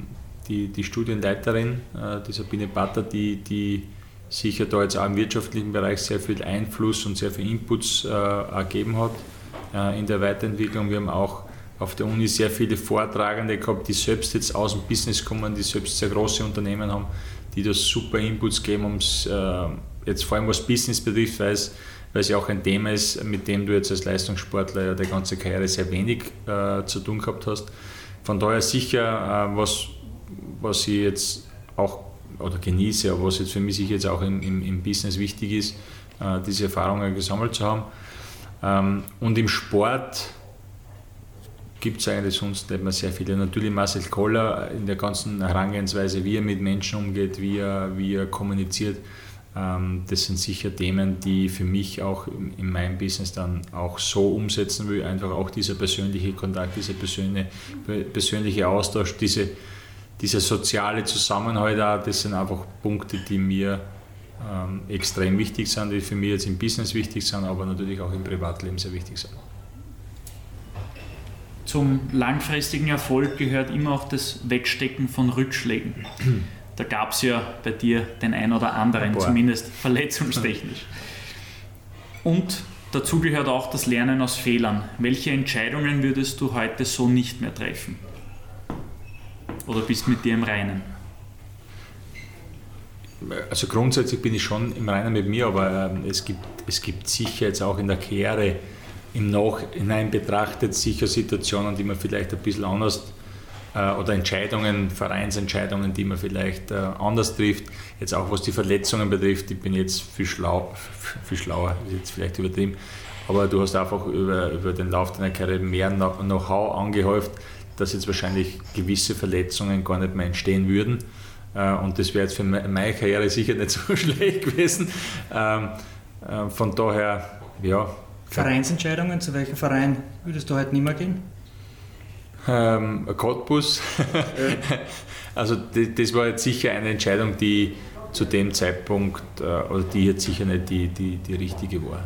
die, die Studienleiterin, äh, die Sabine Batter, die, die sicher da jetzt auch im wirtschaftlichen Bereich sehr viel Einfluss und sehr viel Inputs äh, ergeben hat äh, in der Weiterentwicklung. Wir haben auch auf der Uni sehr viele Vortragende gehabt, die selbst jetzt aus dem Business kommen, die selbst sehr große Unternehmen haben, die da super Inputs geben, um's, äh, jetzt vor allem was Business betrifft, weil es weil es ja auch ein Thema ist, mit dem du jetzt als Leistungssportler ja die ganze Karriere sehr wenig äh, zu tun gehabt hast. Von daher sicher, äh, was, was ich jetzt auch oder genieße, aber was jetzt für mich sicher jetzt auch im, im, im Business wichtig ist, äh, diese Erfahrungen gesammelt zu haben. Ähm, und im Sport gibt es eigentlich sonst nicht mehr sehr viele. Natürlich Marcel Koller in der ganzen Herangehensweise, wie er mit Menschen umgeht, wie er, wie er kommuniziert. Das sind sicher Themen, die für mich auch in meinem Business dann auch so umsetzen will. Einfach auch dieser persönliche Kontakt, dieser persönliche, persönliche Austausch, diese, dieser soziale Zusammenhalt auch, das sind einfach Punkte, die mir ähm, extrem wichtig sind, die für mich jetzt im Business wichtig sind, aber natürlich auch im Privatleben sehr wichtig sind. Zum langfristigen Erfolg gehört immer auch das Wegstecken von Rückschlägen. Da gab es ja bei dir den ein oder anderen, Boah. zumindest verletzungstechnisch. Und dazu gehört auch das Lernen aus Fehlern. Welche Entscheidungen würdest du heute so nicht mehr treffen? Oder bist mit dir im Reinen? Also grundsätzlich bin ich schon im Reinen mit mir, aber es gibt, es gibt sicher jetzt auch in der Karriere im Nachhinein betrachtet sicher Situationen, die man vielleicht ein bisschen anders oder Entscheidungen, Vereinsentscheidungen, die man vielleicht äh, anders trifft. Jetzt auch was die Verletzungen betrifft, ich bin jetzt viel, schlau, viel schlauer, ist jetzt vielleicht übertrieben, aber du hast einfach über, über den Lauf deiner Karriere mehr Know-how angehäuft, dass jetzt wahrscheinlich gewisse Verletzungen gar nicht mehr entstehen würden. Äh, und das wäre jetzt für meine Karriere sicher nicht so schlecht gewesen. Ähm, äh, von daher, ja. Vereinsentscheidungen, zu welchem Verein würdest du heute nicht mehr gehen? Ähm, Cottbus. Also das, das war jetzt sicher eine Entscheidung, die zu dem Zeitpunkt, äh, oder die jetzt sicher nicht die, die, die richtige war.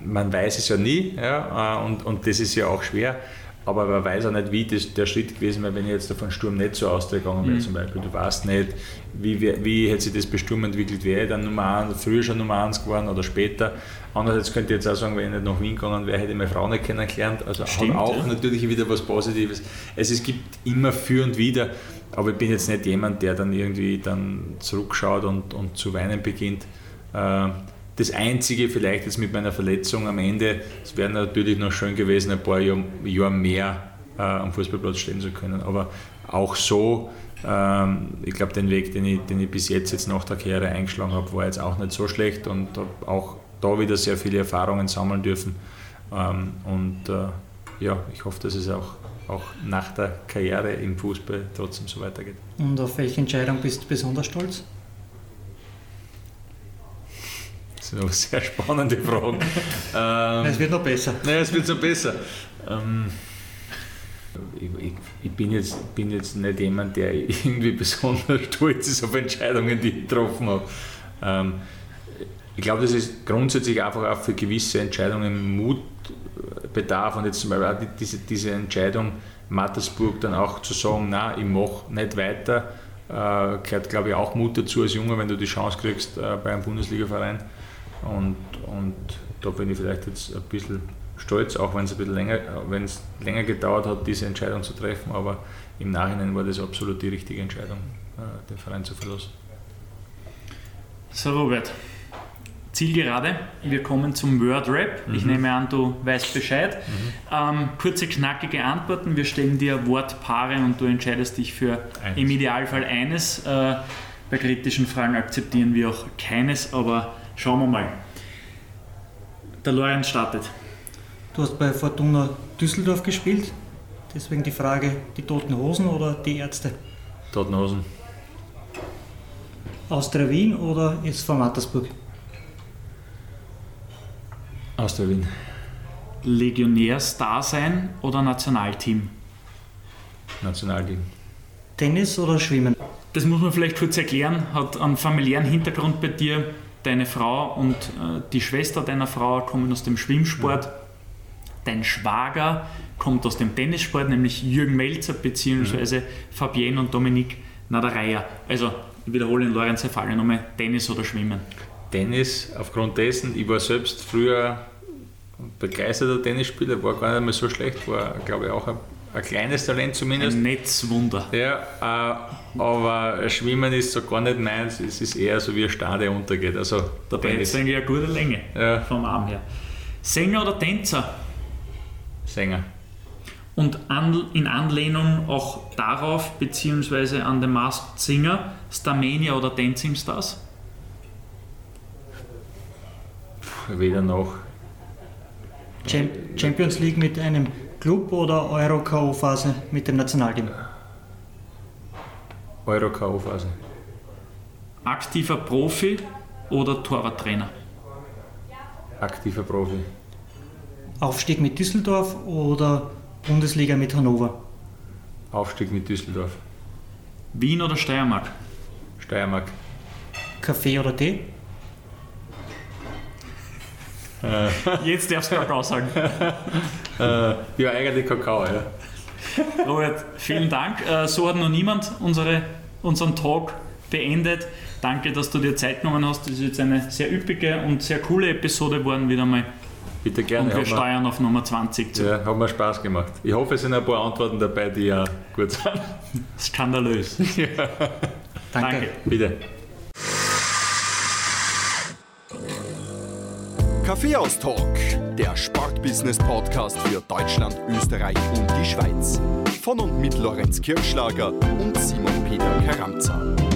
Man weiß es ja nie, ja, und, und das ist ja auch schwer, aber man weiß auch nicht, wie das, der Schritt gewesen wäre, wenn ich jetzt davon Sturm nicht so ausgegangen wäre, mhm. zum Beispiel. Du weißt nicht, wie, wie hätte sich das bei Sturm entwickelt, wäre ich dann Nummer eins, früher schon Nummer eins geworden oder später. Andererseits könnte ich jetzt auch sagen, wenn ich nicht nach Wien gegangen wäre, hätte ich meine Frau nicht kennengelernt. Also stimmt, hat auch ja. natürlich wieder was Positives. Also es gibt immer für und wieder, aber ich bin jetzt nicht jemand, der dann irgendwie dann zurückschaut und, und zu weinen beginnt. Das Einzige vielleicht jetzt mit meiner Verletzung am Ende, es wäre natürlich noch schön gewesen, ein paar Jahre Jahr mehr am Fußballplatz stehen zu können. Aber auch so, ich glaube, den Weg, den ich, den ich bis jetzt, jetzt nach der Karriere eingeschlagen habe, war jetzt auch nicht so schlecht und habe auch da wieder sehr viele Erfahrungen sammeln dürfen. Und ja, ich hoffe, dass es auch, auch nach der Karriere im Fußball trotzdem so weitergeht. Und auf welche Entscheidung bist du besonders stolz? Das sind aber sehr spannende Fragen. ähm, es wird noch besser. Naja, es wird noch besser. Ähm, ich, ich, ich bin jetzt, bin jetzt nicht jemand, der irgendwie besonders stolz ist auf Entscheidungen, die ich getroffen habe. Ähm, Ich glaube, dass es grundsätzlich einfach auch für gewisse Entscheidungen Mut bedarf und jetzt zum Beispiel auch diese, diese Entscheidung, Mattersburg dann auch zu sagen, nein, ich mache nicht weiter, äh, gehört, glaube ich, auch Mut dazu als Junge, wenn du die Chance kriegst äh, bei einem Bundesliga-Verein. Und, und da bin ich vielleicht jetzt ein bisschen stolz, auch wenn es ein bisschen länger, wenn es länger gedauert hat, diese Entscheidung zu treffen, aber im Nachhinein war das absolut die richtige Entscheidung, äh, den Verein zu verlassen. So, Robert. Zielgerade, wir kommen zum Word-Rap. Mhm. Ich nehme an, du weißt Bescheid. Mhm. Ähm, kurze, knackige Antworten. Wir stellen dir Wortpaare und du entscheidest dich für eines. Im Idealfall eines. Äh, bei kritischen Fragen akzeptieren wir auch keines, aber schauen wir mal. Der Lorenz startet. Du hast bei Fortuna Düsseldorf gespielt. Deswegen die Frage, die Toten Hosen oder die Ärzte? Toten Hosen. Austria Wien oder S V Mattersburg? Aus der Wien. Legionärsdasein oder Nationalteam? Nationalteam. Tennis oder Schwimmen? Das muss man vielleicht kurz erklären. Hat einen familiären Hintergrund bei dir. Deine Frau und äh, die Schwester deiner Frau kommen aus dem Schwimmsport. Mhm. Dein Schwager kommt aus dem Tennissport, nämlich Jürgen Melzer bzw. Mhm. Fabienne und Dominique Na, der Reiher. Also, ich wiederhole in Lorenz Frage nochmal, Tennis oder Schwimmen? Tennis, aufgrund dessen, ich war selbst früher begeisterter Tennisspieler, war gar nicht mehr so schlecht, war, glaube ich, auch ein, ein kleines Talent zumindest. Ein Netzwunder. Ja, äh, aber Schwimmen ist so gar nicht meins, es ist eher so wie ein Star, der untergeht. Also, dabei ist eigentlich eine gute Länge, ja, vom Arm her. Sänger oder Tänzer? Sänger. Und an, in Anlehnung auch darauf, beziehungsweise an The Masked Singer, Starmania oder Dancing Stars? Weder noch. Champions League mit einem Club oder Euro-K O-Phase mit dem Nationalteam? Euro-K O-Phase. Aktiver Profi oder Torwarttrainer? Aktiver Profi. Aufstieg mit Düsseldorf oder Bundesliga mit Hannover? Aufstieg mit Düsseldorf. Wien oder Steiermark? Steiermark. Kaffee oder Tee? Jetzt darfst du Kakao sagen. Ja, eigentlich Kakao, ja. Robert, vielen Dank. So hat noch niemand unsere, unseren Talk beendet. Danke, dass du dir Zeit genommen hast. Das ist jetzt eine sehr üppige und sehr coole Episode geworden, wieder mal. Bitte gerne. Und wir steuern auf Nummer zwanzig zu. Ja, hat mir Spaß gemacht. Ich hoffe, es sind ein paar Antworten dabei, die ja gut sind. Skandalös. Ja. Danke. Danke. Bitte. KaffeehausTALK, der Sportbusiness-Podcast für Deutschland, Österreich und die Schweiz. Von und mit Lorenz Kirchschlager und Simon-Peter Charamza.